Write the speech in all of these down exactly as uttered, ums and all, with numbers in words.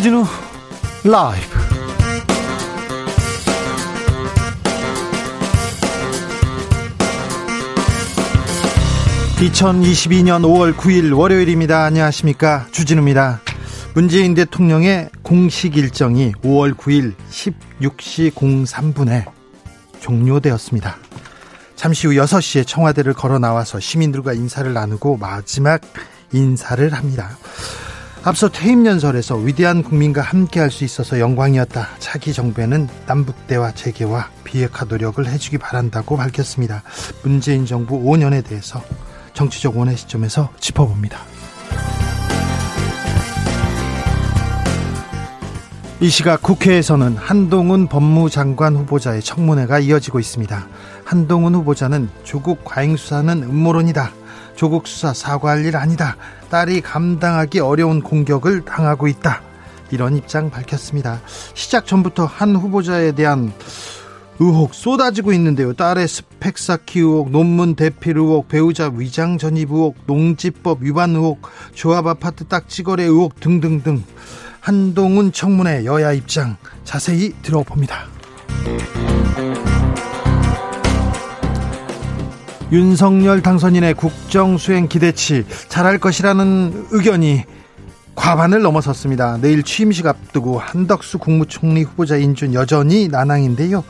주진우 라이브 이천이십이년 오월 구일 월요일입니다. 안녕하십니까, 주진우입니다. 문재인 대통령의 공식 일정이 오월 구일 열여섯시 삼분에 종료되었습니다. 잠시 후 여섯시에 청와대를 걸어 나와서 시민들과 인사를 나누고 마지막 인사를 합니다. 앞서 퇴임 연설에서 위대한 국민과 함께할 수 있어서 영광이었다. 차기 정부에는 남북대화 재개와 비핵화 노력을 해주기 바란다고 밝혔습니다. 문재인 정부 오년에 대해서 정치적 원의 시점에서 짚어봅니다. 이 시각 국회에서는 한동훈 법무장관 후보자의 청문회가 이어지고 있습니다. 한동훈 후보자는 조국 과잉수사는 음모론이다. 조국 수사 사과할 일 아니다. 딸이 감당하기 어려운 공격을 당하고 있다. 이런 입장 밝혔습니다. 시작 전부터 한 후보자에 대한 의혹 쏟아지고 있는데요. 딸의 스펙 쌓기 의혹, 논문 대필 의혹, 배우자 위장 전입 의혹, 농지법 위반 의혹, 조합아파트 딱지거래 의혹 등등등. 한동훈 청문회 여야 입장 자세히 들어봅니다. 윤석열 당선인의 국정수행 기대치, 잘할 것이라는 의견이 과반을 넘어섰습니다. 내일 취임식 앞두고 한덕수 국무총리 후보자 인준 여전히 난항인데요.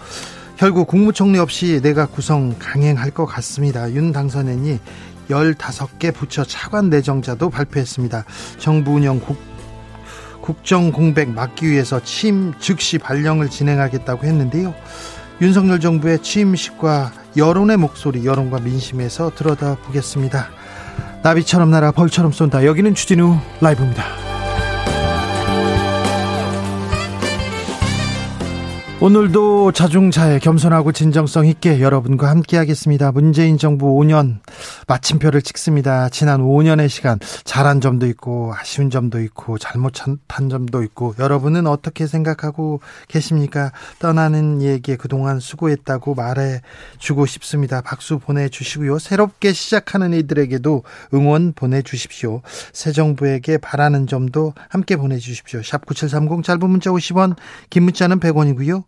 결국 국무총리 없이 내각 구성 강행할 것 같습니다. 윤 당선인이 열다섯개 부처 차관 내정자도 발표했습니다. 정부 운영 국 국정 공백 막기 위해서 취임 즉시 발령을 진행하겠다고 했는데요. 윤석열 정부의 취임식과 여론의 목소리, 여론과 민심에서 들여다보겠습니다. 나비처럼 날아 벌처럼 쏜다. 여기는 주진우 라이브입니다. 오늘도 자중자애, 겸손하고 진정성 있게 여러분과 함께하겠습니다. 문재인 정부 오년 마침표를 찍습니다. 지난 오년의 시간, 잘한 점도 있고 아쉬운 점도 있고 잘못한 점도 있고, 여러분은 어떻게 생각하고 계십니까? 떠나는 이에게 그동안 수고했다고 말해주고 싶습니다. 박수 보내주시고요. 새롭게 시작하는 이들에게도 응원 보내주십시오. 새 정부에게 바라는 점도 함께 보내주십시오. 샵 구칠삼공, 짧은 문자 오십원, 긴 문자는 백원이고요.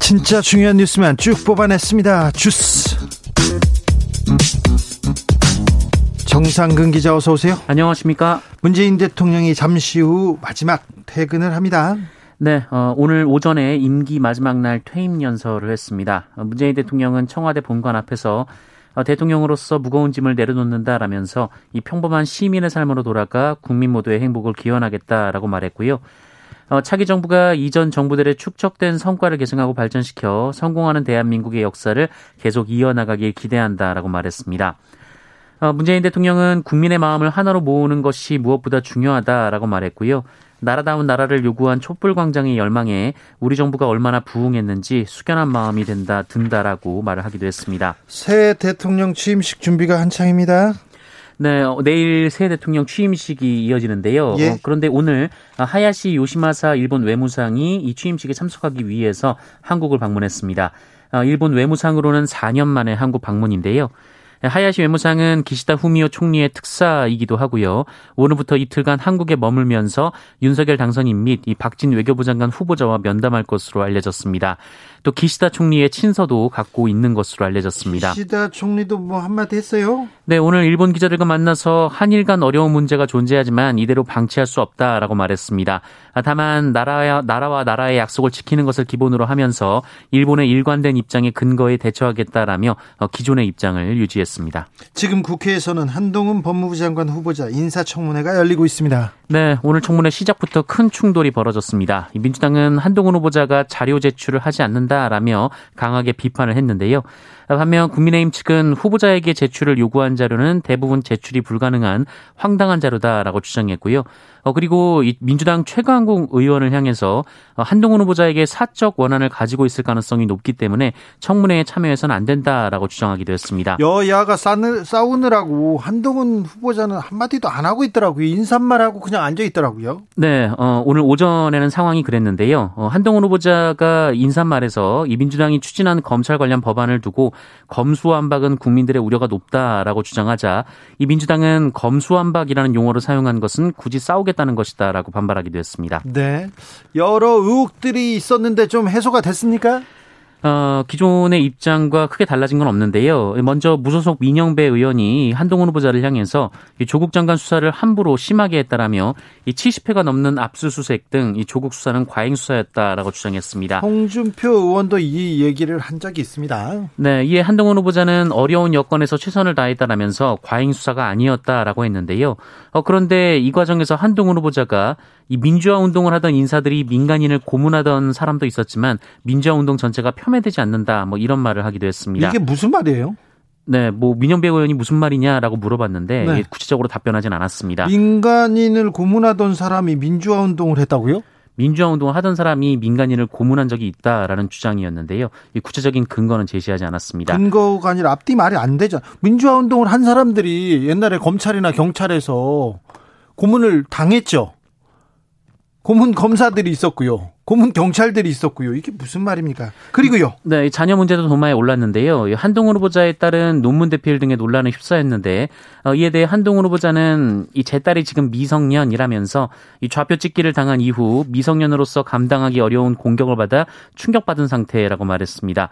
진짜 중요한 뉴스만 쭉 뽑아냈습니다. 주스 정상근 기자, 어서 오세요. 안녕하십니까. 문재인 대통령이 잠시 후 마지막 퇴근을 합니다. 네, 어, 오늘 오전에 임기 마지막 날 퇴임 연설을 했습니다. 문재인 대통령은 청와대 본관 앞에서 대통령으로서 무거운 짐을 내려놓는다라면서 이 평범한 시민의 삶으로 돌아가 국민 모두의 행복을 기원하겠다라고 말했고요. 어, 차기 정부가 이전 정부들의 축적된 성과를 계승하고 발전시켜 성공하는 대한민국의 역사를 계속 이어나가길 기대한다라고 말했습니다. 어, 문재인 대통령은 국민의 마음을 하나로 모으는 것이 무엇보다 중요하다라고 말했고요. 나라다운 나라를 요구한 촛불광장의 열망에 우리 정부가 얼마나 부응했는지 숙연한 마음이 든다, 든다라고 말을 하기도 했습니다. 새 대통령 취임식 준비가 한창입니다. 네, 내일 새 대통령 취임식이 이어지는데요. 예. 어, 그런데 오늘 하야시 요시마사 일본 외무상이 이 취임식에 참석하기 위해서 한국을 방문했습니다. 어, 일본 외무상으로는 사년 만에 한국 방문인데요. 하야시 외무상은 기시다 후미오 총리의 특사이기도 하고요. 오늘부터 이틀간 한국에 머물면서 윤석열 당선인 및 이 박진 외교부 장관 후보자와 면담할 것으로 알려졌습니다. 또 기시다 총리의 친서도 갖고 있는 것으로 알려졌습니다. 기시다 총리도 뭐 한마디 했어요? 네, 오늘 일본 기자들과 만나서 한일 간 어려운 문제가 존재하지만 이대로 방치할 수 없다라고 말했습니다. 다만 나라와, 나라와 나라의 약속을 지키는 것을 기본으로 하면서 일본의 일관된 입장에 근거에 대처하겠다라며 기존의 입장을 유지했습니다. 지금 국회에서는 한동훈 법무부 장관 후보자 인사청문회가 열리고 있습니다. 네, 오늘 청문회 시작부터 큰 충돌이 벌어졌습니다. 민주당은 한동훈 후보자가 자료 제출을 하지 않는다라며 강하게 비판을 했는데요. 반면 국민의힘 측은 후보자에게 제출을 요구한 자료는 대부분 제출이 불가능한 황당한 자료다라고 주장했고요. 그리고 민주당 최강욱 의원을 향해서 한동훈 후보자에게 사적 원한을 가지고 있을 가능성이 높기 때문에 청문회에 참여해서는 안 된다라고 주장하기도 했습니다. 여야가 싸우느라고 한동훈 후보자는 한마디도 안 하고 있더라고요. 인사말 하고 그냥 앉아 있더라고요. 네, 어, 오늘 오전에는 상황이 그랬는데요. 어, 한동훈 후보자가 인사말에서 이 민주당이 추진한 검찰 관련 법안을 두고 검수완박은 국민들의 우려가 높다라고 주장하자 이 민주당은 검수완박이라는 용어를 사용한 것은 굳이 싸우겠다는 것이다라고 반발하기도 했습니다. 네, 여러 의혹들이 있었는데 좀 해소가 됐습니까? 어, 기존의 입장과 크게 달라진 건 없는데요. 먼저 무소속 민영배 의원이 한동훈 후보자를 향해서 조국 장관 수사를 함부로 심하게 했다라며 이 칠십 회가 넘는 압수수색 등 이 조국 수사는 과잉 수사였다라고 주장했습니다. 홍준표 의원도 이 얘기를 한 적이 있습니다. 네, 이에 한동훈 후보자는 어려운 여건에서 최선을 다했다라면서 과잉 수사가 아니었다라고 했는데요. 어, 그런데 이 과정에서 한동훈 후보자가 이 민주화 운동을 하던 인사들이 민간인을 고문하던 사람도 있었지만 민주화 운동 전체가 폄훼되지 않는다, 뭐 이런 말을 하기도 했습니다. 이게 무슨 말이에요? 네, 뭐 민영배 의원이 무슨 말이냐라고 물어봤는데 네. 구체적으로 답변하진 않았습니다. 민간인을 고문하던 사람이 민주화 운동을 했다고요? 민주화 운동을 하던 사람이 민간인을 고문한 적이 있다라는 주장이었는데요. 이 구체적인 근거는 제시하지 않았습니다. 근거가 아니라 앞뒤 말이 안 되죠. 민주화 운동을 한 사람들이 옛날에 검찰이나 경찰에서 고문을 당했죠. 고문 검사들이 있었고요. 고문 경찰들이 있었고요. 이게 무슨 말입니까? 그리고요. 네, 자녀 문제도 도마에 올랐는데요. 한동훈 후보자에 따른 논문 대필 등의 논란에 휩싸였는데 어, 이에 대해 한동훈 후보자는 이 제 딸이 지금 미성년이라면서 이 좌표 찍기를 당한 이후 미성년으로서 감당하기 어려운 공격을 받아 충격받은 상태라고 말했습니다.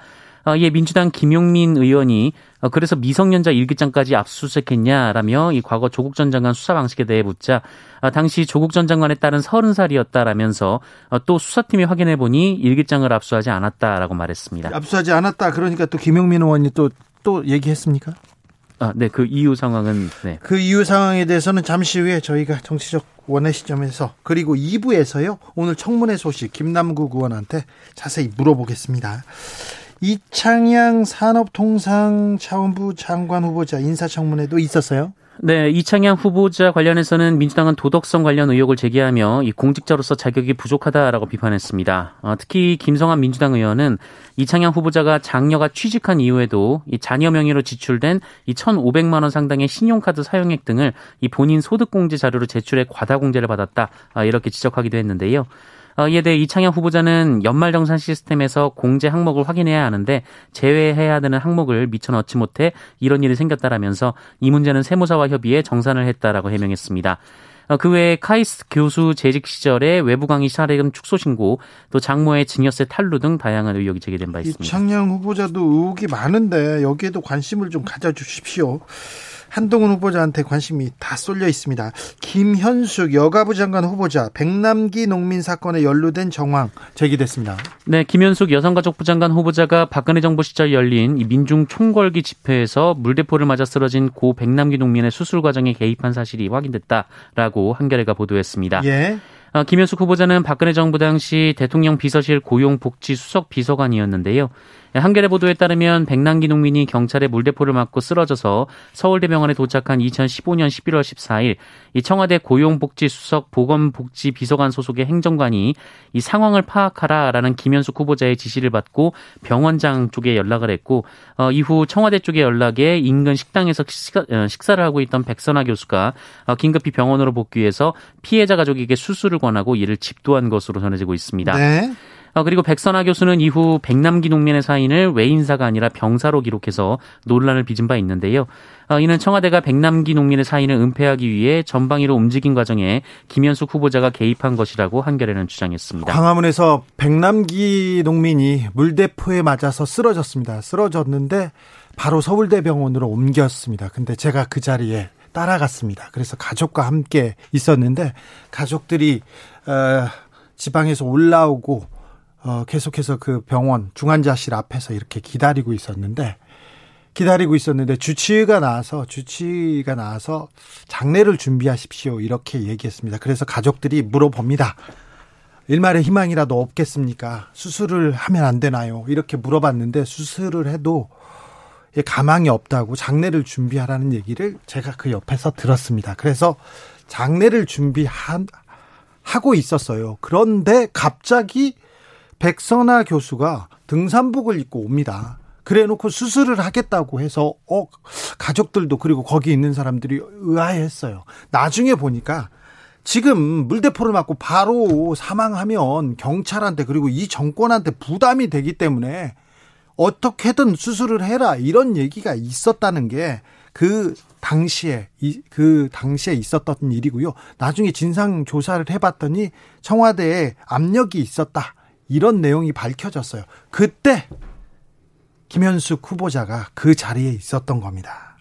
어, 이에 민주당 김용민 의원이 어, 그래서 미성년자 일기장까지 압수수색했냐라며 이 과거 조국 전 장관 수사 방식에 대해 묻자 어, 당시 조국 전 장관에 따른 서른 살이었다라면서 어, 또 수사팀이 확인해보니 일기장을 압수하지 않았다라고 말했습니다. 압수하지 않았다. 그러니까 또 김용민 의원이 또, 또 얘기했습니까? 아, 네, 그 이후 상황은 네. 그 이후 상황에 대해서는 잠시 후에 저희가 정치적 원의 시점에서 그리고 이 부에서요. 오늘 청문회 소식 김남국 의원한테 자세히 물어보겠습니다. 이창양 산업통상자원부 장관 후보자 인사청문회도 있었어요? 네, 이창양 후보자 관련해서는 민주당은 도덕성 관련 의혹을 제기하며 이 공직자로서 자격이 부족하다라고 비판했습니다. 어, 특히 김성한 민주당 의원은 이창양 후보자가 장녀가 취직한 이후에도 이 자녀 명의로 지출된 이 천오백만 원 상당의 신용카드 사용액 등을 이 본인 소득공제 자료로 제출해 과다공제를 받았다 아, 이렇게 지적하기도 했는데요. 이에 대해 이창양 후보자는 연말정산 시스템에서 공제 항목을 확인해야 하는데 제외해야 되는 항목을 미처 넣지 못해 이런 일이 생겼다라면서 이 문제는 세무사와 협의해 정산을 했다라고 해명했습니다. 그 외에 카이스트 교수 재직 시절에 외부 강의 사례금 축소 신고, 또 장모의 증여세 탈루 등 다양한 의혹이 제기된 바 있습니다. 이창양 후보자도 의혹이 많은데 여기에도 관심을 좀 가져주십시오. 한동훈 후보자한테 관심이 다 쏠려 있습니다. 김현숙 여가부 장관 후보자 백남기 농민 사건에 연루된 정황 제기됐습니다. 네, 김현숙 여성가족부 장관 후보자가 박근혜 정부 시절 열린 민중 총궐기 집회에서 물대포를 맞아 쓰러진 고 백남기 농민의 수술 과정에 개입한 사실이 확인됐다라고 한겨레가 보도했습니다. 예. 김현숙 후보자는 박근혜 정부 당시 대통령 비서실 고용복지수석 비서관이었는데요. 한겨레 보도에 따르면 백남기 농민이 경찰에 물대포를 맞고 쓰러져서 서울대병원에 도착한 이천십오년 십일월 십사일 이 청와대 고용복지수석 보건복지비서관 소속의 행정관이 이 상황을 파악하라라는 김현숙 후보자의 지시를 받고 병원장 쪽에 연락을 했고 어, 이후 청와대 쪽의 연락에 인근 식당에서 식사, 식사를 하고 있던 백선아 교수가 어, 긴급히 병원으로 복귀해서 피해자 가족에게 수술을 권하고 이를 집도한 것으로 전해지고 있습니다. 네. 그리고 백선아 교수는 이후 백남기 농민의 사인을 외인사가 아니라 병사로 기록해서 논란을 빚은 바 있는데요. 이는 청와대가 백남기 농민의 사인을 은폐하기 위해 전방위로 움직인 과정에 김현숙 후보자가 개입한 것이라고 한겨레는 주장했습니다. 광화문에서 백남기 농민이 물대포에 맞아서 쓰러졌습니다. 쓰러졌는데 바로 서울대병원으로 옮겼습니다. 근데 제가 그 자리에 따라갔습니다. 그래서 가족과 함께 있었는데 가족들이 어, 지방에서 올라오고 어, 계속해서 그 병원 중환자실 앞에서 이렇게 기다리고 있었는데 기다리고 있었는데 주치의가 나와서 주치의가 나와서 장례를 준비하십시오 이렇게 얘기했습니다. 그래서 가족들이 물어봅니다. 일말의 희망이라도 없겠습니까? 수술을 하면 안 되나요? 이렇게 물어봤는데 수술을 해도 가망이 없다고 장례를 준비하라는 얘기를 제가 그 옆에서 들었습니다. 그래서 장례를 준비하고 있었어요. 그런데 갑자기 백선아 교수가 등산복을 입고 옵니다. 그래놓고 수술을 하겠다고 해서 어, 가족들도 그리고 거기 있는 사람들이 의아했어요. 나중에 보니까 지금 물대포를 맞고 바로 사망하면 경찰한테 그리고 이 정권한테 부담이 되기 때문에 어떻게든 수술을 해라 이런 얘기가 있었다는 게 그 당시에 그 당시에 있었던 일이고요. 나중에 진상 조사를 해봤더니 청와대에 압력이 있었다 이런 내용이 밝혀졌어요. 그때 김현숙 후보자가 그 자리에 있었던 겁니다.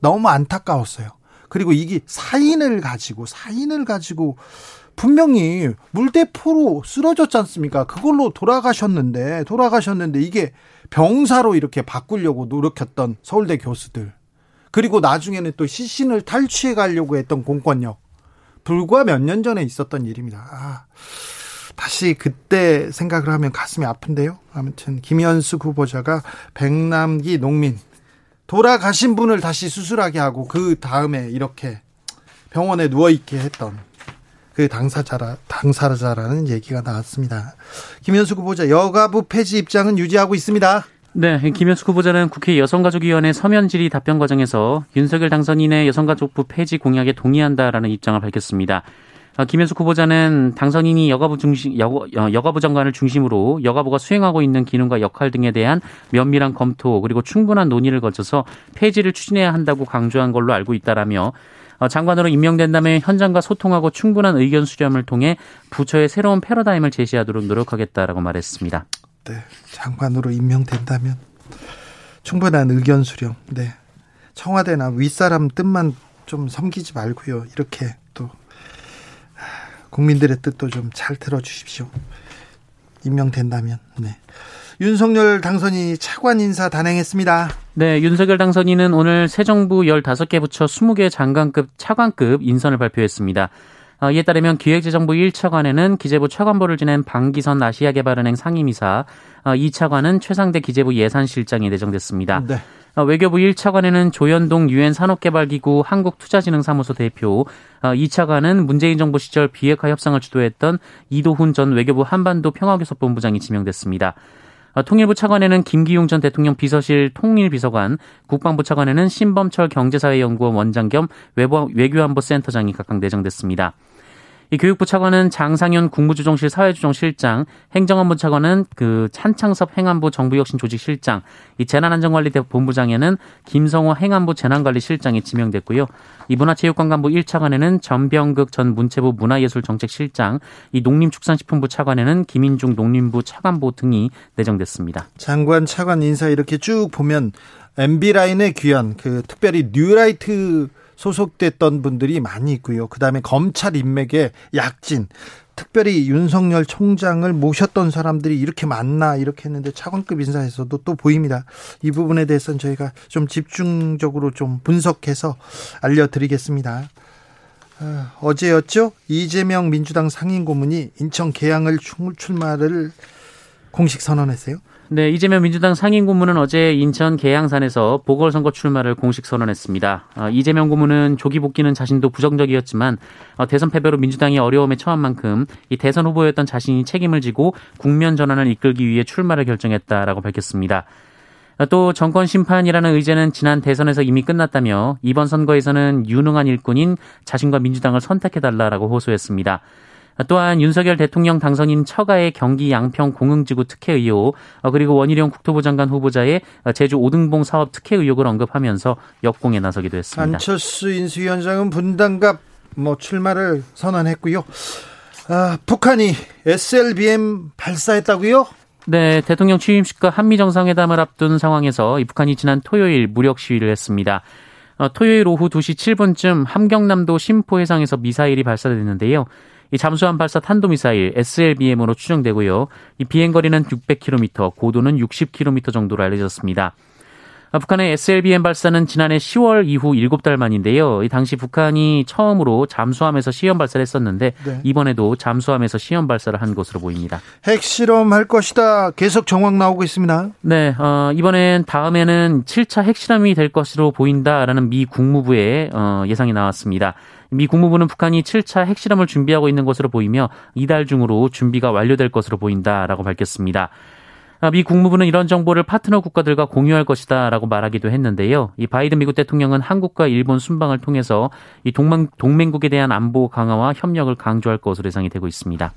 너무 안타까웠어요. 그리고 이게 사인을 가지고 사인을 가지고 분명히 물대포로 쓰러졌지 않습니까? 그걸로 돌아가셨는데 돌아가셨는데 이게 병사로 이렇게 바꾸려고 노력했던 서울대 교수들, 그리고 나중에는 또 시신을 탈취해 가려고 했던 공권력, 불과 몇 년 전에 있었던 일입니다. 아, 다시 그때 생각을 하면 가슴이 아픈데요. 아무튼 김현숙 후보자가 백남기 농민 돌아가신 분을 다시 수술하게 하고 그 다음에 이렇게 병원에 누워있게 했던 그 당사자라, 당사자라는 얘기가 나왔습니다. 김현숙 후보자 여가부 폐지 입장은 유지하고 있습니다. 네, 김현숙 후보자는 국회 여성가족위원회 서면 질의 답변 과정에서 윤석열 당선인의 여성가족부 폐지 공약에 동의한다라는 입장을 밝혔습니다. 김현숙 후보자는 당선인이 여가부 중심, 여고, 여가부 장관을 중심으로 여가부가 수행하고 있는 기능과 역할 등에 대한 면밀한 검토 그리고 충분한 논의를 거쳐서 폐지를 추진해야 한다고 강조한 걸로 알고 있다라며, 장관으로 임명된 다음에 현장과 소통하고 충분한 의견 수렴을 통해 부처의 새로운 패러다임을 제시하도록 노력하겠다라고 말했습니다. 네, 장관으로 임명된다면 충분한 의견 수렴. 네, 청와대나 윗사람 뜻만 좀 섬기지 말고요. 이렇게 또 국민들의 뜻도 좀 잘 들어주십시오. 임명된다면. 네. 윤석열 당선인이 차관 인사 단행했습니다. 네, 윤석열 당선인은 오늘 새 정부 열다섯 개 부처 스무 개 장관급 차관급 인선을 발표했습니다. 이에 따르면 기획재정부 일 차관에는 기재부 차관보를 지낸 방기선 아시아개발은행 상임이사, 이 차관은 최상대 기재부 예산실장이 내정됐습니다. 네. 외교부 일 차관에는 조현동 유엔 산업개발기구 한국투자진흥사무소 대표, 이 차관은 문재인 정부 시절 비핵화 협상을 주도했던 이도훈 전 외교부 한반도 평화교섭본부장이 지명됐습니다. 통일부 차관에는 김기용 전 대통령 비서실 통일비서관, 국방부 차관에는 신범철 경제사회연구원 원장 겸 외교안보센터장이 각각 내정됐습니다. 이 교육부 차관은 장상현 국무조정실 사회조정실장, 행정안보 차관은 그 찬창섭 행안부 정부혁신조직실장, 이 재난안전관리본부장에는 김성호 행안부 재난관리실장이 지명됐고요. 이 문화체육관광부 일 차관에는 전병극 전 문체부 문화예술정책실장, 이 농림축산식품부 차관에는 김인중 농림부 차관보 등이 내정됐습니다. 장관 차관 인사 이렇게 쭉 보면 엠비라인에 귀한 그 특별히 뉴라이트 소속됐던 분들이 많이 있고요. 그다음에 검찰 인맥의 약진, 특별히 윤석열 총장을 모셨던 사람들이 이렇게 많나 이렇게 했는데 차관급 인사에서도 또 보입니다. 이 부분에 대해서는 저희가 좀 집중적으로 좀 분석해서 알려드리겠습니다. 어, 어제였죠? 이재명 민주당 상임고문이 인천 계양을 출마를 공식 선언했어요. 네, 이재명 민주당 상임고문은 어제 인천 계양산에서 보궐선거 출마를 공식 선언했습니다. 이재명 고문은 조기 복귀는 자신도 부정적이었지만 대선 패배로 민주당이 어려움에 처한 만큼 이 대선 후보였던 자신이 책임을 지고 국면 전환을 이끌기 위해 출마를 결정했다라고 밝혔습니다. 또 정권 심판이라는 의제는 지난 대선에서 이미 끝났다며 이번 선거에서는 유능한 일꾼인 자신과 민주당을 선택해달라라고 호소했습니다. 또한 윤석열 대통령 당선인 처가의 경기 양평 공흥지구 특혜 의혹, 그리고 원희룡 국토부 장관 후보자의 제주 오등봉 사업 특혜 의혹을 언급하면서 역공에 나서기도 했습니다. 안철수 인수위원장은 분당갑 뭐 출마를 선언했고요. 아, 북한이 에스엘비엠 발사했다고요? 네, 대통령 취임식과 한미 정상회담을 앞둔 상황에서 북한이 지난 토요일 무력 시위를 했습니다. 토요일 오후 두 시 칠 분쯤 함경남도 심포 해상에서 미사일이 발사됐는데요. 이 잠수함 발사 탄도미사일 에스엘비엠으로 추정되고요. 이 비행거리는 육백 킬로미터, 고도는 육십 킬로미터 정도로 알려졌습니다. 북한의 에스엘비엠 발사는 지난해 시월 이후 일곱 달 만인데요. 이 당시 북한이 처음으로 잠수함에서 시험 발사를 했었는데 네. 이번에도 잠수함에서 시험 발사를 한 것으로 보입니다. 핵실험할 것이다. 계속 정황 나오고 있습니다. 네, 어, 이번엔 다음에는 칠 차 핵실험이 될 것으로 보인다라는 미 국무부의 어, 예상이 나왔습니다. 미 국무부는 북한이 칠 차 핵실험을 준비하고 있는 것으로 보이며 이달 중으로 준비가 완료될 것으로 보인다라고 밝혔습니다. 미 국무부는 이런 정보를 파트너 국가들과 공유할 것이다 라고 말하기도 했는데요. 이 바이든 미국 대통령은 한국과 일본 순방을 통해서 이 동맹, 동맹국에 대한 안보 강화와 협력을 강조할 것으로 예상이 되고 있습니다.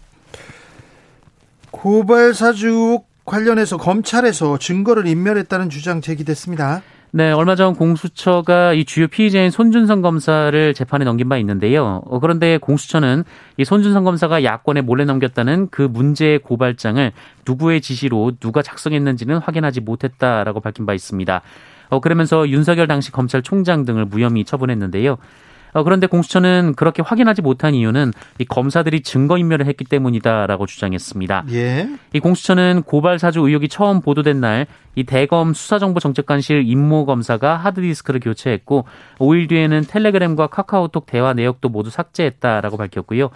고발 사주 관련해서 검찰에서 증거를 인멸했다는 주장 제기됐습니다. 네, 얼마 전 공수처가 이 주요 피의자인 손준성 검사를 재판에 넘긴 바 있는데요. 어, 그런데 공수처는 이 손준성 검사가 야권에 몰래 넘겼다는 그 문제의 고발장을 누구의 지시로 누가 작성했는지는 확인하지 못했다라고 밝힌 바 있습니다. 어, 그러면서 윤석열 당시 검찰총장 등을 무혐의 처분했는데요. 어, 그런데 공수처는 그렇게 확인하지 못한 이유는 이 검사들이 증거인멸을 했기 때문이다라고 주장했습니다. 예. 이 공수처는 고발 사주 의혹이 처음 보도된 날 이 대검 수사정보정책관실 임모 검사가 하드디스크를 교체했고 오 일 뒤에는 텔레그램과 카카오톡 대화 내역도 모두 삭제했다라고 밝혔고요.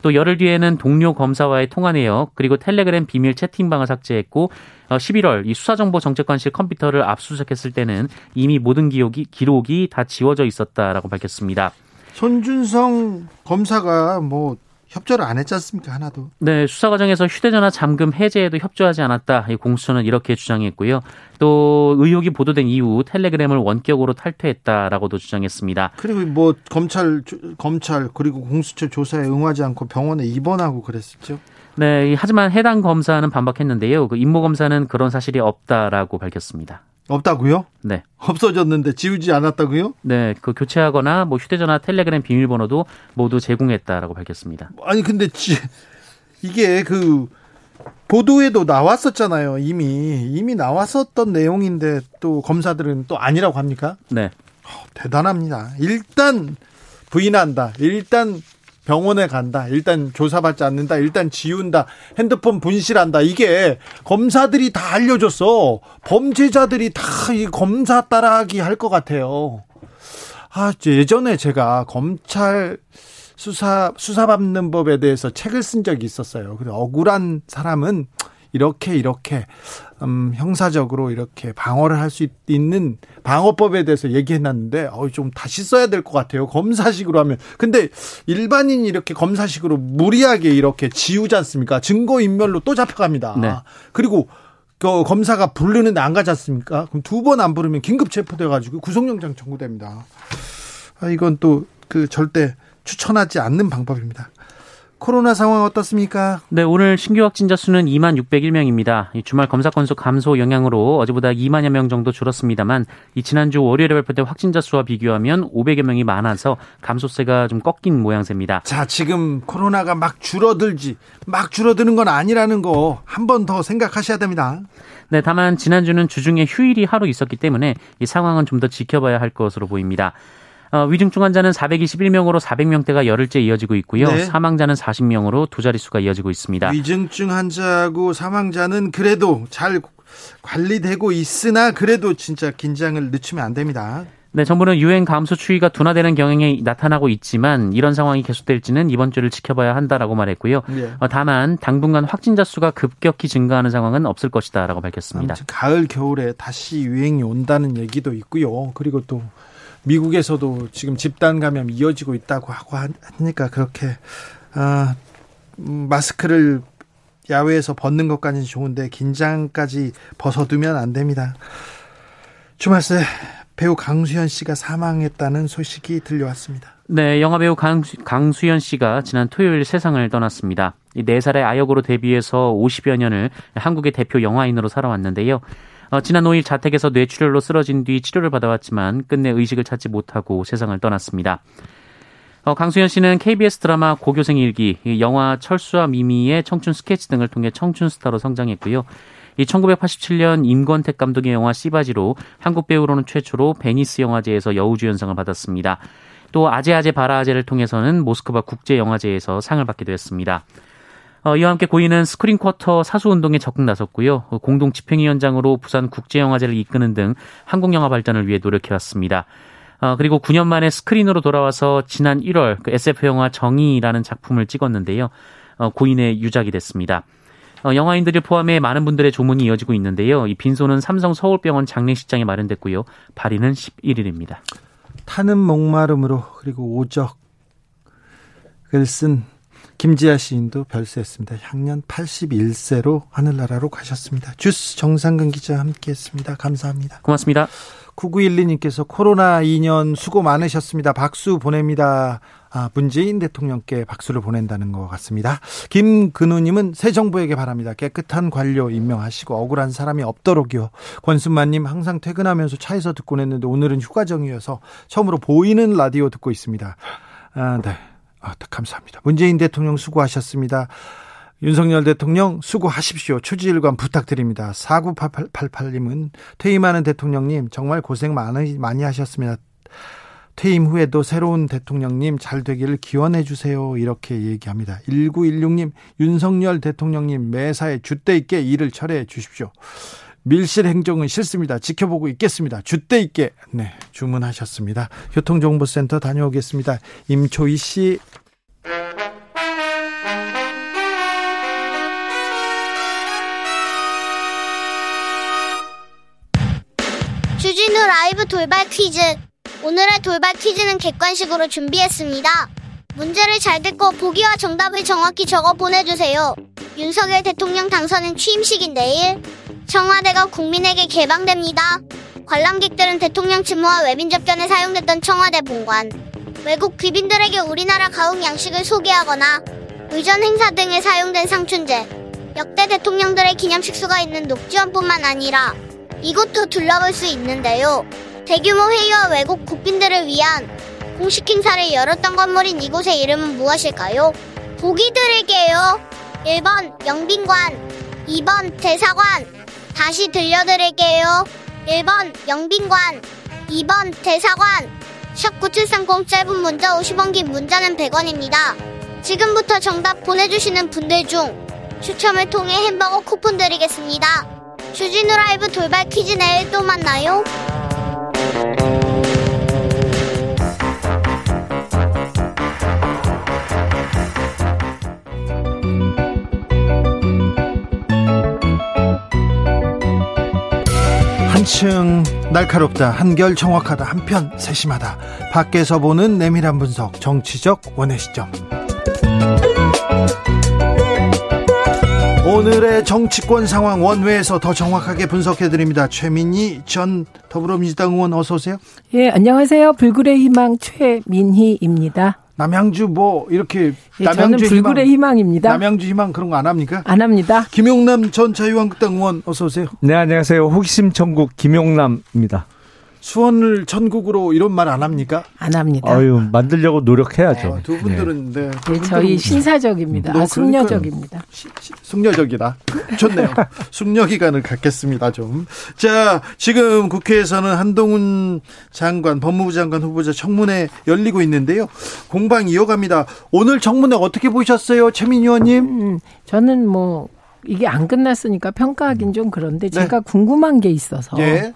또 열흘 뒤에는 동료 검사와의 통화 내역 그리고 텔레그램 비밀 채팅방을 삭제했고 십일월 이 수사정보정책관실 컴퓨터를 압수수색했을 때는 이미 모든 기록이, 기록이 다 지워져 있었다라고 밝혔습니다. 손준성 검사가 뭐 협조를 안 했지 않습니까? 하나도. 네. 수사 과정에서 휴대전화 잠금 해제에도 협조하지 않았다. 이 공수처는 이렇게 주장했고요. 또 의혹이 보도된 이후 텔레그램을 원격으로 탈퇴했다라고도 주장했습니다. 그리고 뭐 검찰, 검찰 그리고 공수처 조사에 응하지 않고 병원에 입원하고 그랬었죠. 네. 하지만 해당 검사는 반박했는데요. 그 임모 검사는 그런 사실이 없다라고 밝혔습니다. 없다고요? 네. 없어졌는데 지우지 않았다고요? 네. 그 교체하거나 뭐 휴대전화, 텔레그램 비밀번호도 모두 제공했다라고 밝혔습니다. 아니 근데 지, 이게 그 보도에도 나왔었잖아요. 이미 이미 나왔었던 내용인데 또 검사들은 또 아니라고 합니까? 네. 어, 대단합니다. 일단 부인한다. 일단 병원에 간다. 일단 조사받지 않는다. 일단 지운다. 핸드폰 분실한다. 이게 검사들이 다 알려줬어. 범죄자들이 다 이 검사 따라하기 할 것 같아요. 아, 예전에 제가 검찰 수사, 수사받는 법에 대해서 책을 쓴 적이 있었어요. 그래서 억울한 사람은 이렇게 이렇게 음, 형사적으로 이렇게 방어를 할 수 있는 방어법에 대해서 얘기해놨는데 어, 좀 다시 써야 될 것 같아요. 검사식으로 하면. 근데 일반인이 이렇게 검사식으로 무리하게 이렇게 지우지 않습니까? 증거인멸로 또 잡혀갑니다. 네. 그리고 그 검사가 부르는데 안 가지 않습니까? 그럼 두 번 안 부르면 긴급 체포돼가지고 구속영장 청구됩니다. 아, 이건 또 그 절대 추천하지 않는 방법입니다. 코로나 상황 어떻습니까? 네, 오늘 신규 확진자 수는 이만 육백일 명입니다. 주말 검사 건수 감소 영향으로 어제보다 이만여 명 정도 줄었습니다만 이 지난주 월요일에 발표된 확진자 수와 비교하면 오백여 명이 많아서 감소세가 좀 꺾인 모양새입니다. 자, 지금 코로나가 막 줄어들지 막 줄어드는 건 아니라는 거 한 번 더 생각하셔야 됩니다. 네, 다만 지난주는 주중에 휴일이 하루 있었기 때문에 이 상황은 좀 더 지켜봐야 할 것으로 보입니다. 어, 위중증 환자는 사백이십일 명으로 사백 명대가 열흘째 이어지고 있고요. 네. 사망자는 사십 명으로 두 자릿수가 이어지고 있습니다. 위중증 환자하고 사망자는 그래도 잘 관리되고 있으나 그래도 진짜 긴장을 늦추면 안 됩니다. 네, 정부는 유행 감소 추이가 둔화되는 경향이 나타나고 있지만 이런 상황이 계속될지는 이번 주를 지켜봐야 한다라고 말했고요. 네. 어, 다만 당분간 확진자 수가 급격히 증가하는 상황은 없을 것이다라고 밝혔습니다. 가을, 겨울에 다시 유행이 온다는 얘기도 있고요. 그리고 또 미국에서도 지금 집단 감염이 이어지고 있다고 하고 하니까 그렇게 아, 마스크를 야외에서 벗는 것까지는 좋은데 긴장까지 벗어두면 안 됩니다. 주말새 배우 강수연 씨가 사망했다는 소식이 들려왔습니다. 네, 영화배우 강수, 강수연 씨가 지난 토요일 세상을 떠났습니다. 이 네 살의 아역으로 데뷔해서 오십여 년을 한국의 대표 영화인으로 살아왔는데요. 어, 지난 오일 자택에서 뇌출혈로 쓰러진 뒤 치료를 받아왔지만 끝내 의식을 찾지 못하고 세상을 떠났습니다. 어, 강수연 씨는 케이비에스 드라마 고교생 일기, 영화 철수와 미미의 청춘 스케치 등을 통해 청춘 스타로 성장했고요. 이 천구백팔십칠 년 임권택 감독의 영화 씨바지로 한국 배우로는 최초로 베니스 영화제에서 여우주연상을 받았습니다. 또 아재아재 바라아재를 통해서는 모스크바 국제영화제에서 상을 받기도 했습니다. 어, 이와 함께 고인은 스크린쿼터 사수운동에 적극 나섰고요. 공동집행위원장으로 부산국제영화제를 이끄는 등 한국영화 발전을 위해 노력해왔습니다. 어, 그리고 구 년 만에 스크린으로 돌아와서 지난 일월 그 에스에프 영화 정의라는 작품을 찍었는데요. 어, 고인의 유작이 됐습니다. 어, 영화인들을 포함해 많은 분들의 조문이 이어지고 있는데요. 이 빈소는 삼성서울병원 장례식장에 마련됐고요. 발인은 십일일입니다. 타는 목마름으로 그리고 오적을 쓴 김지아 시인도 별세했습니다. 향년 팔십일 세로 하늘나라로 가셨습니다. 주스 정상근 기자 함께했습니다. 감사합니다. 고맙습니다. 구구일이님께서 코로나 이 년 수고 많으셨습니다. 박수 보냅니다. 아, 문재인 대통령께 박수를 보낸다는 것 같습니다. 김근우님은 새 정부에게 바랍니다. 깨끗한 관료 임명하시고 억울한 사람이 없도록이요. 권순만님, 항상 퇴근하면서 차에서 듣곤 했는데 오늘은 휴가정이어서 처음으로 보이는 라디오 듣고 있습니다. 아, 네. 아, 감사합니다. 문재인 대통령 수고하셨습니다. 윤석열 대통령 수고하십시오. 초지일관 부탁드립니다. 사구팔팔님은 퇴임하는 대통령님 정말 고생 많이, 많이 하셨습니다. 퇴임 후에도 새로운 대통령님 잘 되기를 기원해 주세요. 이렇게 얘기합니다. 일구일육님 윤석열 대통령님 매사에 줏대 있게 일을 철회해 주십시오. 밀실 행정은 싫습니다. 지켜보고 있겠습니다. 줏대 있게. 네, 주문하셨습니다. 교통정보센터 다녀오겠습니다. 임초희 씨. 주진우 라이브 돌발 퀴즈. 오늘의 돌발 퀴즈는 객관식으로 준비했습니다. 문제를 잘 듣고 보기와 정답을 정확히 적어 보내주세요. 윤석열 대통령 당선인 취임식인 내일 청와대가 국민에게 개방됩니다. 관람객들은 대통령 집무와 외빈 접견에 사용됐던 청와대 본관, 외국 귀빈들에게 우리나라 가옥 양식을 소개하거나 의전 행사 등에 사용된 상춘제, 역대 대통령들의 기념식수가 있는 녹지원뿐만 아니라 이곳도 둘러볼 수 있는데요. 대규모 회의와 외국 국빈들을 위한 공식 행사를 열었던 건물인 이곳의 이름은 무엇일까요? 보기 드릴게요. 일 번 영빈관, 이 번 대사관. 다시 들려드릴게요. 일 번 영빈관, 이 번 대사관. 샵 구칠삼공 짧은 문자 오십 원, 긴 문자는 백 원입니다. 지금부터 정답 보내주시는 분들 중 추첨을 통해 햄버거 쿠폰 드리겠습니다. 주진우 라이브 돌발 퀴즈 내일 또 만나요. 한층 날카롭다, 한결 정확하다, 한편 세심하다. 밖에서 보는 내밀한 분석, 정치적 원의 시점. 오늘의 정치권 상황 원외에서 더 정확하게 분석해드립니다. 최민희 전 더불어민주당 의원 어서 오세요. 예, 안녕하세요. 불굴의 희망 최민희입니다. 남양주 뭐 이렇게 예, 남양주 저는 불굴의 희망, 희망입니다. 남양주 희망 그런 거 안 합니까? 안 합니다. 김용남 전 자유한국당 의원 어서 오세요. 네, 안녕하세요. 호기심 천국 김용남입니다. 수원을 천국으로 이런 말 안 합니까? 안 합니다. 아유, 만들려고 노력해야죠. 아, 두 분들은 네. 네, 두 분들은 저희 신사적입니다. 아, 숙녀적입니다. 시, 시, 숙녀적이다. 좋네요. 숙녀 기간을 갖겠습니다. 좀. 자, 지금 국회에서는 한동훈 장관, 법무부 장관 후보자 청문회 열리고 있는데요. 공방 이어갑니다. 오늘 청문회 어떻게 보셨어요, 최민희 의원님? 음, 저는 뭐 이게 안 끝났으니까 평가하긴 좀 그런데 네. 제가 궁금한 게 있어서. 예.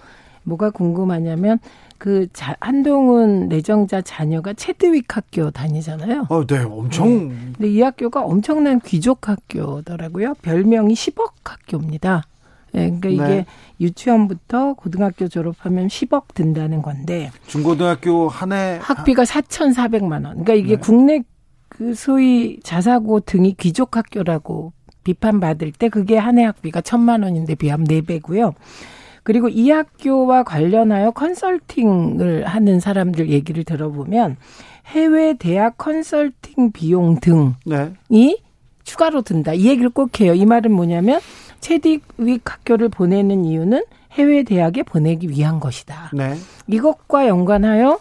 뭐가 궁금하냐면 그 자, 한동훈 내정자 자녀가 채드윅 학교 다니잖아요. 어, 네, 엄청. 네. 근데 이 학교가 엄청난 귀족 학교더라고요. 별명이 십억 학교입니다. 네, 그러니까 이게 네. 유치원부터 고등학교 졸업하면 십억 든다는 건데. 중고등학교 한 해 학비가 사천사백만 원. 그러니까 이게 네. 국내 그 소위 자사고 등이 귀족 학교라고 비판받을 때 그게 한 해 학비가 천만 원인데 비하면 네 배고요. 그리고 이 학교와 관련하여 컨설팅을 하는 사람들 얘기를 들어보면 해외 대학 컨설팅 비용 등이 네. 추가로 든다. 이 얘기를 꼭 해요. 이 말은 뭐냐면 채드윅 학교를 보내는 이유는 해외 대학에 보내기 위한 것이다. 네. 이것과 연관하여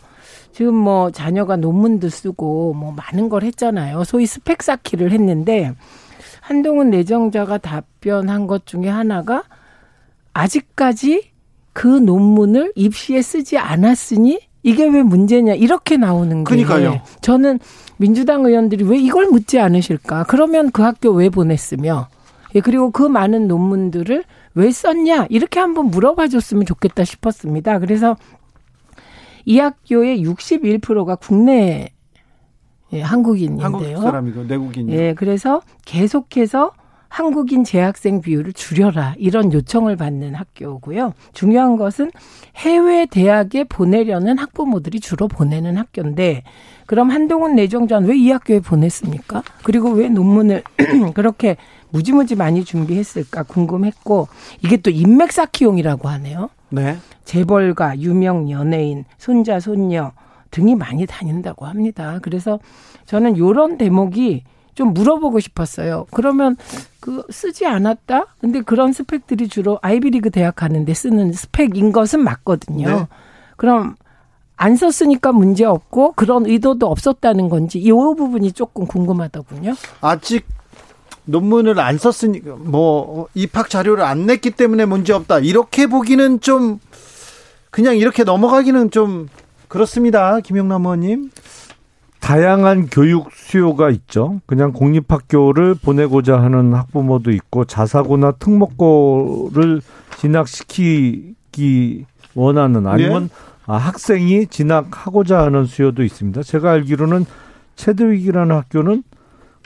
지금 뭐 자녀가 논문도 쓰고 뭐 많은 걸 했잖아요. 소위 스펙 쌓기를 했는데 한동훈 내정자가 답변한 것 중에 하나가 아직까지 그 논문을 입시에 쓰지 않았으니 이게 왜 문제냐 이렇게 나오는 게 그러니까요. 저는 민주당 의원들이 왜 이걸 묻지 않으실까. 그러면 그 학교 왜 보냈으며 예, 그리고 그 많은 논문들을 왜 썼냐 이렇게 한번 물어봐 줬으면 좋겠다 싶었습니다. 그래서 이 학교의 육십일 퍼센트가 국내 예, 한국인인데요. 한국 사람이고 내국인이요. 예, 그래서 계속해서 한국인 재학생 비율을 줄여라 이런 요청을 받는 학교고요. 중요한 것은 해외 대학에 보내려는 학부모들이 주로 보내는 학교인데 그럼 한동훈 내정자는 왜 이 학교에 보냈습니까? 그리고 왜 논문을 그렇게 무지무지 많이 준비했을까 궁금했고 이게 또 인맥쌓기용이라고 하네요. 네. 재벌가, 유명 연예인, 손자, 손녀 등이 많이 다닌다고 합니다. 그래서 저는 이런 대목이 좀 물어보고 싶었어요. 그러면 그 쓰지 않았다? 근데 그런 스펙들이 주로 아이비리그 대학 가는데 쓰는 스펙인 것은 맞거든요. 네. 그럼 안 썼으니까 문제 없고 그런 의도도 없었다는 건지 이 부분이 조금 궁금하더군요. 아직 논문을 안 썼으니까 뭐 입학 자료를 안 냈기 때문에 문제 없다. 이렇게 보기는 좀 그냥 이렇게 넘어가기는 좀 그렇습니다. 김용남 의원님. 다양한 교육 수요가 있죠. 그냥 공립학교를 보내고자 하는 학부모도 있고 자사고나 특목고를 진학시키기 원하는 아니면 네. 학생이 진학하고자 하는 수요도 있습니다. 제가 알기로는 체드윅이라는 학교는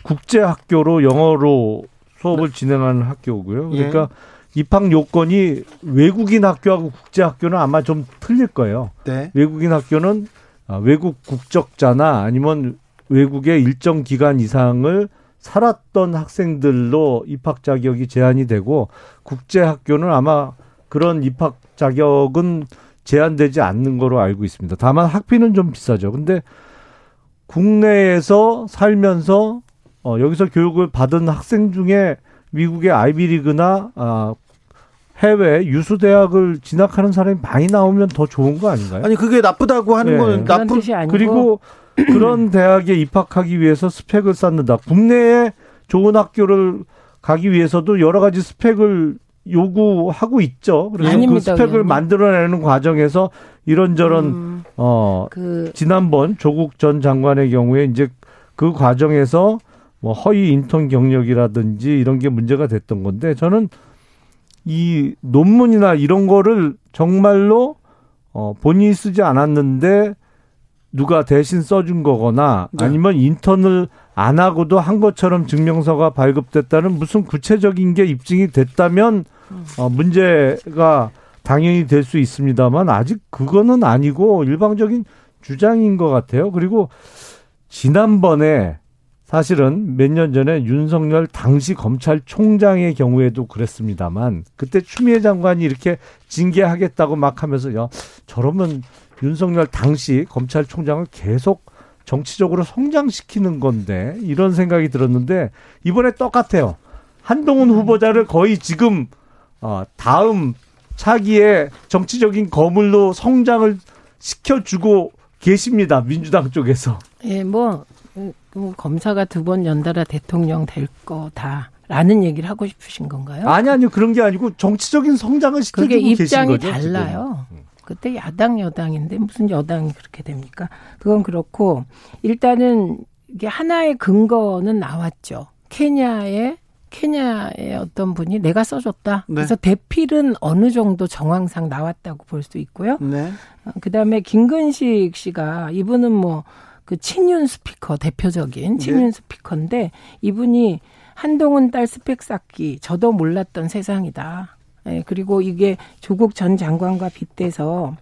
국제학교로 영어로 수업을 진행하는 학교고요. 그러니까 네. 입학 요건이 외국인 학교하고 국제학교는 아마 좀 틀릴 거예요. 네. 외국인 학교는 외국 국적자나 아니면 외국에 일정 기간 이상을 살았던 학생들로 입학 자격이 제한이 되고 국제학교는 아마 그런 입학 자격은 제한되지 않는 거로 알고 있습니다. 다만 학비는 좀 비싸죠. 근데 국내에서 살면서 어, 여기서 교육을 받은 학생 중에 미국의 아이비리그나 아, 해외 유수대학을 진학하는 사람이 많이 나오면 더 좋은 거 아닌가요? 아니 그게 나쁘다고 하는 네. 건 나쁜 뜻이 아니고. 그리고 그런 대학에 입학하기 위해서 스펙을 쌓는다. 국내에 좋은 학교를 가기 위해서도 여러 가지 스펙을 요구하고 있죠. 그래서 아닙니다, 그 스펙을 그냥. 만들어내는 과정에서 이런저런 음, 어 그. 지난번 조국 전 장관의 경우에 이제 그 과정에서 뭐 허위 인턴 경력이라든지 이런 게 문제가 됐던 건데 저는 이 논문이나 이런 거를 정말로 어 본인이 쓰지 않았는데 누가 대신 써준 거거나 네. 아니면 인턴을 안 하고도 한 것처럼 증명서가 발급됐다는 무슨 구체적인 게 입증이 됐다면 어 문제가 당연히 될 수 있습니다만 아직 그거는 아니고 일방적인 주장인 것 같아요. 그리고 지난번에 사실은 몇 년 전에 윤석열 당시 검찰총장의 경우에도 그랬습니다만 그때 추미애 장관이 이렇게 징계하겠다고 막 하면서 야, 저러면 윤석열 당시 검찰총장을 계속 정치적으로 성장시키는 건데 이런 생각이 들었는데 이번에 똑같아요. 한동훈 후보자를 거의 지금 다음 차기에 정치적인 거물로 성장을 시켜주고 계십니다. 민주당 쪽에서. 예, 뭐. 검사가 두 번 연달아 대통령 될 거다라는 얘기를 하고 싶으신 건가요? 아니 아니요 그런 게 아니고 정치적인 성장을 시켜주고 계신 거죠. 그게 입장이 달라요. 지금. 그때 야당 여당인데 무슨 여당이 그렇게 됩니까? 그건 그렇고 일단은 이게 하나의 근거는 나왔죠. 케냐의 케냐의 어떤 분이 내가 써줬다. 네. 그래서 대필은 어느 정도 정황상 나왔다고 볼 수 있고요. 네. 그다음에 김근식 씨가 이분은 뭐 그 친윤 스피커 대표적인 친윤 네. 스피커인데 이분이 한동훈 딸 스펙 쌓기 저도 몰랐던 세상이다. 예, 그리고 이게 조국 전 장관과 빗대서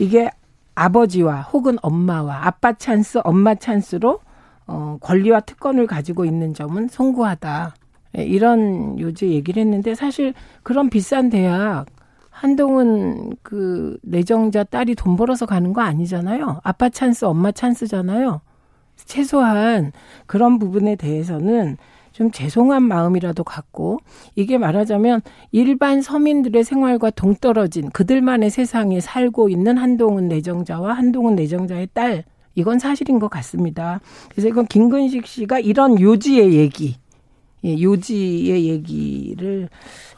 이게 아버지와 혹은 엄마와 아빠 찬스 엄마 찬스로 어, 권리와 특권을 가지고 있는 점은 송구하다. 예, 이런 요지 얘기를 했는데 사실 그런 비싼 대학 한동훈 그 내정자 딸이 돈 벌어서 가는 거 아니잖아요. 아빠 찬스, 엄마 찬스잖아요. 최소한 그런 부분에 대해서는 좀 죄송한 마음이라도 갖고 이게 말하자면 일반 서민들의 생활과 동떨어진 그들만의 세상에 살고 있는 한동훈 내정자와 한동훈 내정자의 딸 이건 사실인 것 같습니다. 그래서 이건 김근식 씨가 이런 요지의 얘기. 예, 요지의 얘기를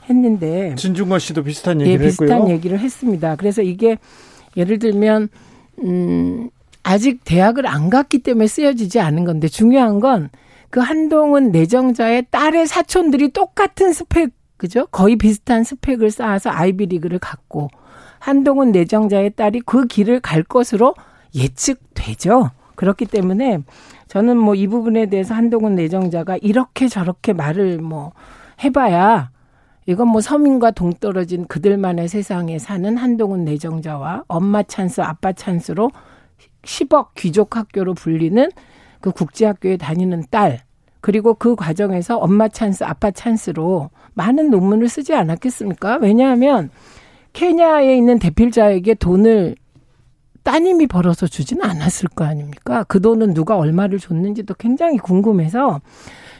했는데 진중권 씨도 비슷한 얘기를 예, 비슷한 했고요. 비슷한 얘기를 했습니다. 그래서 이게 예를 들면 음, 아직 대학을 안 갔기 때문에 쓰여지지 않은 건데, 중요한 건 그 한동훈 내정자의 딸의 사촌들이 똑같은 스펙, 그죠? 거의 비슷한 스펙을 쌓아서 아이비리그를 갔고, 한동훈 내정자의 딸이 그 길을 갈 것으로 예측되죠. 그렇기 때문에 저는 뭐 이 부분에 대해서 한동훈 내정자가 이렇게 저렇게 말을 뭐 해봐야, 이건 뭐 서민과 동떨어진 그들만의 세상에 사는 한동훈 내정자와 엄마 찬스, 아빠 찬스로 십억 귀족 학교로 불리는 그 국제학교에 다니는 딸, 그리고 그 과정에서 엄마 찬스, 아빠 찬스로 많은 논문을 쓰지 않았겠습니까? 왜냐하면 케냐에 있는 대필자에게 돈을 따님이 벌어서 주지는 않았을 거 아닙니까? 그 돈은 누가 얼마를 줬는지도 굉장히 궁금해서,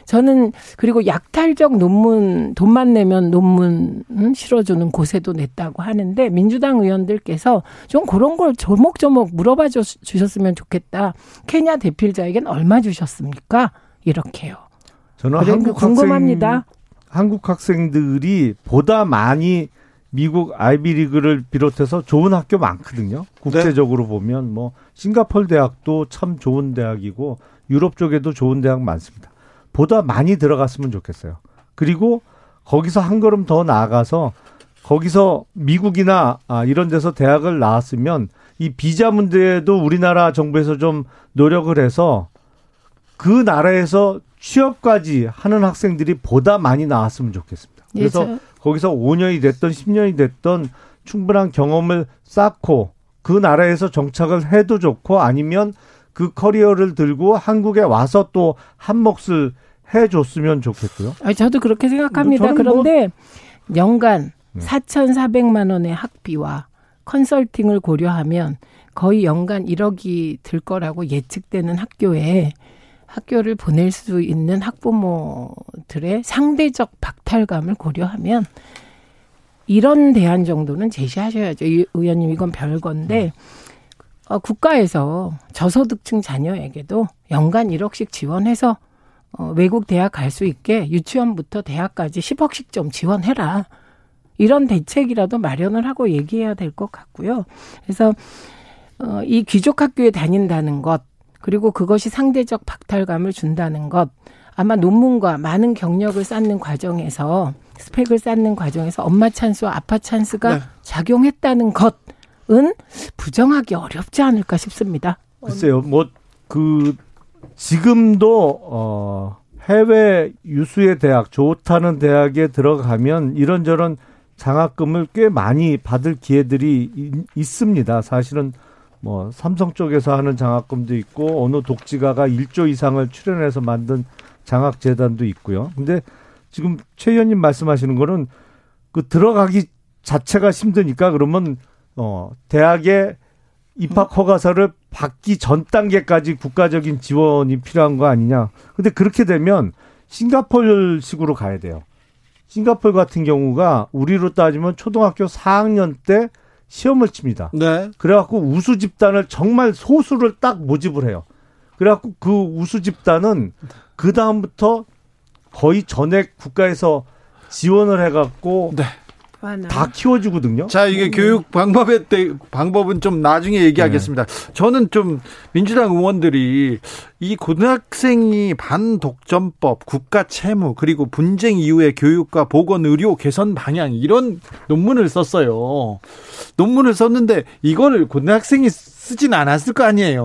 저는 그리고 약탈적 논문, 돈만 내면 논문 실어주는 곳에도 냈다고 하는데, 민주당 의원들께서 좀 그런 걸 조목조목 물어봐 주셨으면 좋겠다. 케냐 대필자에겐 얼마 주셨습니까? 이렇게요. 저는 한국 학생, 궁금합니다. 한국 학생들이 보다 많이 미국 아이비리그를 비롯해서 좋은 학교 많거든요. 국제적으로 네. 보면 뭐 싱가포르 대학도 참 좋은 대학이고 유럽 쪽에도 좋은 대학 많습니다. 보다 많이 들어갔으면 좋겠어요. 그리고 거기서 한 걸음 더 나아가서 거기서 미국이나 아, 이런 데서 대학을 나왔으면 이 비자 문제도 우리나라 정부에서 좀 노력을 해서 그 나라에서 취업까지 하는 학생들이 보다 많이 나왔으면 좋겠습니다. 그래서 예, 저... 거기서 오 년이 됐든 십 년이 됐든 충분한 경험을 쌓고 그 나라에서 정착을 해도 좋고, 아니면 그 커리어를 들고 한국에 와서 또 한 몫을 해줬으면 좋겠고요. 아니, 저도 그렇게 생각합니다. 그런데 뭐... 연간 사천사백만 원의 학비와 컨설팅을 고려하면 거의 연간 일억이 들 거라고 예측되는 학교에 학교를 보낼 수 있는 학부모들의 상대적 박탈감을 고려하면 이런 대안 정도는 제시하셔야죠. 의원님, 이건 별건데 어, 국가에서 저소득층 자녀에게도 연간 일억씩 지원해서 어, 외국 대학 갈 수 있게 유치원부터 대학까지 십억씩 좀 지원해라. 이런 대책이라도 마련을 하고 얘기해야 될 것 같고요. 그래서 어, 이 귀족 학교에 다닌다는 것, 그리고 그것이 상대적 박탈감을 준다는 것, 아마 논문과 많은 경력을 쌓는 과정에서, 스펙을 쌓는 과정에서 엄마 찬스와 아빠 찬스가 네. 작용했다는 것은 부정하기 어렵지 않을까 싶습니다. 글쎄요. 뭐 그 지금도 어 해외 유수의 대학, 좋다는 대학에 들어가면 이런저런 장학금을 꽤 많이 받을 기회들이 이, 있습니다. 사실은 뭐 삼성 쪽에서 하는 장학금도 있고, 어느 독지가가 일조 이상을 출연해서 만든 장학재단도 있고요. 근데 지금 최 의원님 말씀하시는 거는 그 들어가기 자체가 힘드니까, 그러면 어 대학의 입학 허가서를 받기 전 단계까지 국가적인 지원이 필요한 거 아니냐. 근데 그렇게 되면 싱가포르식으로 가야 돼요. 싱가포르 같은 경우가 우리로 따지면 초등학교 사 학년 때 시험을 칩니다. 네. 그래갖고 우수 집단을 정말 소수를 딱 모집을 해요. 그래갖고 그 우수 집단은 그 다음부터 거의 전액 국가에서 지원을 해갖고 네. 다 키워주거든요. 자, 이게 음. 교육 방법에 대, 방법은 좀 나중에 얘기하겠습니다. 네. 저는 좀 민주당 의원들이 이 고등학생이 반독점법, 국가 채무, 그리고 분쟁 이후의 교육과 보건 의료 개선 방향, 이런 논문을 썼어요. 논문을 썼는데 이걸 고등학생이 쓰진 않았을 거 아니에요.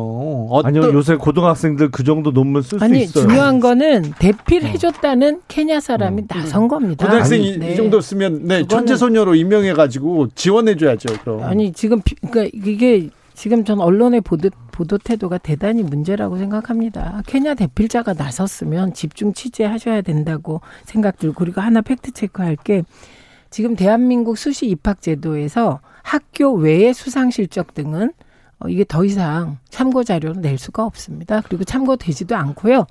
어떤... 아니요, 요새 고등학생들 그 정도 논문 쓸 수 있어요. 아니, 중요한 거는 대필해줬다는 어. 케냐 사람이 어. 나선 겁니다. 고등학생이 네. 이 정도 쓰면 네, 그거는... 천재소녀로 임명해가지고 지원해줘야죠. 그럼. 아니, 지금 그러니까 이게 지금 전 언론의 보도, 보도 태도가 대단히 문제라고 생각합니다. 케냐 대필자가 나섰으면 집중 취재하셔야 된다고 생각 들고, 그리고 하나 팩트체크할 게, 지금 대한민국 수시 입학 제도에서 학교 외의 수상 실적 등은 이게 더 이상 참고 자료를 낼 수가 없습니다. 그리고 참고되지도 않고요.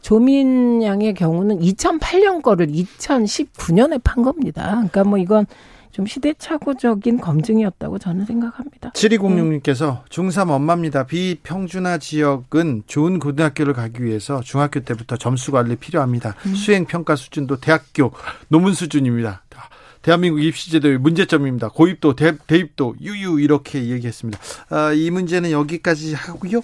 조민 양의 경우는 이천팔 년 거를 이천십구 년에 판 겁니다. 그러니까 뭐 이건 좀 시대착오적인 검증이었다고 저는 생각합니다. 칠이공육 님께서 중삼 엄마입니다. 비평준화 지역은 좋은 고등학교를 가기 위해서 중학교 때부터 점수 관리 필요합니다. 음. 수행평가 수준도 대학교 논문 수준입니다. 대한민국 입시제도의 문제점입니다. 고입도 대, 대입도 유유 이렇게 얘기했습니다. 아, 이 문제는 여기까지 하고요.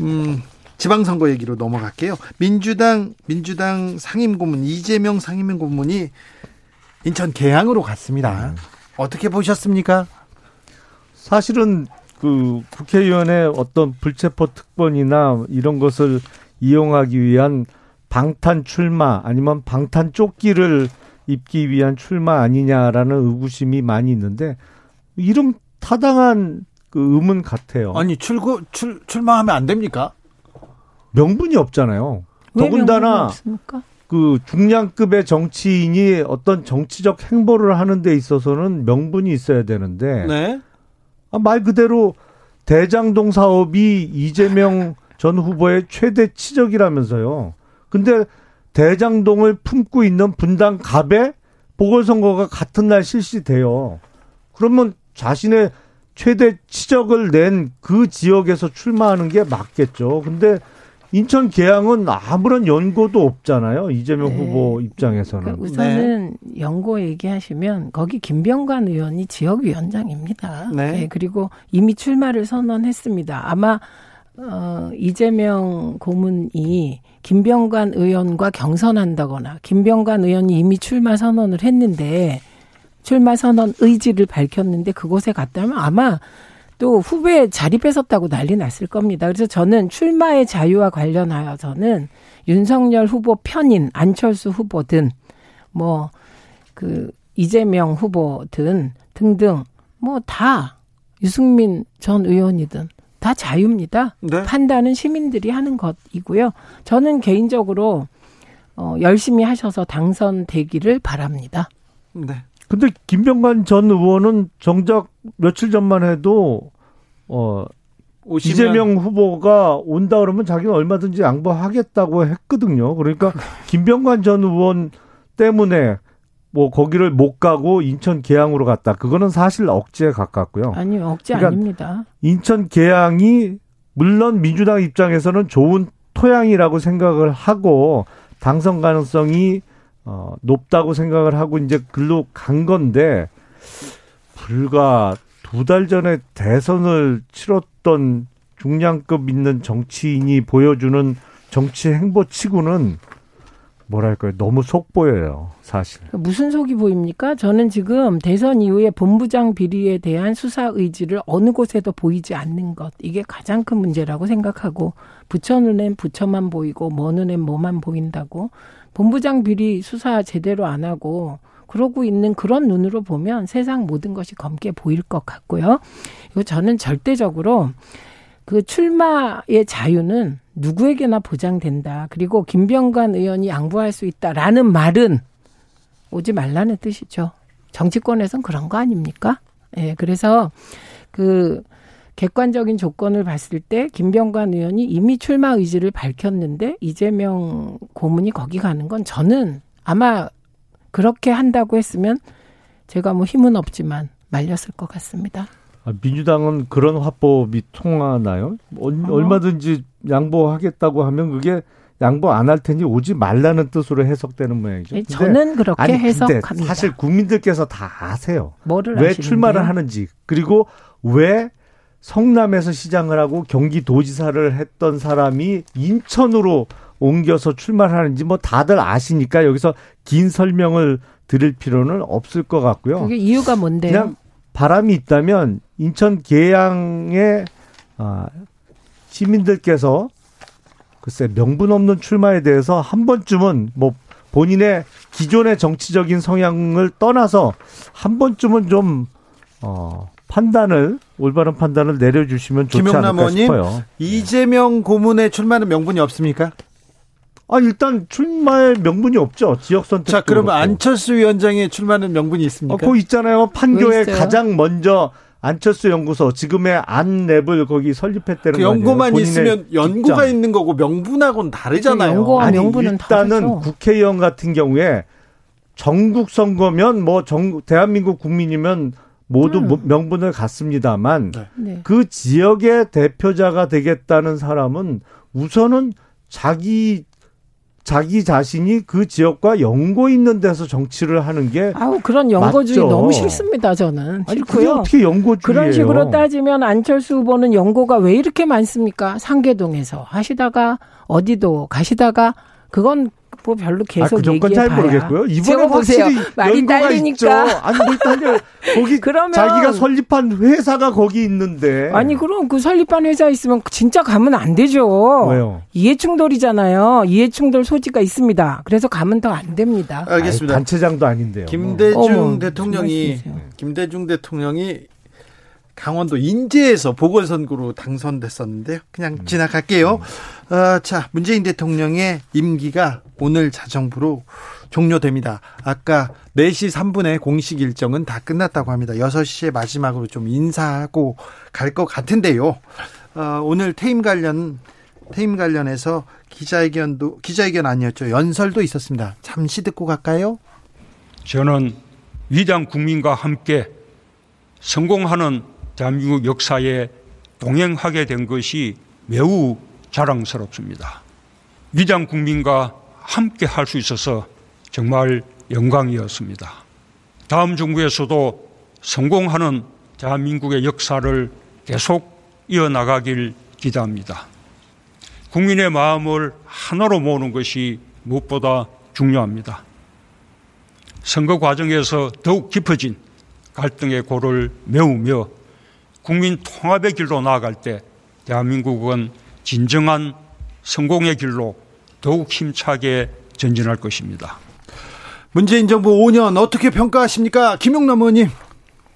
음, 지방선거 얘기로 넘어갈게요. 민주당 민주당 상임고문 이재명 상임고문이 인천 계양으로 갔습니다. 음. 어떻게 보셨습니까? 사실은 그 국회의원의 어떤 불체포 특권이나 이런 것을 이용하기 위한 방탄 출마 아니면 방탄 조끼를 입기 위한 출마 아니냐라는 의구심이 많이 있는데 이름 타당한 그 의문 같아요. 아니 출구 출 출마하면 안 됩니까? 명분이 없잖아요. 더군다나 그 중량급의 정치인이 어떤 정치적 행보를 하는 데 있어서는 명분이 있어야 되는데 네? 아, 말 그대로 대장동 사업이 이재명 전 후보의 최대 치적이라면서요. 근데 대장동을 품고 있는 분당 갑에 보궐선거가 같은 날 실시돼요. 그러면 자신의 최대 치적을 낸 그 지역에서 출마하는 게 맞겠죠. 근데 인천 계양은 아무런 연고도 없잖아요. 이재명 네. 후보 입장에서는. 우선은 네. 연고 얘기하시면 거기 김병관 의원이 지역위원장입니다. 네. 네, 그리고 이미 출마를 선언했습니다. 아마 어, 이재명 고문이 김병관 의원과 경선한다거나 김병관 의원이 이미 출마 선언을 했는데 출마 선언 의지를 밝혔는데 그곳에 갔다면 아마 또 후배 자리 뺏었다고 난리 났을 겁니다. 그래서 저는 출마의 자유와 관련하여서는 윤석열 후보 편인 안철수 후보든 뭐 그 이재명 후보든 등등 뭐 다 유승민 전 의원이든 다 자유입니다. 네. 판단은 시민들이 하는 것이고요. 저는 개인적으로 어 열심히 하셔서 당선되기를 바랍니다. 네. 근데 김병관 전 의원은 정작 며칠 전만 해도 어 오십만. 이재명 후보가 온다 그러면 자기는 얼마든지 양보하겠다고 했거든요. 그러니까 김병관 전 의원 때문에 뭐 거기를 못 가고 인천 계양으로 갔다. 그거는 사실 억지에 가깝고요. 아니요. 억지 그러니까 아닙니다. 인천 계양이 물론 민주당 입장에서는 좋은 토양이라고 생각을 하고 당선 가능성이 어, 높다고 생각을 하고 이제 글로 간 건데 불과 두 달 전에 대선을 치렀던 중량급 있는 정치인이 보여주는 정치 행보치고는 뭐랄까요. 너무 속 보여요. 사실. 무슨 속이 보입니까? 저는 지금 대선 이후에 본부장 비리에 대한 수사 의지를 어느 곳에도 보이지 않는 것. 이게 가장 큰 문제라고 생각하고 부처 눈엔 부처만 보이고 뭐 눈엔 뭐만 보인다고. 본부장 비리 수사 제대로 안 하고 그러고 있는 그런 눈으로 보면 세상 모든 것이 검게 보일 것 같고요. 그리고 저는 절대적으로 그 출마의 자유는 누구에게나 보장된다. 그리고 김병관 의원이 양보할 수 있다라는 말은 오지 말라는 뜻이죠. 정치권에선 그런 거 아닙니까? 예, 그래서 그 객관적인 조건을 봤을 때 김병관 의원이 이미 출마 의지를 밝혔는데 이재명 고문이 거기 가는 건 저는 아마 그렇게 한다고 했으면 제가 뭐 힘은 없지만 말렸을 것 같습니다. 민주당은 그런 화법이 통하나요? 얼마든지 양보하겠다고 하면 그게 양보 안 할 테니 오지 말라는 뜻으로 해석되는 모양이죠. 근데, 저는 그렇게 아니, 해석합니다. 사실 국민들께서 다 아세요. 뭐를 왜 아시는데요? 출마를 하는지 그리고 왜 성남에서 시장을 하고 경기도지사를 했던 사람이 인천으로 옮겨서 출마를 하는지 뭐 다들 아시니까 여기서 긴 설명을 드릴 필요는 없을 것 같고요. 그게 이유가 뭔데요? 그냥 바람이 있다면 인천 계양의 시민들께서 글쎄 명분 없는 출마에 대해서 한 번쯤은 뭐 본인의 기존의 정치적인 성향을 떠나서 한 번쯤은 좀 어, 판단을 올바른 판단을 내려주시면 좋지 않을까 싶어요. 김용남 의원님, 이재명 고문의 출마는 명분이 없습니까? 아 일단 출마의 명분이 없죠. 지역 선택. 자 그러면 그렇고. 안철수 위원장의 출마는 명분이 있습니까? 어, 그거 있잖아요. 판교에 가장 먼저 안철수 연구소 지금의 안랩을 거기 설립했다는 그 연고만 거예요. 있으면 연고가 직장. 있는 거고 명분하고는 다르잖아요. 그 연고와 아니, 명분은 일단은 다르죠. 국회의원 같은 경우에 전국 선거면 뭐 정, 대한민국 국민이면 모두 음. 명분을 갖습니다만 네. 그 지역의 대표자가 되겠다는 사람은 우선은 자기 자기 자신이 그 지역과 연고 있는 데서 정치를 하는 게 아우 그런 연고주의 맞죠. 너무 싫습니다. 저는 아니, 싫고요. 그게 어떻게 연고주의예요. 그런 식으로 따지면 안철수 후보는 연고가 왜 이렇게 많습니까? 상계동에서 하시다가 어디도 가시다가 그건 뭐 별로 계속 아, 그 얘기해 봐야. 잘 모르겠고요. 이번에 보세요. 많이 딸리니까. 아니 뭘 딸려. 거기 그러면, 자기가 설립한 회사가 거기 있는데. 아니 그럼 그 설립한 회사 있으면 진짜 가면 안 되죠. 왜요? 이해충돌이잖아요. 이해충돌 소지가 있습니다. 그래서 가면 더 안 됩니다. 알겠습니다. 아니, 단체장도 아닌데요. 김대중 어머, 대통령이 김대중 대통령이 강원도 인제에서 보궐선거로 당선됐었는데요. 그냥 지나갈게요. 음. 어, 자, 문재인 대통령의 임기가 오늘 자정부로 종료됩니다. 아까 네 시 삼 분에 공식 일정은 다 끝났다고 합니다. 여섯 시에 마지막으로 좀 인사하고 갈 것 같은데요. 어, 오늘 퇴임 관련 퇴임 관련해서 기자회견도 기자회견 아니었죠. 연설도 있었습니다. 잠시 듣고 갈까요? 저는 위대한 국민과 함께 성공하는 대한민국 역사에 동행하게 된 것이 매우 자랑스럽습니다. 위대한 국민과 함께 할 수 있어서 정말 영광이었습니다. 다음 정부에서도 성공하는 대한민국의 역사를 계속 이어나가길 기대합니다. 국민의 마음을 하나로 모으는 것이 무엇보다 중요합니다. 선거 과정에서 더욱 깊어진 갈등의 골을 메우며 국민 통합의 길로 나아갈 때 대한민국은 진정한 성공의 길로 더욱 힘차게 전진할 것입니다. 문재인 정부 오 년 어떻게 평가하십니까? 김용남 의원님.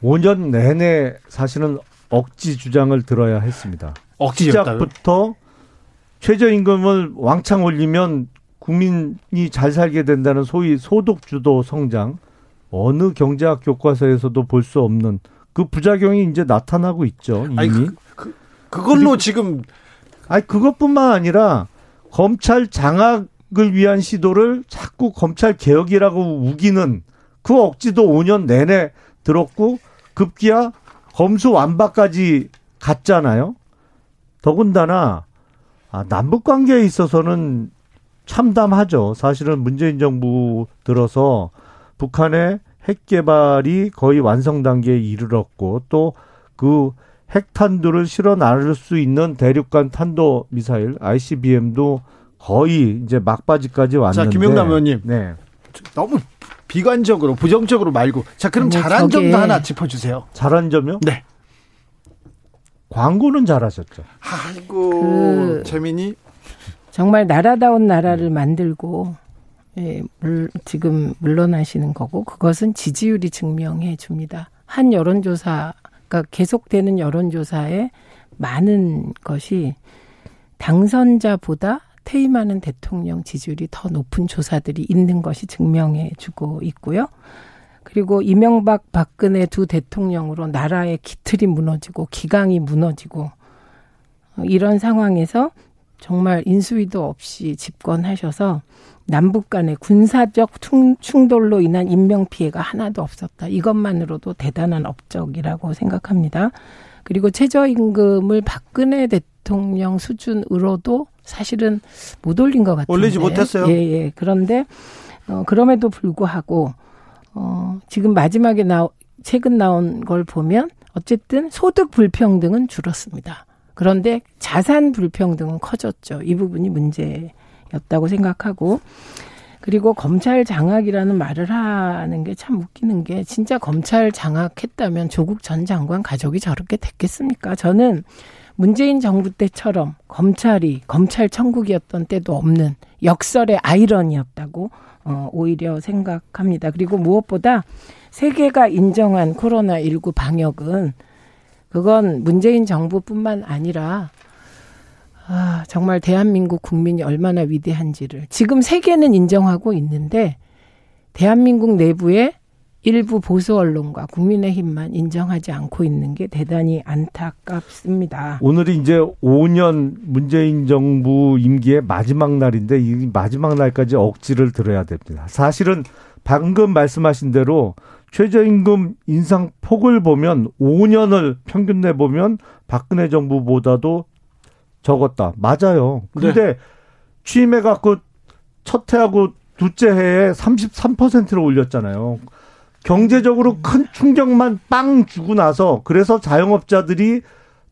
오 년 내내 사실은 억지 주장을 들어야 했습니다. 억지였다요? 시작부터 최저임금을 왕창 올리면 국민이 잘 살게 된다는 소위 소득주도 성장. 어느 경제학 교과서에서도 볼 수 없는 그 부작용이 이제 나타나고 있죠. 이미. 아니, 그, 그, 그걸로 그리고, 지금. 아니, 그것뿐만 아니라 검찰 장악을 위한 시도를 자꾸 검찰 개혁이라고 우기는 그 억지도 오 년 내내 들었고 급기야 검수 완박까지 갔잖아요. 더군다나 아, 남북관계에 있어서는 참담하죠. 사실은 문재인 정부 들어서 북한의 핵 개발이 거의 완성 단계에 이르렀고 또 그 핵탄두를 실어 나를 수 있는 대륙간 탄도 미사일 아이씨비엠도 거의 이제 막바지까지 왔는데. 자, 김용남 의원님. 네. 너무 비관적으로 부정적으로 말고 자, 그럼 잘한 점도 하나 짚어 주세요. 잘한 점요? 네. 광고는 잘하셨죠. 아이고. 그 최민희 정말 나라다운 나라를 만들고 예, 물, 지금 물러나시는 거고 그것은 지지율이 증명해 줍니다. 한 여론조사, 그러니까 계속되는 여론조사에 많은 것이 당선자보다 퇴임하는 대통령 지지율이 더 높은 조사들이 있는 것이 증명해 주고 있고요. 그리고 이명박, 박근혜 두 대통령으로 나라의 기틀이 무너지고 기강이 무너지고 이런 상황에서 정말 인수위도 없이 집권하셔서 남북 간의 군사적 충돌로 인한 인명피해가 하나도 없었다. 이것만으로도 대단한 업적이라고 생각합니다. 그리고 최저임금을 박근혜 대통령 수준으로도 사실은 못 올린 것 같은데. 올리지 못했어요. 예, 예. 그런데 어, 그럼에도 불구하고 어, 지금 마지막에 나 최근 나온 걸 보면 어쨌든 소득 불평등은 줄었습니다. 그런데 자산 불평등은 커졌죠. 이 부분이 문제였다고 생각하고 그리고 검찰 장악이라는 말을 하는 게 참 웃기는 게 진짜 검찰 장악했다면 조국 전 장관 가족이 저렇게 됐겠습니까? 저는 문재인 정부 때처럼 검찰이 검찰 천국이었던 때도 없는 역설의 아이러니였다고 오히려 생각합니다. 그리고 무엇보다 세계가 인정한 코로나십구 방역은 그건 문재인 정부뿐만 아니라 아, 정말 대한민국 국민이 얼마나 위대한지를 지금 세계는 인정하고 있는데 대한민국 내부의 일부 보수 언론과 국민의힘만 인정하지 않고 있는 게 대단히 안타깝습니다. 오늘이 이제 오 년 문재인 정부 임기의 마지막 날인데 이 마지막 날까지 억지를 들어야 됩니다. 사실은 방금 말씀하신 대로 최저임금 인상 폭을 보면 오 년을 평균 내보면 박근혜 정부보다도 적었다. 맞아요. 그런데 네. 취임해갖고 첫 해하고 둘째 해에 삼십삼 퍼센트로 올렸잖아요. 경제적으로 큰 충격만 빵 주고 나서, 그래서 자영업자들이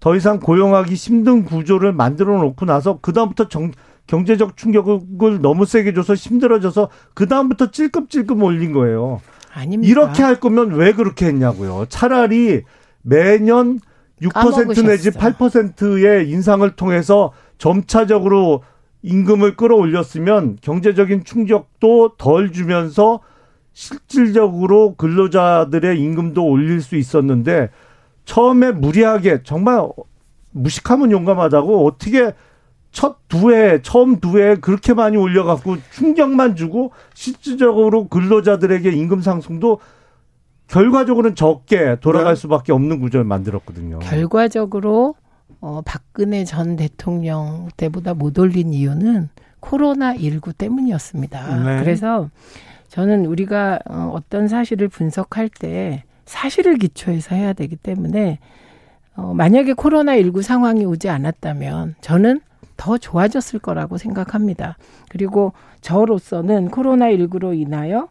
더 이상 고용하기 힘든 구조를 만들어 놓고 나서 그다음부터 정, 경제적 충격을 너무 세게 줘서 힘들어져서 그다음부터 찔끔찔끔 올린 거예요. 아닙니다. 이렇게 할 거면 왜 그렇게 했냐고요. 차라리 매년 육 퍼센트 까먹으셨어. 내지 팔 퍼센트의 인상을 통해서 점차적으로 임금을 끌어올렸으면 경제적인 충격도 덜 주면서 실질적으로 근로자들의 임금도 올릴 수 있었는데, 처음에 무리하게 정말 무식하면 용감하다고 어떻게 첫 두 해, 처음 두 해 그렇게 많이 올려갖고 충격만 주고 실질적으로 근로자들에게 임금 상승도 결과적으로는 적게 돌아갈 수밖에 없는 구조를 만들었거든요. 결과적으로 어, 박근혜 전 대통령 때보다 못 올린 이유는 코로나십구 때문이었습니다. 네. 그래서 저는 우리가 어떤 사실을 분석할 때 사실을 기초해서 해야 되기 때문에 어, 만약에 코로나십구 상황이 오지 않았다면 저는 더 좋아졌을 거라고 생각합니다. 그리고 저로서는 코로나십구로 인하여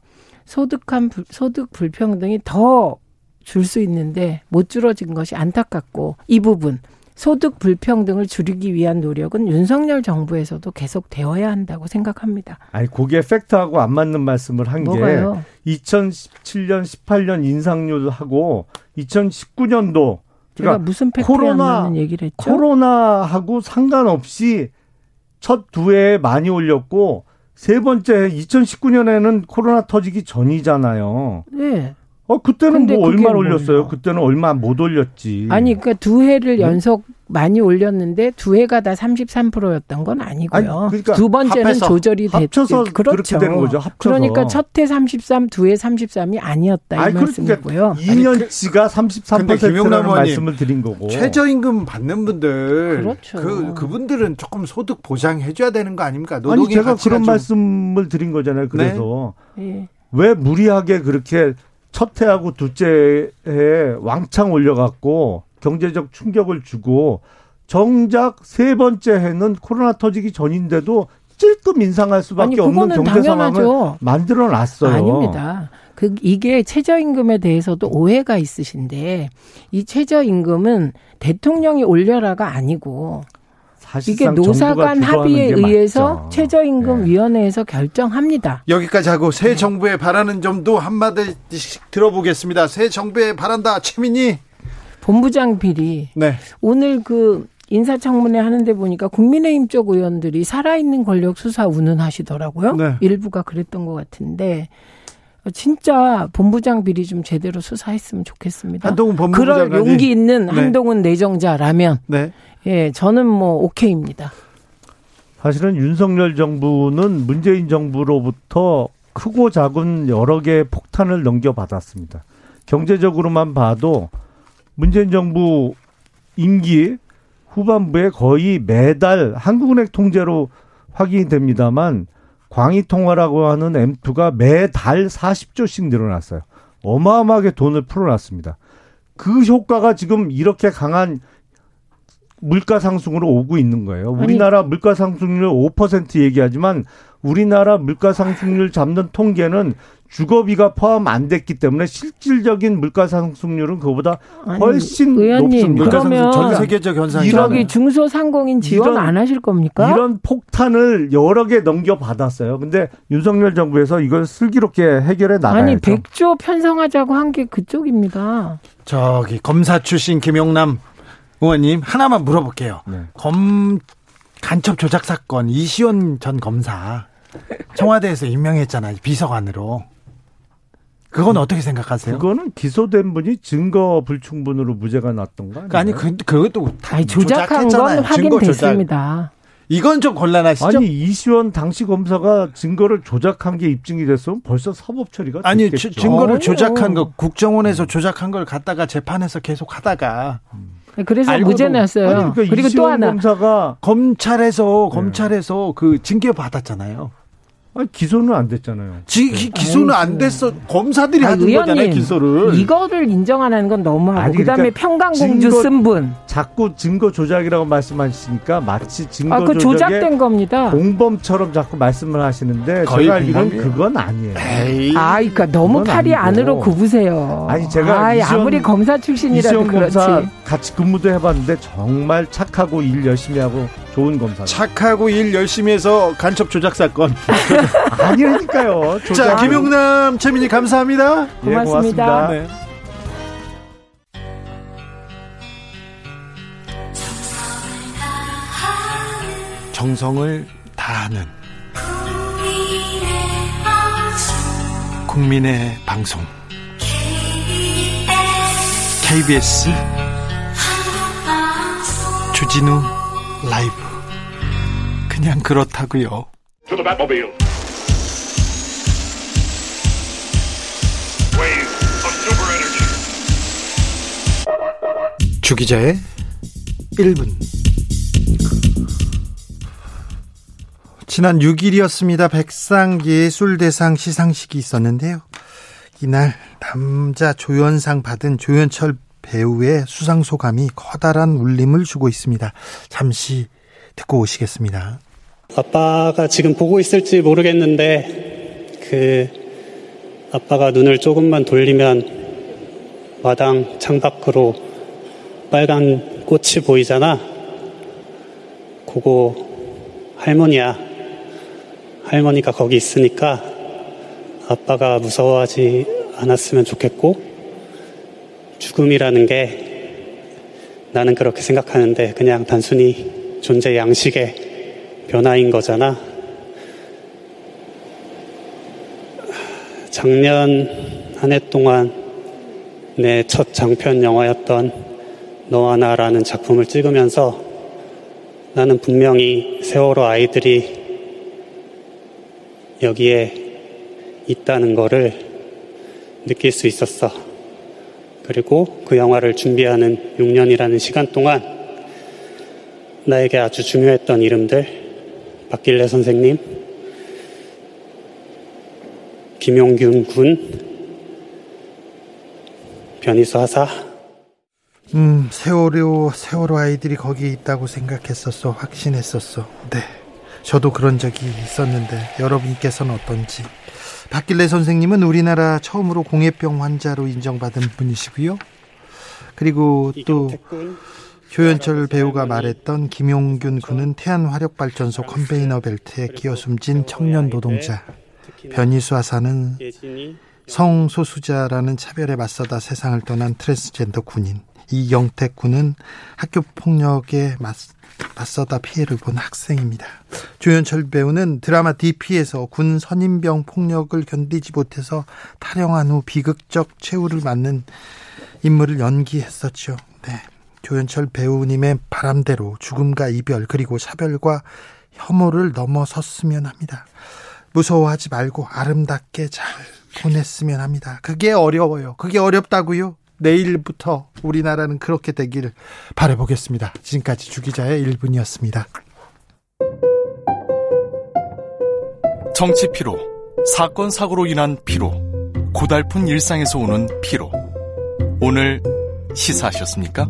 소득한 불, 소득 불평등이 더 줄 수 있는데 못 줄어진 것이 안타깝고, 이 부분 소득 불평등을 줄이기 위한 노력은 윤석열 정부에서도 계속 되어야 한다고 생각합니다. 아니, 그게 팩트하고 안 맞는 말씀을 한 게 이천십칠 년, 십팔 년 인상률하고 이천십구 년도 제가 그러니까 무슨 팩트에 안 맞는 얘기를 했죠? 코로나하고 상관없이 첫 두 해에 많이 올렸고, 세 번째 이천십구 년에는 코로나 터지기 전이잖아요. 네. 어 그때는 뭐 얼마 올렸어요? 몰라. 그때는 얼마 못 올렸지. 아니 그러니까 두 해를 연속 네? 많이 올렸는데 두 해가 다 삼십삼 퍼센트였던 건 아니고요. 아니, 그러니까 두 번째는 합해서, 조절이 됐죠. 합쳐서 됐, 그렇죠. 그렇게 되는 거죠. 합쳐서. 그러니까 첫 해 삼십삼, 두 해 삼십삼이 아니었다, 아니, 이 말씀이고요. 그러니까 이 년치가 삼십삼 퍼센트라는 말씀을 드린 거고. 최저임금 받는 분들, 그렇죠. 그, 그분들은 조금 소득 보장해줘야 되는 거 아닙니까? 아니 제가 그런 좀... 말씀을 드린 거잖아요. 그래서 네? 왜 무리하게 그렇게 첫 해하고 둘째 해에 왕창 올려갖고 경제적 충격을 주고, 정작 세 번째 해는 코로나 터지기 전인데도 찔끔 인상할 수밖에 아니, 없는 경제 당연하죠. 상황을 만들어놨어요. 아닙니다. 그 이게 최저임금에 대해서도 오해가 있으신데, 이 최저임금은 대통령이 올려라가 아니고 이게 노사간 합의에 의해서 최저임금위원회에서 네. 결정합니다. 여기까지 하고 새 정부에 네. 바라는 점도 한마디씩 들어보겠습니다. 새 정부에 바란다, 최민희 본부장 비리. 네. 오늘 그 인사청문회 하는데 보니까 국민의힘 쪽 의원들이 살아있는 권력 수사 운운하시더라고요. 네. 일부가 그랬던 것 같은데, 진짜 본부장 비리 좀 제대로 수사했으면 좋겠습니다. 한동훈 본부장이. 그럴 용기 있는 한동훈 네. 내정자라면 네. 예, 저는 뭐 오케이입니다. 사실은 윤석열 정부는 문재인 정부로부터 크고 작은 여러 개의 폭탄을 넘겨받았습니다. 경제적으로만 봐도 문재인 정부 임기 후반부에 거의 매달 한국은행 통제로 확인이 됩니다만, 광의통화라고 하는 엠투가 매달 사십 조씩 늘어났어요. 어마어마하게 돈을 풀어놨습니다. 그 효과가 지금 이렇게 강한 물가 상승으로 오고 있는 거예요. 우리나라 아니. 물가 상승률 오 퍼센트 얘기하지만 우리나라 물가 상승률 잡는 통계는 주거비가 포함 안 됐기 때문에 실질적인 물가 상승률은 그보다 훨씬 아니, 높습니다. 그러면 전 세계적 현상이잖아요. 여기 중소상공인 지원 이런, 안 하실 겁니까? 이런 폭탄을 여러 개 넘겨받았어요. 근데 윤석열 정부에서 이걸 슬기롭게 해결해 나가야죠. 아니 백조 편성하자고 한 게 그쪽입니다. 저기 검사 출신 김용남 의원님 하나만 물어볼게요. 네. 검 간첩 조작 사건 이시원 전 검사 청와대에서 임명했잖아요, 비서관으로. 그건 어떻게 생각하세요? 그거는 기소된 분이 증거 불충분으로 무죄가 났던가? 아니 그 그것도 다 조작한 건 확인됐습니다. 이건 좀 곤란하시죠? 아니 이시원 당시 검사가 증거를 조작한 게 입증이 됐으면 벌써 사법 처리가 됐겠죠. 아니 주, 증거를 아니요. 조작한 거 국정원에서 조작한 걸 갖다가 재판에서 계속 하다가. 음. 그래서 무죄 났어요. 아니, 그러니까 그리고 또 하나 검사가 검찰에서 검찰에서 네. 그 징계 받았잖아요. 아니, 기소는 안 됐잖아요. 지, 기, 기소는 아이고. 안 됐어. 검사들이 아니, 하는 의원님, 거잖아요, 기소를. 이거를 인정 안 하는 건 너무하고. 아니, 그러니까 그다음에 평강공주 증거, 쓴 분. 자꾸 증거 조작이라고 말씀하시니까 마치 증거 아, 그 조작에 조작된 겁니다. 공범처럼 자꾸 말씀을 하시는데 제가 알기로는 그건 아니에요. 에이, 아, 그러니까 너무 팔이 아니고. 안으로 굽으세요. 아니 제가 아이, 이시원, 아무리 검사 출신이라도 그렇지. 검사 같이 근무도 해봤는데 정말 착하고 일 열심히 하고. 좋은 검사. 착하고 일 열심히 해서 간첩 조작 사건. 아니라니까요. 자, 김용남, 최민희 감사합니다. 고맙습니다. 예, 고맙습니다. 네. 정성을 다하는 국민의 방송 케이비에스 주진우 라이브. 그냥 그렇다고요. 주 기자의 일 분. 지난 육 일이었습니다. 백상기의 술대상 시상식이 있었는데요. 이날 남자 조연상 받은 조현철 배우의 수상 소감이 커다란 울림을 주고 있습니다. 잠시 듣고 오시겠습니다. 아빠가 지금 보고 있을지 모르겠는데 그 아빠가 눈을 조금만 돌리면 마당 창밖으로 빨간 꽃이 보이잖아. 그거 할머니야. 할머니가 거기 있으니까 아빠가 무서워하지 않았으면 좋겠고 죽음이라는 게 나는 그렇게 생각하는데 그냥 단순히 존재 양식에 변화인 거잖아. 작년 한 해 동안 내 첫 장편 영화였던 너와 나라는 작품을 찍으면서 나는 분명히 세월호 아이들이 여기에 있다는 거를 느낄 수 있었어. 그리고 그 영화를 준비하는 육 년이라는 시간 동안 나에게 아주 중요했던 이름들 박길래 선생님, 김용균 군, 변희수 하사. 음, 세월호, 세월호 아이들이 거기에 있다고 생각했었어, 확신했었어. 네, 저도 그런 적이 있었는데 여러분께서는 어떤지. 박길래 선생님은 우리나라 처음으로 공해병 환자로 인정받은 분이시고요. 그리고 또 조현철 배우가 말했던 김용균 군은 태안화력발전소 컨베이너 벨트에 끼어 숨진 청년 노동자, 변희수 하사는 성소수자라는 차별에 맞서다 세상을 떠난 트랜스젠더 군인, 이영택 군은 학교폭력에 맞서다 피해를 본 학생입니다. 조현철 배우는 드라마 디피에서 군 선임병 폭력을 견디지 못해서 탈영한 후 비극적 최후를 맞는 인물을 연기했었죠. 네. 조현철 배우님의 바람대로 죽음과 이별 그리고 차별과 혐오를 넘어섰으면 합니다. 무서워하지 말고 아름답게 잘 보냈으면 합니다. 그게 어려워요. 그게 어렵다고요. 내일부터 우리나라는 그렇게 되길 바라보겠습니다. 지금까지 주기자의 일 분이었습니다. 정치 피로, 사건 사고로 인한 피로, 고달픈 일상에서 오는 피로. 오늘 시사하셨습니까?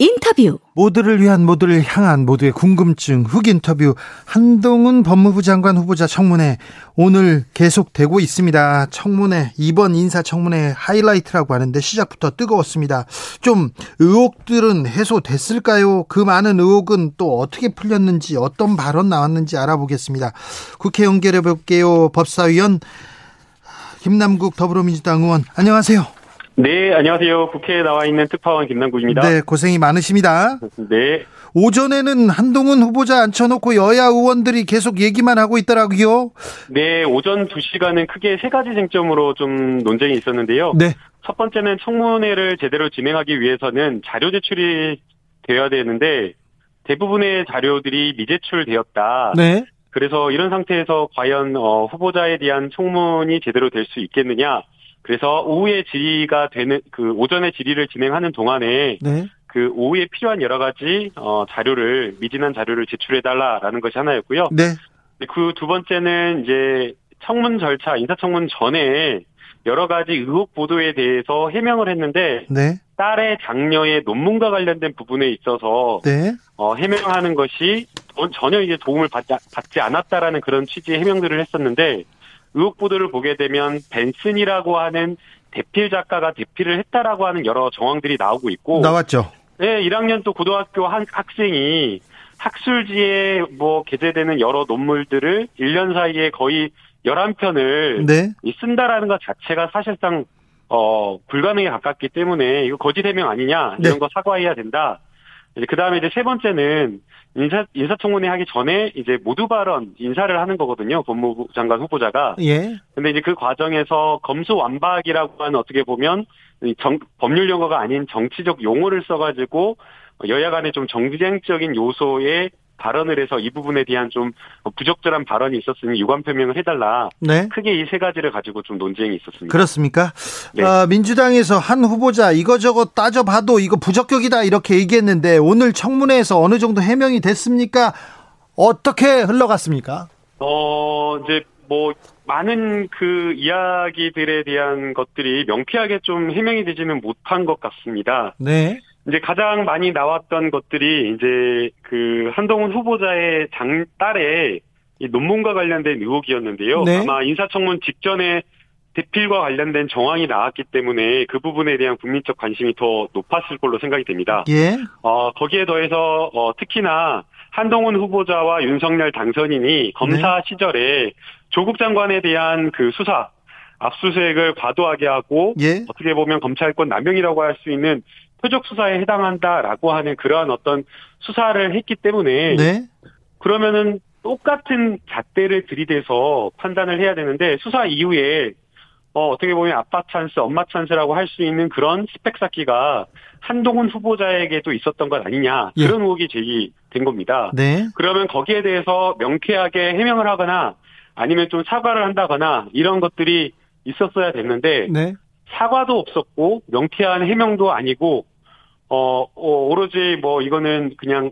인터뷰. 모두를 위한, 모두를 향한, 모두의 궁금증 훅 인터뷰. 한동훈 법무부 장관 후보자 청문회 오늘 계속되고 있습니다. 청문회, 이번 인사청문회 하이라이트라고 하는데 시작부터 뜨거웠습니다. 좀 의혹들은 해소됐을까요? 그 많은 의혹은 또 어떻게 풀렸는지, 어떤 발언 나왔는지 알아보겠습니다. 국회 연결해 볼게요. 법사위원 김남국 더불어민주당 의원, 안녕하세요. 네, 안녕하세요. 국회에 나와 있는 특파원 김남국입니다. 네, 고생이 많으십니다. 네. 오전에는 한동훈 후보자 앉혀놓고 여야 의원들이 계속 얘기만 하고 있더라고요. 네, 오전 두 시간은 크게 세 가지 쟁점으로 좀 논쟁이 있었는데요. 네. 첫 번째는 청문회를 제대로 진행하기 위해서는 자료 제출이 되어야 되는데 대부분의 자료들이 미제출되었다. 네. 그래서 이런 상태에서 과연 어, 후보자에 대한 청문이 제대로 될 수 있겠느냐. 그래서 오후에 질의가 되는 그 오전에 질의를 진행하는 동안에 네. 그 오후에 필요한 여러 가지 어, 자료를 미진한 자료를 제출해달라라는 것이 하나였고요. 네. 그 두 번째는 이제 청문 절차 인사청문 전에 여러 가지 의혹 보도에 대해서 해명을 했는데 네. 딸의 장녀의 논문과 관련된 부분에 있어서 네. 어, 해명하는 것이 전혀 이제 도움을 받지, 받지 않았다라는 그런 취지의 해명들을 했었는데 의혹 보도를 보게 되면 벤슨이라고 하는 대필 작가가 대필을 했다라고 하는 여러 정황들이 나오고 있고 나왔죠. 네, 일 학년 또 고등학교 한 학생이 학술지에 뭐 게재되는 여러 논문들을 일 년 사이에 거의 열한 편을 네. 쓴다라는 것 자체가 사실상 어 불가능에 가깝기 때문에 이거 거짓 해명 아니냐 이런 네. 거 사과해야 된다. 이제 그다음에 이제 세 번째는 인사 인사청문회 하기 전에 이제 모두 발언 인사를 하는 거거든요. 법무부 장관 후보자가. 예. 근데 이제 그 과정에서 검수완박이라고 하는 어떻게 보면 정, 법률 용어가 아닌 정치적 용어를 써가지고 여야 간에 좀 정쟁적인 요소의 발언을 해서 이 부분에 대한 좀 부적절한 발언이 있었으니 유감 표명을 해달라. 네. 크게 이 세 가지를 가지고 좀 논쟁이 있었습니다. 그렇습니까? 네. 아, 민주당에서 한 후보자 이거저거 따져봐도 이거 부적격이다 이렇게 얘기했는데 오늘 청문회에서 어느 정도 해명이 됐습니까? 어떻게 흘러갔습니까? 어, 이제 뭐 많은 그 이야기들에 대한 것들이 명쾌하게 좀 해명이 되지는 못한 것 같습니다. 네. 이제 가장 많이 나왔던 것들이 이제 그 한동훈 후보자의 장 딸의 이 논문과 관련된 의혹이었는데요. 네. 아마 인사청문 직전에 대필과 관련된 정황이 나왔기 때문에 그 부분에 대한 국민적 관심이 더 높았을 걸로 생각이 됩니다. 예. 어 거기에 더해서 어, 특히나 한동훈 후보자와 윤석열 당선인이 검사 네. 시절에 조국 장관에 대한 그 수사 압수수색을 과도하게 하고 예. 어떻게 보면 검찰권 남용이라고 할 수 있는 표적 수사에 해당한다라고 하는 그러한 어떤 수사를 했기 때문에 네. 그러면은 똑같은 잣대를 들이대서 판단을 해야 되는데 수사 이후에 어 어떻게 보면 아빠 찬스, 엄마 찬스라고 할 수 있는 그런 스펙 쌓기가 한동훈 후보자에게도 있었던 것 아니냐 예. 그런 의혹이 제기된 겁니다. 네. 그러면 거기에 대해서 명쾌하게 해명을 하거나 아니면 좀 사과를 한다거나 이런 것들이 있었어야 됐는데 네. 사과도 없었고 명쾌한 해명도 아니고 어, 어 오로지 뭐 이거는 그냥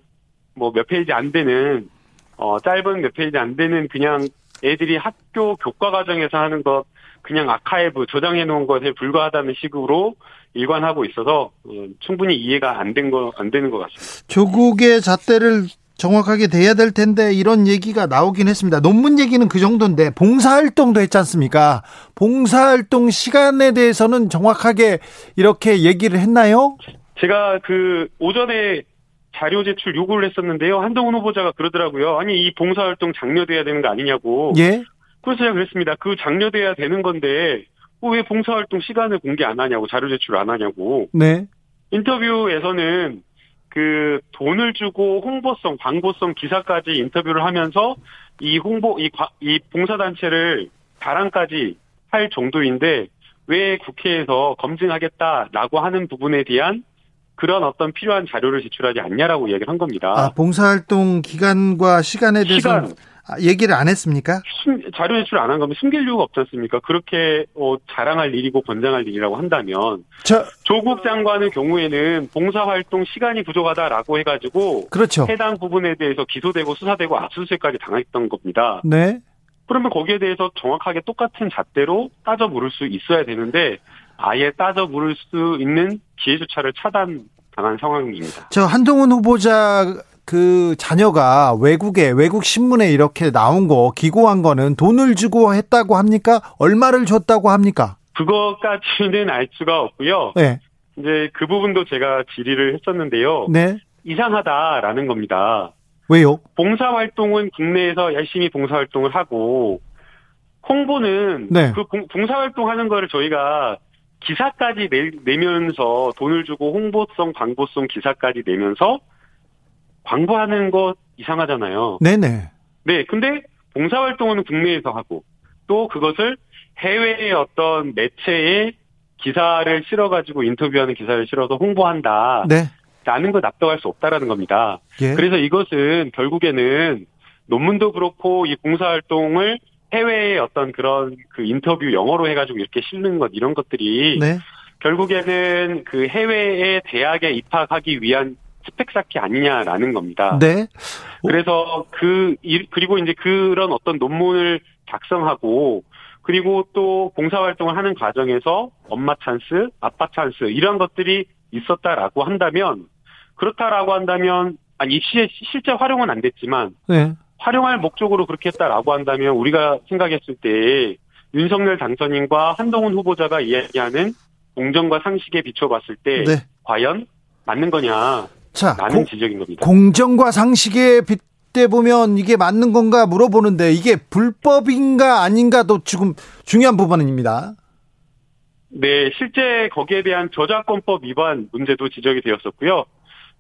뭐 몇 페이지 안 되는 어 짧은 몇 페이지 안 되는 그냥 애들이 학교 교과 과정에서 하는 것 그냥 아카이브 저장해 놓은 것에 불과하다는 식으로 일관하고 있어서 음, 충분히 이해가 안 된 거 안 되는 것 같습니다. 조국의 잣대를 정확하게 돼야 될 텐데 이런 얘기가 나오긴 했습니다. 논문 얘기는 그 정도인데 봉사활동도 했지 않습니까? 봉사활동 시간에 대해서는 정확하게 이렇게 얘기를 했나요? 제가 그 오전에 자료 제출 요구를 했었는데요. 한동훈 후보자가 그러더라고요. 아니 이 봉사활동 장려돼야 되는 거 아니냐고. 예. 그래서 제가 그랬습니다. 그 장려돼야 되는 건데 왜 봉사활동 시간을 공개 안 하냐고 자료 제출 안 하냐고. 네. 인터뷰에서는 그 돈을 주고 홍보성, 광고성 기사까지 인터뷰를 하면서 이 홍보, 이, 이 봉사단체를 자랑까지 할 정도인데 왜 국회에서 검증하겠다라고 하는 부분에 대한 그런 어떤 필요한 자료를 제출하지 않냐라고 얘기를 한 겁니다. 아, 봉사활동 기간과 시간에 대해서 시간. 얘기를 안 했습니까? 자료 제출 안 한 거면 숨길 이유가 없지 않습니까? 그렇게 어, 자랑할 일이고 권장할 일이라고 한다면 저... 조국 장관의 경우에는 봉사활동 시간이 부족하다라고 해가지고 그렇죠. 해당 부분에 대해서 기소되고 수사되고 압수수색까지 당했던 겁니다. 네. 그러면 거기에 대해서 정확하게 똑같은 잣대로 따져 물을 수 있어야 되는데 아예 따져 물을 수 있는 기회조차를 차단당한 상황입니다. 저 한동훈 후보자 그 자녀가 외국에 외국 신문에 이렇게 나온 거 기고한 거는 돈을 주고 했다고 합니까? 얼마를 줬다고 합니까? 그것까지는 알 수가 없고요. 네. 이제 그 부분도 제가 질의를 했었는데요. 네. 이상하다라는 겁니다. 왜요? 봉사활동은 국내에서 열심히 봉사활동을 하고 홍보는 네. 그 봉사활동하는 거를 저희가 기사까지 내, 내면서 돈을 주고 홍보성, 광고성 기사까지 내면서 광고하는 것 이상하잖아요. 네네. 네, 근데 봉사활동은 국내에서 하고 또 그것을 해외의 어떤 매체에 기사를 실어가지고 인터뷰하는 기사를 실어서 홍보한다. 네. 라는 거 납득할 수 없다라는 겁니다. 예. 그래서 이것은 결국에는 논문도 그렇고 이 봉사활동을 해외의 어떤 그런 그 인터뷰 영어로 해가지고 이렇게 실는 것 이런 것들이 네. 결국에는 그 해외의 대학에 입학하기 위한 스펙 쌓기 아니냐라는 겁니다. 네. 그래서 그 그리고 이제 그런 어떤 논문을 작성하고 그리고 또 봉사활동을 하는 과정에서 엄마 찬스, 아빠 찬스 이런 것들이 있었다라고 한다면 그렇다라고 한다면 아니 실제 활용은 안 됐지만 네. 활용할 목적으로 그렇게 했다라고 한다면 우리가 생각했을 때 윤석열 당선인과 한동훈 후보자가 이야기하는 공정과 상식에 비춰봤을 때 네. 과연 맞는 거냐 자, 라는 고, 지적인 겁니다. 공정과 상식에 빗대보면 이게 맞는 건가 물어보는데 이게 불법인가 아닌가도 지금 중요한 부분입니다. 네, 실제 거기에 대한 저작권법 위반 문제도 지적이 되었었고요.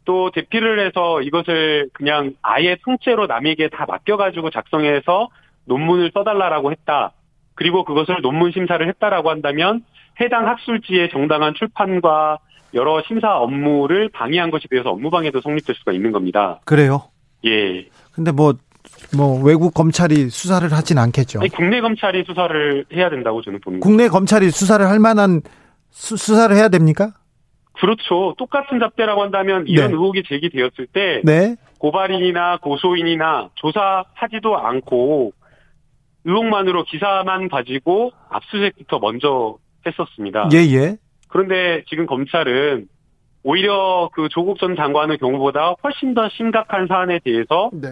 또 대피를 해서 이것을 그냥 아예 통째로 남에게 다 맡겨가지고 작성해서 논문을 써달라고 했다. 그리고 그것을 논문 심사를 했다라고 한다면 해당 학술지의 정당한 출판과 여러 심사 업무를 방해한 것이 되어서 업무방해도 성립될 수가 있는 겁니다. 그래요? 예. 근데 뭐, 뭐 외국 검찰이 수사를 하진 않겠죠? 아니, 국내 검찰이 수사를 해야 된다고 저는 봅니다. 국내 검찰이 수사를 할 만한 수, 수사를 해야 됩니까? 그렇죠. 똑같은 잣대라고 한다면 이런 네. 의혹이 제기되었을 때 네. 고발인이나 고소인이나 조사하지도 않고 의혹만으로 기사만 가지고 압수수색부터 먼저 했었습니다. 예예. 그런데 지금 검찰은 오히려 그 조국 전 장관의 경우보다 훨씬 더 심각한 사안에 대해서 네.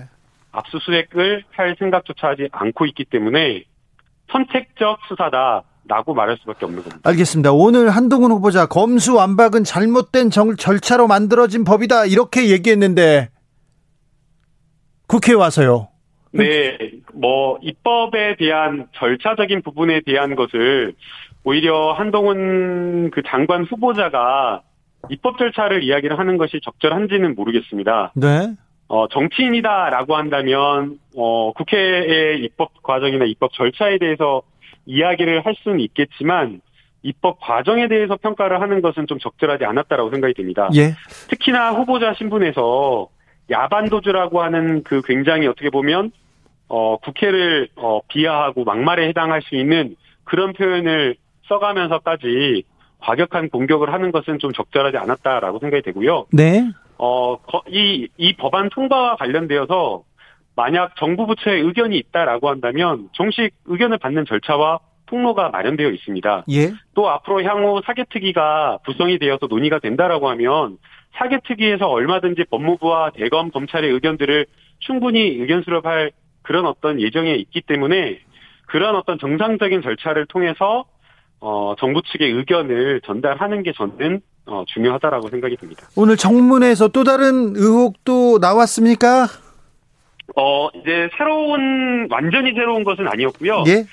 압수수색을 할 생각조차 하지 않고 있기 때문에 선택적 수사다. 라고 말할 수밖에 없는 겁니다. 알겠습니다. 오늘 한동훈 후보자 검수완박은 잘못된 정, 절차로 만들어진 법이다 이렇게 얘기했는데 국회에 와서요. 네. 뭐 입법에 대한 절차적인 부분에 대한 것을 오히려 한동훈 그 장관 후보자가 입법 절차를 이야기를 하는 것이 적절한지는 모르겠습니다. 네. 어, 정치인이다라고 한다면 어, 국회의 입법 과정이나 입법 절차에 대해서 이야기를 할 수는 있겠지만 입법 과정에 대해서 평가를 하는 것은 좀 적절하지 않았다라고 생각이 됩니다. 예. 특히나 후보자 신분에서 야반도주라고 하는 그 굉장히 어떻게 보면 어, 국회를 어, 비하하고 막말에 해당할 수 있는 그런 표현을 써가면서까지 과격한 공격을 하는 것은 좀 적절하지 않았다라고 생각이 되고요. 네. 어, 이, 이 법안 통과와 관련되어서 만약 정부 부처의 의견이 있다라고 한다면 정식 의견을 받는 절차와 통로가 마련되어 있습니다. 예. 또 앞으로 향후 사개특위가 구성이 되어서 논의가 된다라고 하면 사개특위에서 얼마든지 법무부와 대검, 검찰의 의견들을 충분히 의견 수렴할 그런 어떤 예정에 있기 때문에 그런 어떤 정상적인 절차를 통해서 어, 정부 측의 의견을 전달하는 게 저는 어, 중요하다라고 생각이 듭니다. 오늘 청문회에서 또 다른 의혹도 나왔습니까? 어, 이제 새로운, 완전히 새로운 것은 아니었고요. 예.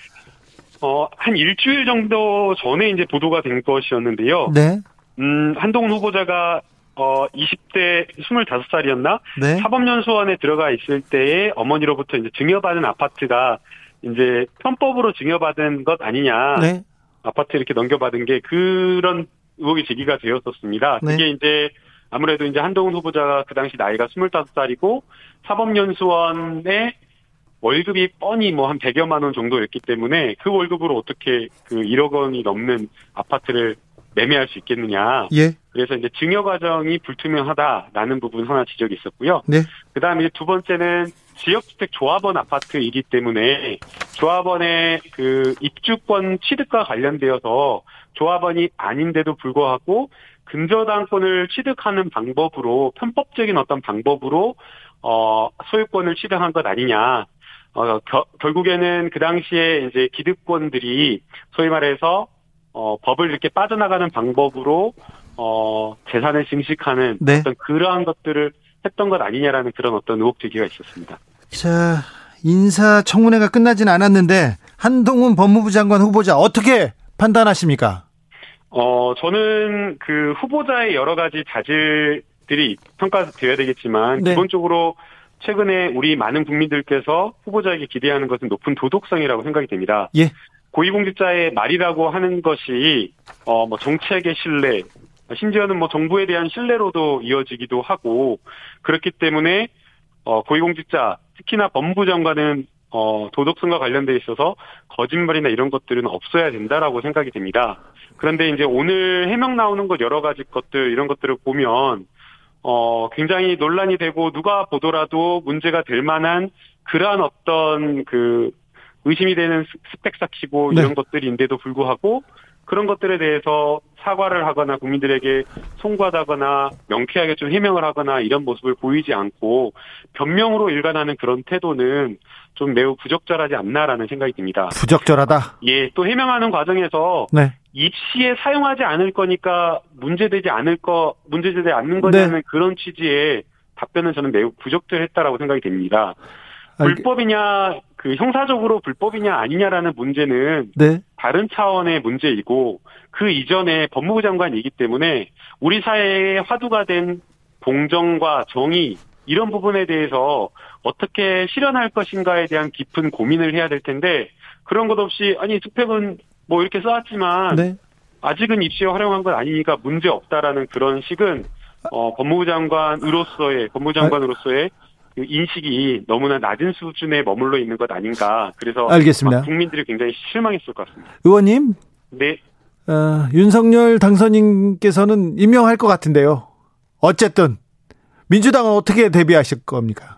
어, 한 일주일 정도 전에 이제 보도가 된 것이었는데요. 네. 음, 한동훈 후보자가, 어, 이십 대, 스물다섯 살이었나? 네. 사법연수원에 들어가 있을 때에 어머니로부터 이제 증여받은 아파트가 이제 편법으로 증여받은 것 아니냐. 네. 아파트 이렇게 넘겨받은 게 그런 의혹이 제기가 되었었습니다. 네. 그게 이제 아무래도 이제 한동훈 후보자가 그 당시 나이가 스물다섯 살이고 사법연수원에 월급이 뻔히 뭐 한 백여만 원 정도였기 때문에 그 월급으로 어떻게 그 일억 원이 넘는 아파트를 매매할 수 있겠느냐. 예. 그래서 이제 증여 과정이 불투명하다라는 부분 하나 지적이 있었고요. 네. 그 다음에 두 번째는 지역주택 조합원 아파트이기 때문에 조합원의 그 입주권 취득과 관련되어서 조합원이 아닌데도 불구하고 근저당권을 취득하는 방법으로 편법적인 어떤 방법으로 어 소유권을 취득한 것 아니냐. 어 겨, 결국에는 그 당시에 이제 기득권들이 소위 말해서 어 법을 이렇게 빠져나가는 방법으로 어 재산을 증식하는 네. 어떤 그러한 것들을 했던 것 아니냐라는 그런 어떤 의혹 제기가 있었습니다. 자, 인사청문회가 끝나진 않았는데 한동훈 법무부 장관 후보자 어떻게 판단하십니까? 어, 저는 그 후보자의 여러 가지 자질들이 평가되어야 되겠지만, 네. 기본적으로 최근에 우리 많은 국민들께서 후보자에게 기대하는 것은 높은 도덕성이라고 생각이 됩니다. 예. 고위공직자의 말이라고 하는 것이 어 뭐 정책의 신뢰, 심지어는 뭐 정부에 대한 신뢰로도 이어지기도 하고, 그렇기 때문에 어 고위공직자, 특히나 법무부 장관은 어 도덕성과 관련돼 있어서 거짓말이나 이런 것들은 없어야 된다라고 생각이 됩니다. 그런데 이제 오늘 해명 나오는 것 여러 가지 것들, 이런 것들을 보면 어 굉장히 논란이 되고 누가 보더라도 문제가 될 만한 그러한 어떤 그 의심이 되는 스펙 쌓기고 이런 네. 것들인데도 불구하고 그런 것들에 대해서 사과를 하거나 국민들에게 송구하다거나 명쾌하게 좀 해명을 하거나 이런 모습을 보이지 않고 변명으로 일관하는 그런 태도는 좀 매우 부적절하지 않나라는 생각이 듭니다. 부적절하다? 예, 또 해명하는 과정에서 네. 입시에 사용하지 않을 거니까 문제되지 않을 거, 문제되지 않는 거냐는 네. 그런 취지의 답변은 저는 매우 부적절했다라고 생각이 됩니다. 불법이냐, 그 형사적으로 불법이냐 아니냐라는 문제는 네. 다른 차원의 문제이고, 그 이전에 법무부 장관이기 때문에 우리 사회의 화두가 된 공정과 정의, 이런 부분에 대해서 어떻게 실현할 것인가에 대한 깊은 고민을 해야 될 텐데, 그런 것 없이 아니 스펙은 뭐 이렇게 써왔지만 네. 아직은 입시에 활용한 건 아니니까 문제 없다라는 그런 식은 어, 법무부 장관으로서의 법무부 장관으로서의 인식이 너무나 낮은 수준에 머물러 있는 것 아닌가. 그래서 알겠습니다. 국민들이 굉장히 실망했을 것 같습니다. 의원님, 네, 어, 윤석열 당선인께서는 임명할 것 같은데요. 어쨌든 민주당은 어떻게 대비하실 겁니까?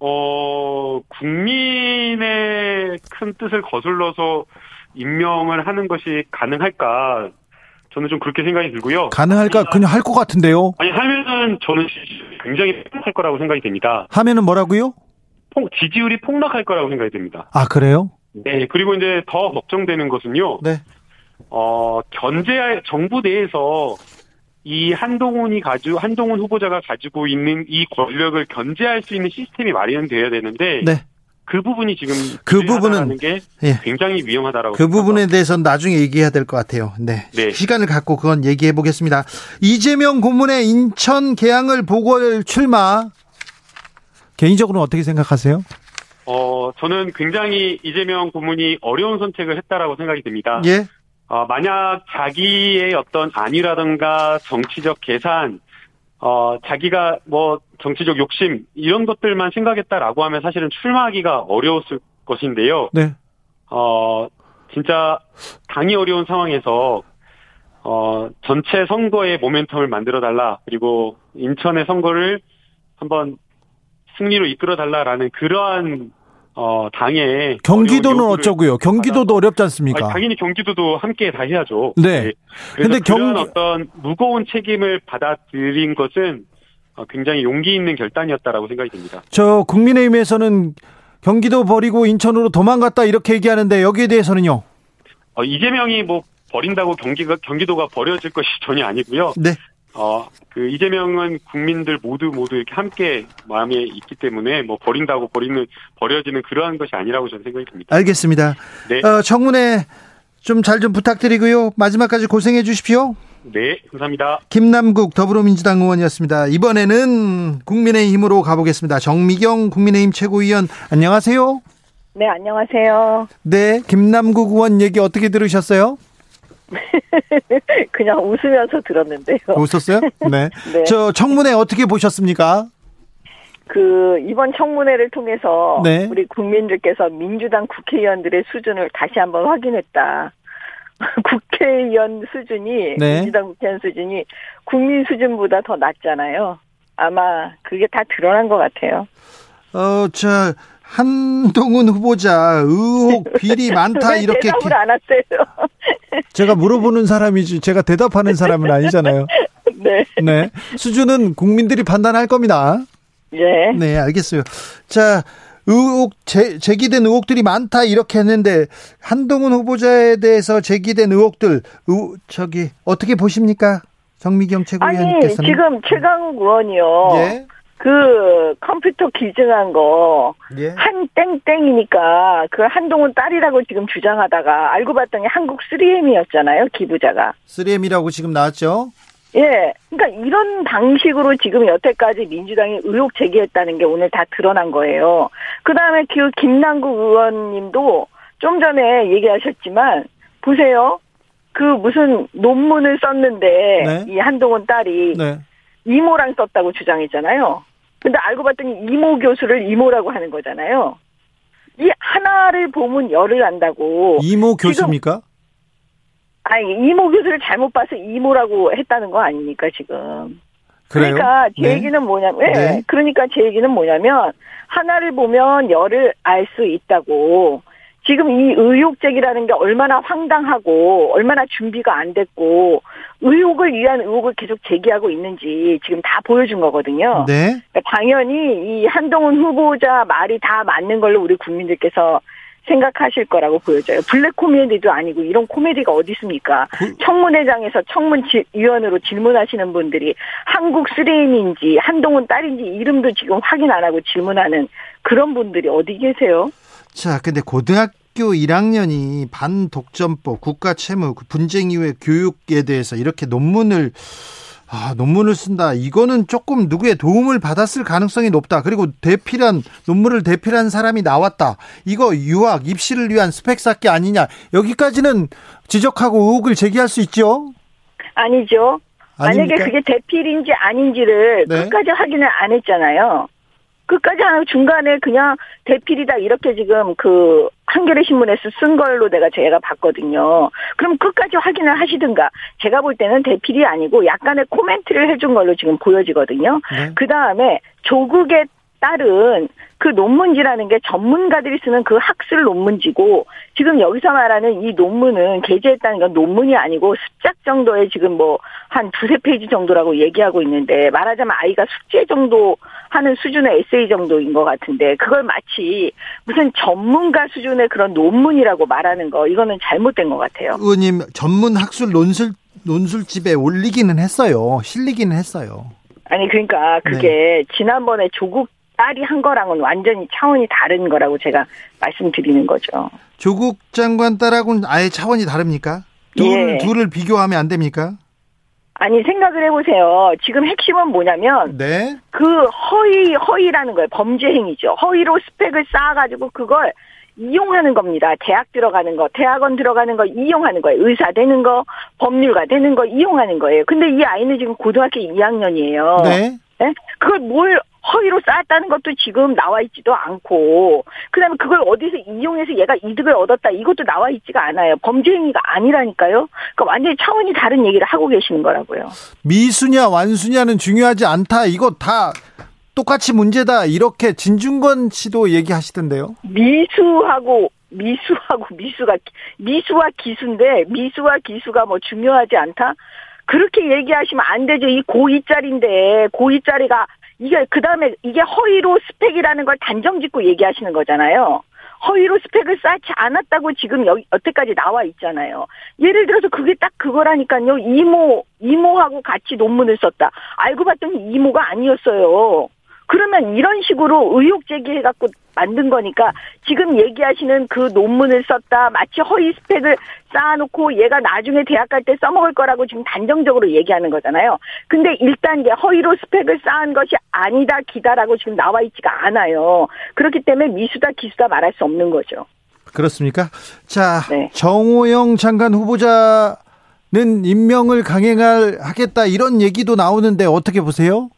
어, 국민의 큰 뜻을 거슬러서 임명을 하는 것이 가능할까? 저는 좀 그렇게 생각이 들고요. 가능할까? 그냥 할 것 같은데요. 아니, 하면은 저는 굉장히 폭락할 거라고 생각이 됩니다. 하면은 뭐라고요? 폭, 지지율이 폭락할 거라고 생각이 됩니다. 아, 그래요? 네. 그리고 이제 더 걱정되는 것은요. 네. 어, 견제 정부 내에서 이 한동훈이 가지고 한동훈 후보자가 가지고 있는 이 권력을 견제할 수 있는 시스템이 마련되어야 되는데. 네. 그 부분이 지금 그 부분은 게 예. 굉장히 위험하다라고. 그 부분에 대해서는 나중에 얘기해야 될 것 같아요. 네. 네. 시간을 갖고 그건 얘기해 보겠습니다. 이재명 고문의 인천 개항을 보궐 출마, 개인적으로는 어떻게 생각하세요? 어, 저는 굉장히 이재명 고문이 어려운 선택을 했다라고 생각이 됩니다. 예. 어, 만약 자기의 어떤 안위라든가 정치적 계산, 어, 자기가 뭐 정치적 욕심 이런 것들만 생각했다라고 하면 사실은 출마하기가 어려웠을 것인데요. 네. 어, 진짜 당이 어려운 상황에서 어, 전체 선거의 모멘텀을 만들어 달라, 그리고 인천의 선거를 한번 승리로 이끌어 달라라는 그러한 어, 당의 경기도는 어쩌고요? 경기도도 받아. 어렵지 않습니까? 아니, 당연히 경기도도 함께 다 해야죠. 네. 네. 그런데 경 어떤 무거운 책임을 받아들인 것은 굉장히 용기 있는 결단이었다라고 생각이 듭니다. 저 국민의힘에서는 경기도 버리고 인천으로 도망갔다 이렇게 얘기하는데 여기에 대해서는요? 어, 이재명이 뭐 버린다고 경기가 경기도가 버려질 것이 전혀 아니고요. 네. 어, 그 이재명은 국민들 모두 모두 이렇게 함께 마음에 있기 때문에 뭐 버린다고 버리는 버려지는 그러한 것이 아니라고 저는 생각이 듭니다. 알겠습니다. 네. 어, 청문회 좀 잘 좀 부탁드리고요. 마지막까지 고생해 주십시오. 네, 감사합니다. 김남국 더불어민주당 의원이었습니다. 이번에는 국민의힘으로 가보겠습니다. 정미경 국민의힘 최고위원, 안녕하세요. 네, 안녕하세요. 네, 김남국 의원 얘기 어떻게 들으셨어요? 그냥 웃으면서 들었는데요. 웃었어요? 네. 네. 저 청문회 어떻게 보셨습니까? 그 이번 청문회를 통해서 네. 우리 국민들께서 민주당 국회의원들의 수준을 다시 한번 확인했다. 국회의원 수준이 네. 민주당 국회의원 수준이 국민 수준보다 더 낮잖아요. 아마 그게 다 드러난 것 같아요. 어, 저 한동훈 후보자 의혹 비리 많다 이렇게 대답을 안 했어요. 제가 물어보는 사람이지 제가 대답하는 사람은 아니잖아요. 네. 네. 수준은 국민들이 판단할 겁니다. 네. 네, 알겠어요. 자, 의혹 제, 제기된 의혹들이 많다 이렇게 했는데 한동훈 후보자에 대해서 제기된 의혹들 의, 저기 어떻게 보십니까? 정미경 최고위원께서는. 아니, 지금 최강욱 의원이요. 네. 그 컴퓨터 기증한 거 한 땡땡이니까 그 한동훈 딸이라고 지금 주장하다가 알고 봤더니 한국 쓰리엠이었잖아요, 기부자가. 쓰리엠이라고 지금 나왔죠. 예, 그러니까 이런 방식으로 지금 여태까지 민주당이 의혹 제기했다는 게 오늘 다 드러난 거예요. 그다음에 그 김남국 의원님도 좀 전에 얘기하셨지만 보세요. 그 무슨 논문을 썼는데 네. 이 한동훈 딸이 네. 이모랑 썼다고 주장했잖아요. 근데 알고 봤더니 이모 교수를 이모라고 하는 거잖아요. 이 하나를 보면 열을 안다고. 이모 교수입니까? 아니, 이모 교수를 잘못 봐서 이모라고 했다는 거 아닙니까, 지금. 그래요? 그러니까 제 네. 얘기는 뭐냐면, 네. 네. 그러니까 제 얘기는 뭐냐면, 하나를 보면 열을 알 수 있다고. 지금 이 의혹 제기라는 게 얼마나 황당하고, 얼마나 준비가 안 됐고, 의혹을 위한 의혹을 계속 제기하고 있는지 지금 다 보여준 거거든요. 네. 그러니까 당연히 이 한동훈 후보자 말이 다 맞는 걸로 우리 국민들께서 생각하실 거라고 보여져요. 블랙 코미디도 아니고 이런 코미디가 어디 있습니까? 그... 청문회장에서 청문위원으로 질문하시는 분들이 한국 쓰레인인지 한동훈 딸인지 이름도 지금 확인 안 하고 질문하는 그런 분들이 어디 계세요? 자, 근데 고등학교 일 학년이 반독점법, 국가채무, 분쟁 이후의 교육에 대해서 이렇게 논문을 아, 논문을 쓴다. 이거는 조금 누구의 도움을 받았을 가능성이 높다. 그리고 대필한 논문을 대필한 사람이 나왔다. 이거 유학, 입시를 위한 스펙 쌓기 아니냐. 여기까지는 지적하고 의혹을 제기할 수 있죠? 아니죠. 아닙니까? 만약에 그게 대필인지 아닌지를 네. 끝까지 확인을 안 했잖아요. 끝까지 안 하고 중간에 그냥 대필이다 이렇게 지금 그 한겨레 신문에서 쓴 걸로 내가 제가 봤거든요. 그럼 끝까지 확인을 하시든가. 제가 볼 때는 대필이 아니고 약간의 코멘트를 해준 걸로 지금 보여지거든요. 네. 그 다음에 조국의 딸은 그 논문지라는 게 전문가들이 쓰는 그 학술 논문지고 지금 여기서 말하는 이 논문은 게재했다는 건 논문이 아니고 습작 정도의 지금 뭐 한 두세 페이지 정도라고 얘기하고 있는데 말하자면 아이가 숙제 정도 하는 수준의 에세이 정도인 것 같은데 그걸 마치 무슨 전문가 수준의 그런 논문이라고 말하는 거 이거는 잘못된 것 같아요. 의원님 전문 학술 논술, 논술집에 올리기는 했어요. 실리기는 했어요. 아니 그러니까 그게 네. 지난번에 조국 딸이 한 거랑은 완전히 차원이 다른 거라고 제가 말씀드리는 거죠. 조국 장관 딸하고는 아예 차원이 다릅니까? 둘, 예. 둘을 비교하면 안 됩니까? 아니 생각을 해보세요. 지금 핵심은 뭐냐면 네. 그 허위, 허위라는 거예요. 범죄 행위죠. 허위로 스펙을 쌓아가지고 그걸 이용하는 겁니다. 대학 들어가는 거, 대학원 들어가는 거 이용하는 거예요. 의사 되는 거, 법률가 되는 거 이용하는 거예요. 근데 이 아이는 지금 고등학교 이 학년이에요. 네. 네? 그걸 뭘 허위로 쌓았다는 것도 지금 나와 있지도 않고 그다음에 그걸 어디서 이용해서 얘가 이득을 얻었다 이것도 나와 있지가 않아요. 범죄 행위가 아니라니까요. 그러니까 완전히 차원이 다른 얘기를 하고 계시는 거라고요. 미수냐 완수냐는 중요하지 않다. 이거 다 똑같이 문제다. 이렇게 진중권 씨도 얘기하시던데요. 미수하고 미수하고 미수가 미수와 기수인데 미수와 기수가 뭐 중요하지 않다? 그렇게 얘기하시면 안 되죠. 이 고이 짜리인데 고이 짜리가 이게 그다음에 이게 허위로 스펙이라는 걸 단정짓고 얘기하시는 거잖아요. 허위로 스펙을 쌓지 않았다고 지금 여기 여태까지 나와 있잖아요. 예를 들어서 그게 딱 그거라니까요. 이모 이모하고 같이 논문을 썼다. 알고 봤더니 이모가 아니었어요. 그러면 이런 식으로 의혹 제기해갖고 만든 거니까 지금 얘기하시는 그 논문을 썼다. 마치 허위 스펙을 쌓아놓고 얘가 나중에 대학 갈 때 써먹을 거라고 지금 단정적으로 얘기하는 거잖아요. 근데 일단 허위로 스펙을 쌓은 것이 아니다, 기다라고 지금 나와 있지가 않아요. 그렇기 때문에 미수다, 기수다 말할 수 없는 거죠. 그렇습니까? 자, 네. 정호영 장관 후보자는 임명을 강행하겠다 이런 얘기도 나오는데 어떻게 보세요?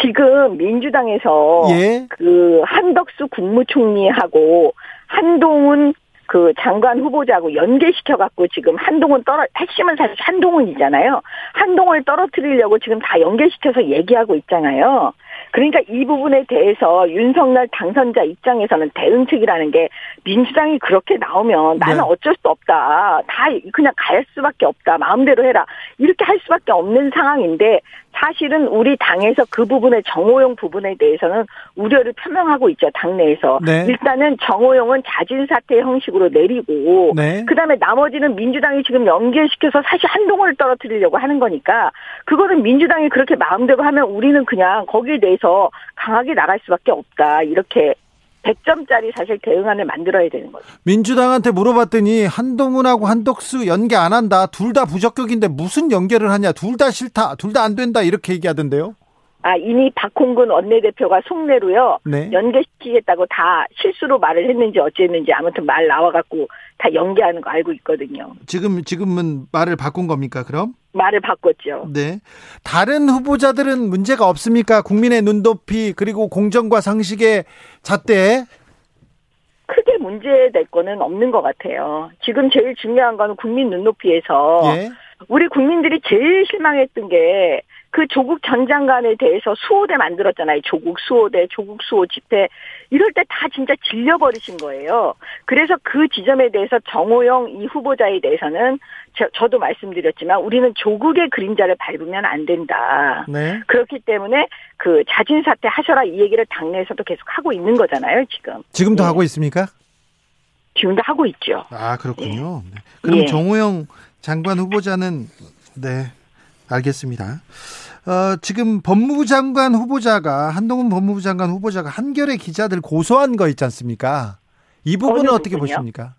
지금 민주당에서 예? 그 한덕수 국무총리하고 한동훈 그 장관 후보자하고 연계시켜 갖고 지금 한동훈 떨어 핵심은 사실 한동훈이잖아요. 한동훈을 떨어뜨리려고 지금 다 연계시켜서 얘기하고 있잖아요. 그러니까 이 부분에 대해서 윤석열 당선자 입장에서는 대응책이라는 게 민주당이 그렇게 나오면 나는 어쩔 수 없다. 다 그냥 갈 수밖에 없다. 마음대로 해라. 이렇게 할 수밖에 없는 상황인데 사실은 우리 당에서 그 부분의 정호용 부분에 대해서는 우려를 표명하고 있죠. 당내에서. 네. 일단은 정호용은 자진사퇴 형식으로 내리고 네. 그다음에 나머지는 민주당이 지금 연계시켜서 사실 한동훈을 떨어뜨리려고 하는 거니까 그거는 민주당이 그렇게 마음대로 하면 우리는 그냥 거기에 대해서 강하게 나갈 수밖에 없다. 이렇게 백 점짜리 사실 대응안을 만들어야 되는 거죠. 민주당한테 물어봤더니 한동훈하고 한덕수 연계 안 한다. 둘 다 부적격인데 무슨 연계를 하냐. 둘 다 싫다. 둘 다 안 된다. 이렇게 얘기하던데요. 아, 이미 박홍근 원내대표가 속내로요. 네. 연계시키겠다고 다 실수로 말을 했는지 어쨌는지 아무튼 말 나와갖고 다 연계하는 거 알고 있거든요. 지금, 지금은 말을 바꾼 겁니까, 그럼? 말을 바꿨죠. 네. 다른 후보자들은 문제가 없습니까? 국민의 눈높이, 그리고 공정과 상식의 잣대. 크게 문제될 거는 없는 것 같아요. 지금 제일 중요한 건 국민 눈높이에서. 예. 우리 국민들이 제일 실망했던 게 그 조국 전 장관에 대해서 수호대 만들었잖아요. 조국 수호대, 조국 수호 집회. 이럴 때 다 진짜 질려버리신 거예요. 그래서 그 지점에 대해서 정호영 이 후보자에 대해서는 저, 저도 말씀드렸지만 우리는 조국의 그림자를 밟으면 안 된다. 네. 그렇기 때문에 그 자진사퇴 하셔라 이 얘기를 당내에서도 계속 하고 있는 거잖아요. 지금. 지금도 예. 하고 있습니까? 지금도 하고 있죠. 아 그렇군요. 예. 그럼 예. 정호영 장관 후보자는 네. 알겠습니다. 어, 지금 법무부 장관 후보자가 한동훈 법무부 장관 후보자가 한겨레 기자들 고소한 거 있지 않습니까? 이 부분은 어떻게 부분이요? 보십니까?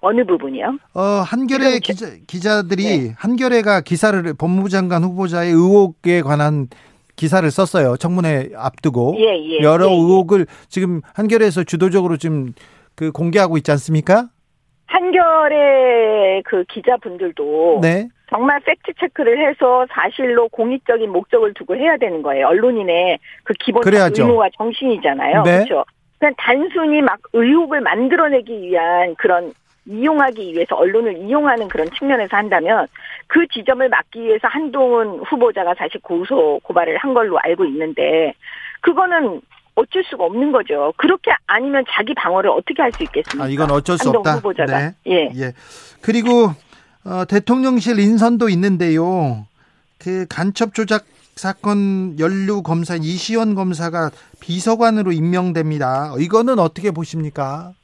어느 부분이요? 어, 한겨레 기자, 기자들이 네. 한겨레가 기사를 법무부 장관 후보자의 의혹에 관한 기사를 썼어요. 청문회 앞두고 예, 예, 여러 예, 예. 의혹을 지금 한겨레에서 주도적으로 지금 그 공개하고 있지 않습니까? 한겨레 그 기자분들도 네. 정말 팩트체크를 해서 사실로 공익적인 목적을 두고 해야 되는 거예요. 언론인의 그 기본 의무와 정신이잖아요. 네. 그렇죠. 그냥 단순히 막 의혹을 만들어내기 위한 그런 이용하기 위해서 언론을 이용하는 그런 측면에서 한다면 그 지점을 막기 위해서 한동훈 후보자가 사실 고소 고발을 한 걸로 알고 있는데 그거는 어쩔 수가 없는 거죠. 그렇게 아니면 자기 방어를 어떻게 할 수 있겠습니까? 아, 이건 어쩔 수 없다. 한동훈 후보자가. 네. 예. 예. 그리고 어, 대통령실 인선도 있는데요. 그 간첩 조작 사건 연루 검사 이시원 검사가 비서관으로 임명됩니다. 이거는 어떻게 보십니까?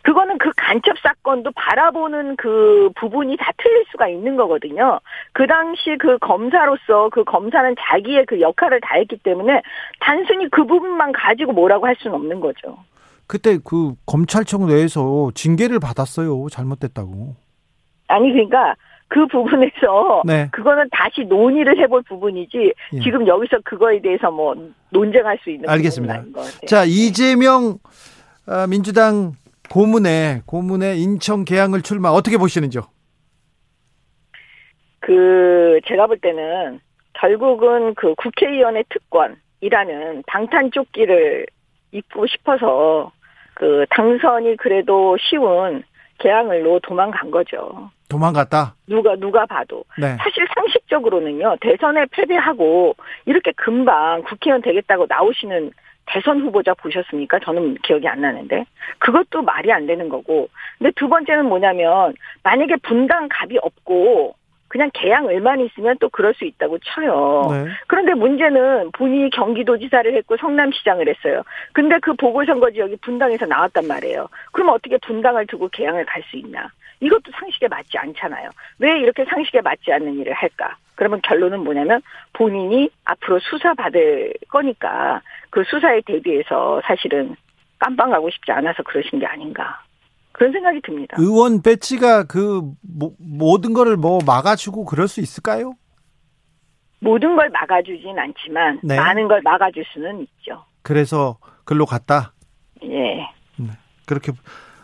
그거는 그 간첩 사건도 바라보는 그 부분이 다 틀릴 수가 있는 거거든요. 그 당시 그 검사로서 그 검사는 자기의 그 역할을 다했기 때문에 단순히 그 부분만 가지고 뭐라고 할 수는 없는 거죠. 그때 그 검찰청 내에서 징계를 받았어요. 잘못됐다고. 아니 그러니까 그 부분에서 네. 그거는 다시 논의를 해볼 부분이지 예. 지금 여기서 그거에 대해서 뭐 논쟁할 수 있는 알겠습니다. 부분은 아닌 것 같아요. 자 이재명 민주당 고문에 고문에 인천 계양을 출마 어떻게 보시는지요? 그 제가 볼 때는 결국은 그 국회의원의 특권이라는 방탄조끼를 입고 싶어서 그 당선이 그래도 쉬운 계양을로 도망간 거죠. 도망갔다? 누가 누가 봐도. 네. 사실 상식적으로는요. 대선에 패배하고 이렇게 금방 국회의원 되겠다고 나오시는 대선 후보자 보셨습니까? 저는 기억이 안 나는데. 그것도 말이 안 되는 거고. 근데 두 번째는 뭐냐면 만약에 분당 갑이 없고 그냥 계양을만 있으면 또 그럴 수 있다고 쳐요. 네. 그런데 문제는 본인이 경기도지사를 했고 성남시장을 했어요. 근데 그 보궐선거 지역이 분당에서 나왔단 말이에요. 그럼 어떻게 분당을 두고 계양을 갈 수 있나. 이것도 상식에 맞지 않잖아요. 왜 이렇게 상식에 맞지 않는 일을 할까. 그러면 결론은 뭐냐면 본인이 앞으로 수사받을 거니까 그 수사에 대비해서 사실은 깜빵하고 싶지 않아서 그러신 게 아닌가. 그런 생각이 듭니다. 의원 배치가 그 뭐, 모든 거를 뭐 막아주고 그럴 수 있을까요? 모든 걸 막아주진 않지만 네. 많은 걸 막아줄 수는 있죠. 그래서 글로 갔다? 예. 네. 그렇게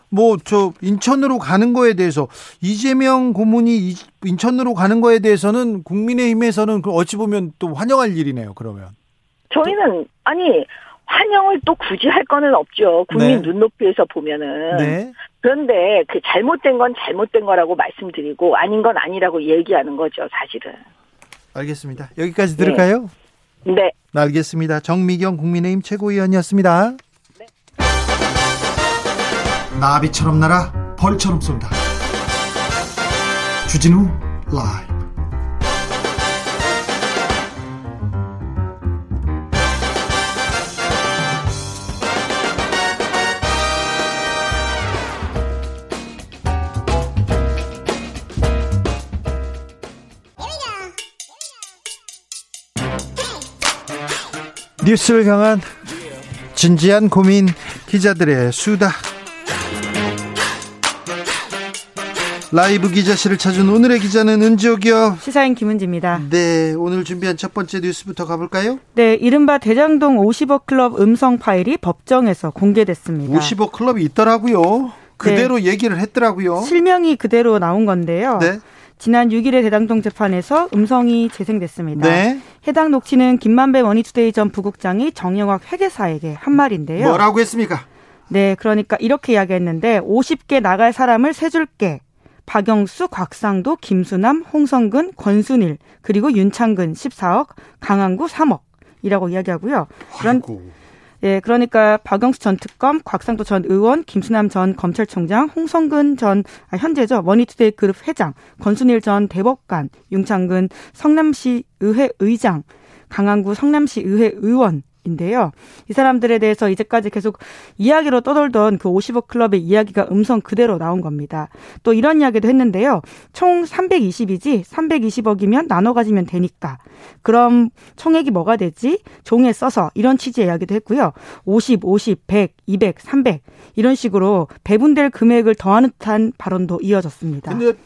뭐 저 인천으로 가는 거에 대해서 이재명 고문이 인천으로 가는 거에 대해서는 국민의힘에서는 어찌 보면 또 환영할 일이네요. 그러면. 저희는 또. 아니. 환영을 또 굳이 할 거는 없죠. 국민 네. 눈높이에서 보면은. 네. 그런데 그 잘못된 건 잘못된 거라고 말씀드리고 아닌 건 아니라고 얘기하는 거죠, 사실은. 알겠습니다. 여기까지 들을까요? 네. 네. 알겠습니다. 정미경 국민의힘 최고위원이었습니다. 네. 나비처럼 날아 벌처럼 쏜다. 주진우 라이브. 뉴스를 향한 진지한 고민 기자들의 수다 라이브 기자실을 찾은 오늘의 기자는 은지옥이요. 시사인 김은지입니다. 네, 오늘 준비한 첫 번째 뉴스부터 가볼까요? 네, 이른바 대장동 오십억 클럽 음성 파일이 법정에서 공개됐습니다. 오십억 클럽이 있더라고요. 그대로 네. 얘기를 했더라고요. 실명이 그대로 나온 건데요. 네. 지난 육일의 대장동 재판에서 음성이 재생됐습니다. 네. 해당 녹취는 김만배 머니투데이 전 부국장이 정영학 회계사에게 한 말인데요. 뭐라고 했습니까? 네, 그러니까 이렇게 이야기했는데 오십 개 나갈 사람을 세 줄게. 박영수, 곽상도, 김수남, 홍성근, 권순일, 그리고 윤창근 십사억, 강한구 삼억이라고 이야기하고요. 그런, 예, 그러니까 박영수 전 특검, 곽상도 전 의원, 김수남 전 검찰총장, 홍성근 전 아, 현재죠 머니투데이 그룹 회장, 권순일 전 대법관, 윤창근 성남시 의회 의장, 강한구 성남시 의회 의원. 인데요. 이 사람들에 대해서 이제까지 계속 이야기로 떠돌던 그 오십억 클럽의 이야기가 음성 그대로 나온 겁니다. 또 이런 이야기도 했는데요. 총 삼백이십이지 삼백이십억이면 나눠 가지면 되니까. 그럼 총액이 뭐가 되지? 종에 써서 이런 취지의 이야기도 했고요. 오십, 오십, 백, 이백, 삼백 이런 식으로 배분될 금액을 더하는 듯한 발언도 이어졌습니다. 그런데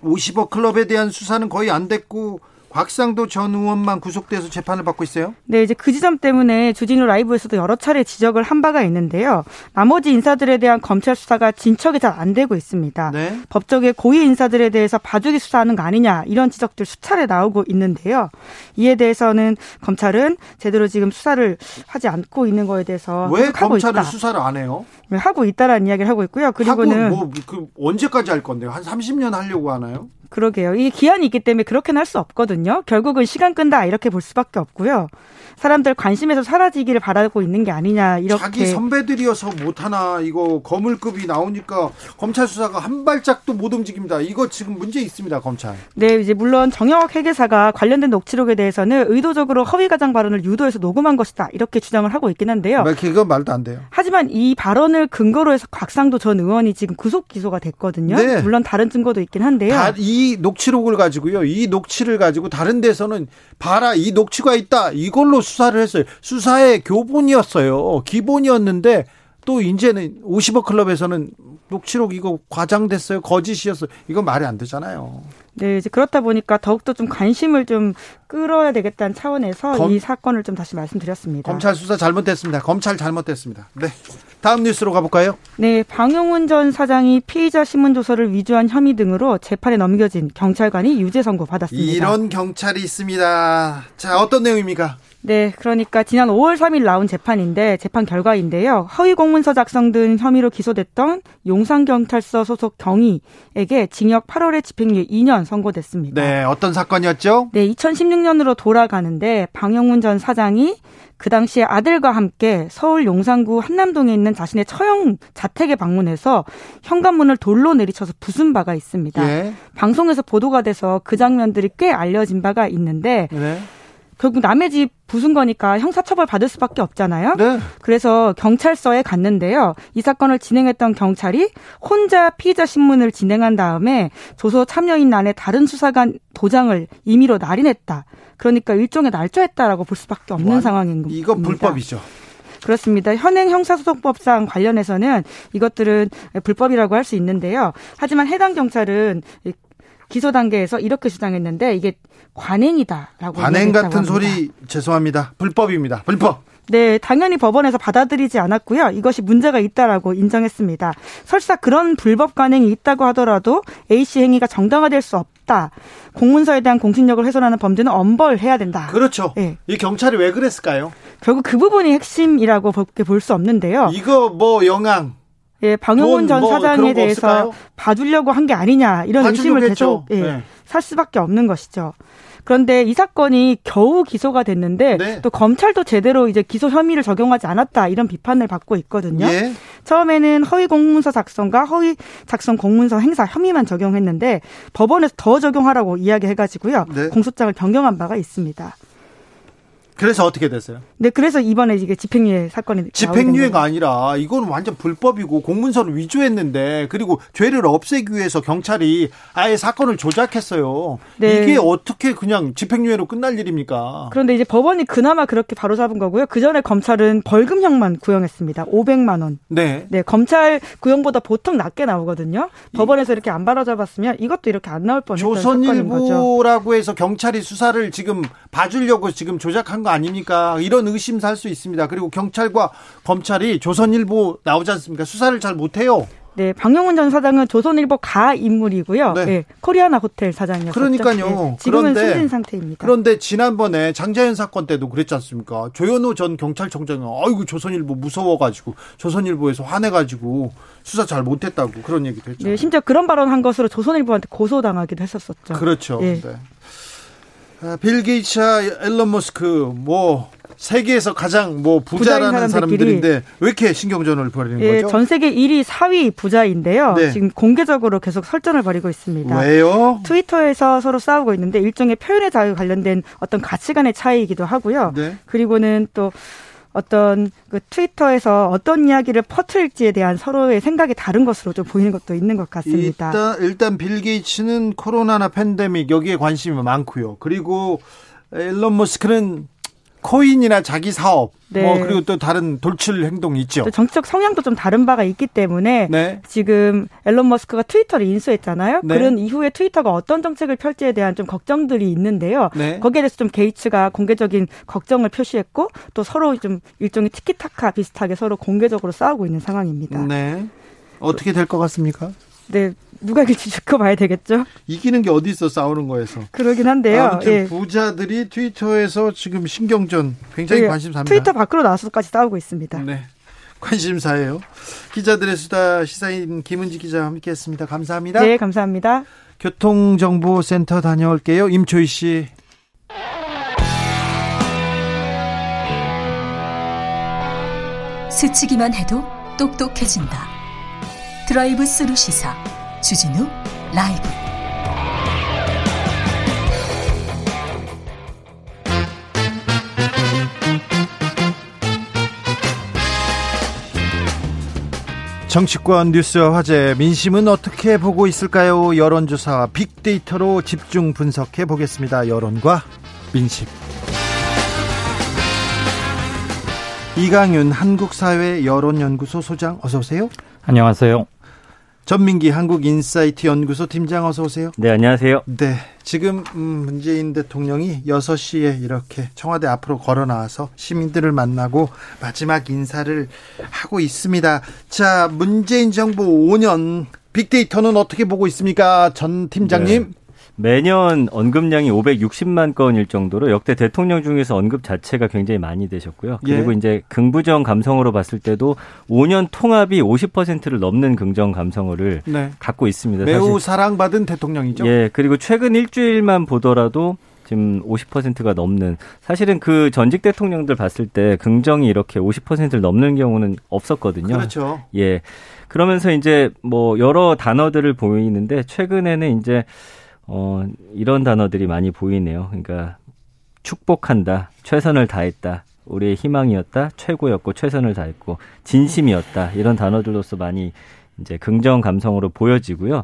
오십억 클럽에 대한 수사는 거의 안 됐고 곽상도 전 의원만 구속돼서 재판을 받고 있어요? 네, 이제 그 지점 때문에 주진우 라이브에서도 여러 차례 지적을 한 바가 있는데요. 나머지 인사들에 대한 검찰 수사가 진척이 잘 안 되고 있습니다. 네? 법적의 고위 인사들에 대해서 봐주기 수사하는 거 아니냐 이런 지적들 수차례 나오고 있는데요. 이에 대해서는 검찰은 제대로 지금 수사를 하지 않고 있는 거에 대해서 왜 검찰은 있다. 수사를 안 해요? 하고 있다라는 이야기를 하고 있고요. 그리고는 하고 뭐 그 언제까지 할 건데요? 한 삼십 년 하려고 하나요? 그러게요. 이 기한이 있기 때문에 그렇게는 할 수 없거든요. 결국은 시간 끈다 이렇게 볼 수밖에 없고요. 사람들 관심에서 사라지기를 바라고 있는 게 아니냐 이렇게. 자기 선배들이어서 못하나 이거 거물급이 나오니까 검찰 수사가 한 발짝도 못 움직입니다. 이거 지금 문제 있습니다. 검찰. 네. 이제 물론 정영학 회계사가 관련된 녹취록에 대해서는 의도적으로 허위가장 발언을 유도해서 녹음한 것이다. 이렇게 주장을 하고 있긴 한데요. 그건 말도 안 돼요. 하지만 이 발언을 근거로 해서 곽상도 전 의원이 지금 구속 기소가 됐거든요. 네. 물론 다른 증거도 있긴 한데요. 다 이 이 녹취록을 가지고요. 이 녹취를 가지고 다른 데서는 봐라 이 녹취가 있다. 이걸로 수사를 했어요. 수사의 교본이었어요. 기본이었는데 또 이제는 오십억 클럽에서는 녹취록 이거 과장됐어요. 거짓이었어요. 이건 말이 안 되잖아요. 네, 이제 그렇다 보니까 더욱더 좀 관심을 좀 끌어야 되겠다는 차원에서 검, 이 사건을 좀 다시 말씀드렸습니다. 검찰 수사 잘못됐습니다. 검찰 잘못됐습니다. 네, 다음 뉴스로 가볼까요? 네, 방용훈 전 사장이 피의자 신문조서를 위조한 혐의 등으로 재판에 넘겨진 경찰관이 유죄 선고 받았습니다. 이런 경찰이 있습니다. 자, 어떤 내용입니까? 네, 그러니까 지난 오월 삼일 나온 재판인데 재판 결과인데요. 허위 공문서 작성 등 혐의로 기소됐던 용산경찰서 소속 경위에게 징역 팔월에 집행유예 이 년 선고됐습니다. 네, 어떤 사건이었죠? 네, 이천십육년으로 돌아가는데 방영훈 전 사장이 그 당시에 아들과 함께 서울 용산구 한남동에 있는 자신의 처형 자택에 방문해서 현관문을 돌로 내리쳐서 부순 바가 있습니다. 예. 방송에서 보도가 돼서 그 장면들이 꽤 알려진 바가 있는데 네. 결국 남의 집 부순 거니까 형사처벌 받을 수밖에 없잖아요. 네. 그래서 경찰서에 갔는데요. 이 사건을 진행했던 경찰이 혼자 피의자 신문을 진행한 다음에 조서 참여인란에 다른 수사관 도장을 임의로 날인했다. 그러니까 일종의 날조했다라고 볼 수밖에 없는 와, 상황인 겁니다. 이거 불법이죠. 그렇습니다. 현행 형사소송법상 관련해서는 이것들은 불법이라고 할 수 있는데요. 하지만 해당 경찰은 기소 단계에서 이렇게 주장했는데 이게 관행이다라고. 관행 같은 합니다. 소리 죄송합니다. 불법입니다. 불법. 네, 당연히 법원에서 받아들이지 않았고요. 이것이 문제가 있다라고 인정했습니다. 설사 그런 불법 관행이 있다고 하더라도 A씨 행위가 정당화될 수 없다. 공문서에 대한 공신력을 훼손하는 범죄는 엄벌해야 된다. 그렇죠. 네. 이 경찰이 왜 그랬을까요? 결국 그 부분이 핵심이라고 볼 수 없는데요. 이거 뭐 영향. 예, 방영훈 전 뭐 사장에 대해서 없을까요? 봐주려고 한 게 아니냐 이런 의심을 계속 예, 네. 살 수밖에 없는 것이죠. 그런데 이 사건이 겨우 기소가 됐는데 네. 또 검찰도 제대로 이제 기소 혐의를 적용하지 않았다 이런 비판을 받고 있거든요. 예. 처음에는 허위 공문서 작성과 허위 작성 공문서 행사 혐의만 적용했는데 법원에서 더 적용하라고 이야기해가지고요. 네. 공소장을 변경한 바가 있습니다. 그래서 어떻게 됐어요? 네, 그래서 이번에 이게 집행유예 사건이 집행유예가 아니라 이건 완전 불법이고 공문서를 위조했는데 그리고 죄를 없애기 위해서 경찰이 아예 사건을 조작했어요. 네. 이게 어떻게 그냥 집행유예로 끝날 일입니까? 그런데 이제 법원이 그나마 그렇게 바로잡은 거고요. 그 전에 검찰은 벌금형만 구형했습니다. 오백만 원. 네. 네, 검찰 구형보다 보통 낮게 나오거든요. 법원에서 이렇게 안 바로잡았으면 이것도 이렇게 안 나올 뻔했던 사건인 거죠. 조선일보라고 해서 경찰이 수사를 지금 봐주려고 지금 조작한 거 아닙니까? 이런 의심 살 수 있습니다. 그리고 경찰과 검찰이 조선일보 나오지 않습니까? 수사를 잘 못해요. 네, 박영훈 전 사장은 조선일보 가 인물이고요. 네. 네, 코리아나 호텔 사장이었죠. 그러니까요. 네, 지금은 숨진 상태입니다. 그런데 지난번에 장자연 사건 때도 그랬지 않습니까? 조현호 전 경찰청장은 아이고 조선일보 무서워가지고 조선일보에서 화내가지고 수사 잘 못했다고 그런 얘기도 했죠. 네, 심지어 그런 발언한 것으로 조선일보한테 고소당하기도 했었었죠. 그렇죠. 네. 네. 빌 게이츠와 앨런 머스크 뭐 세계에서 가장 뭐 부자라는 사람들인데 왜 이렇게 신경전을 벌이는 예, 거죠? 전 세계 일 위, 사 위 부자인데요. 네. 지금 공개적으로 계속 설전을 벌이고 있습니다. 왜요? 트위터에서 서로 싸우고 있는데 일종의 표현의 자유 관련된 어떤 가치관의 차이이기도 하고요. 네. 그리고는 또 어떤 그 트위터에서 어떤 이야기를 퍼뜨릴지에 대한 서로의 생각이 다른 것으로 좀 보이는 것도 있는 것 같습니다. 일단, 일단 빌 게이츠는 코로나나 팬데믹 여기에 관심이 많고요. 그리고 앨런 머스크는 코인이나 자기 사업, 네. 뭐 그리고 또 다른 돌출 행동이 있죠. 정치적 성향도 좀 다른 바가 있기 때문에 네. 지금 앨런 머스크가 트위터를 인수했잖아요. 네. 그런 이후에 트위터가 어떤 정책을 펼지에 대한 좀 걱정들이 있는데요. 네. 거기에 대해서 좀 게이츠가 공개적인 걱정을 표시했고 또 서로 좀 일종의 티키타카 비슷하게 서로 공개적으로 싸우고 있는 상황입니다. 네. 어떻게 될 것 같습니까? 네. 누가 이길지 지켜봐야 되겠죠. 이기는 게 어디 있어 싸우는 거에서. 그러긴 한데요. 아무튼 예. 부자들이 트위터에서 지금 신경전 굉장히 예. 관심사입니다. 트위터 밖으로 나와서까지 싸우고 있습니다. 네, 관심사예요. 기자들의 수다 시사인 김은지 기자와 함께했습니다. 감사합니다. 네, 감사합니다. 교통정보센터 다녀올게요. 임초희 씨. 스치기만 해도 똑똑해진다. 드라이브 스루 시사. 주진우 라이브. 정치권 뉴스와 화제, 민심은 어떻게 보고 있을까요? 여론조사 빅데이터로 집중 분석해 보겠습니다. 여론과 민심. 이강윤 한국사회 여론연구소 소장 어서 오세요. 안녕하세요. 전민기 한국인사이트 연구소 팀장 어서 오세요. 네, 안녕하세요. 네, 지금 문재인 대통령이 여섯 시에 이렇게 청와대 앞으로 걸어 나와서 시민들을 만나고 마지막 인사를 하고 있습니다. 자, 문재인 정부 오 년 빅데이터는 어떻게 보고 있습니까? 전 팀장님. 네. 매년 언급량이 오백육십만 건일 정도로 역대 대통령 중에서 언급 자체가 굉장히 많이 되셨고요. 그리고 예. 이제 긍부정 감성어로 봤을 때도 오 년 통합이 오십 퍼센트를 넘는 긍정 감성어를 네. 갖고 있습니다. 매우 사실. 사랑받은 대통령이죠. 예. 그리고 최근 일주일만 보더라도 지금 오십 퍼센트가 넘는, 사실은 그 전직 대통령들 봤을 때 긍정이 이렇게 오십 퍼센트를 넘는 경우는 없었거든요. 그렇죠. 예. 그러면서 이제 뭐 여러 단어들을 보이는데 최근에는 이제 어, 이런 단어들이 많이 보이네요. 그러니까 축복한다, 최선을 다했다, 우리의 희망이었다, 최고였고 최선을 다했고 진심이었다, 이런 단어들로서 많이 이제 긍정 감성으로 보여지고요.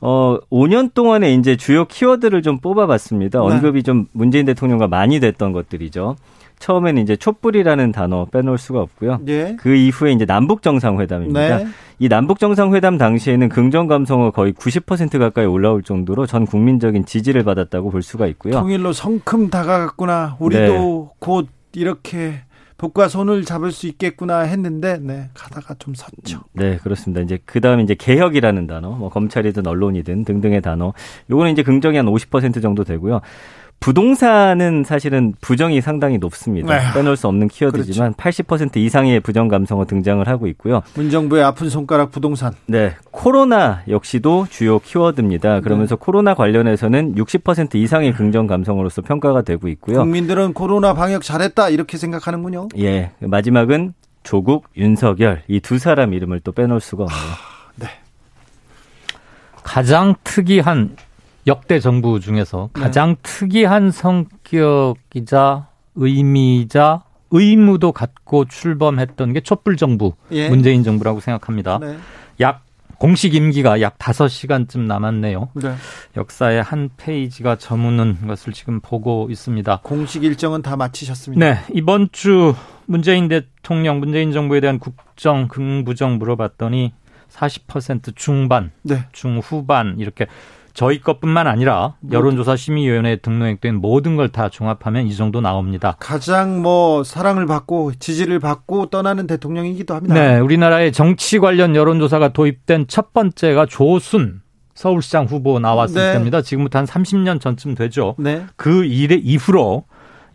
어, 오 년 동안에 이제 주요 키워드를 좀 뽑아봤습니다. 언급이 좀 문재인 대통령과 많이 됐던 것들이죠. 처음에는 이제 촛불이라는 단어 빼놓을 수가 없고요. 예. 그 이후에 이제 남북 정상회담입니다. 네. 이 남북 정상회담 당시에는 긍정 감성어 거의 구십 퍼센트 가까이 올라올 정도로 전 국민적인 지지를 받았다고 볼 수가 있고요. 통일로 성큼 다가갔구나. 우리도 네. 곧 이렇게 복과 손을 잡을 수 있겠구나 했는데 네, 가다가 좀 섰죠. 네, 그렇습니다. 이제 그다음에 이제 개혁이라는 단어, 뭐 검찰이든 언론이든 등등의 단어. 요거는 이제 긍정이 한 오십 퍼센트 정도 되고요. 부동산은 사실은 부정이 상당히 높습니다. 에휴, 빼놓을 수 없는 키워드지만 그렇죠. 팔십 퍼센트 이상의 부정 감성어 등장을 하고 있고요. 문정부의 아픈 손가락 부동산. 네. 코로나 역시도 주요 키워드입니다. 그러면서 네. 코로나 관련해서는 육십 퍼센트 이상의 긍정 감성어로서 평가가 되고 있고요. 국민들은 코로나 방역 잘했다 이렇게 생각하는군요. 예. 마지막은 조국, 윤석열 이 두 사람 이름을 또 빼놓을 수가 없네요. 하, 네. 가장 특이한 역대 정부 중에서 가장 네. 특이한 성격이자 의미이자 의무도 갖고 출범했던 게 촛불정부, 예. 문재인 정부라고 생각합니다. 네. 약 공식 임기가 약 다섯 시간쯤 남았네요. 네. 역사의 한 페이지가 저무는 것을 지금 보고 있습니다. 공식 일정은 다 마치셨습니다. 네, 이번 주 문재인 대통령, 문재인 정부에 대한 국정, 긍부정 물어봤더니 사십 퍼센트 중반, 네. 중후반 이렇게 저희 것뿐만 아니라 여론조사심의위원회에 등록된 모든 걸 다 종합하면 이 정도 나옵니다. 가장 뭐 사랑을 받고 지지를 받고 떠나는 대통령이기도 합니다. 네, 우리나라의 정치 관련 여론조사가 도입된 첫 번째가 조순 서울시장 후보 나왔을 네. 때입니다. 지금부터 한 삼십 년 전쯤 되죠. 네. 그 이래 이후로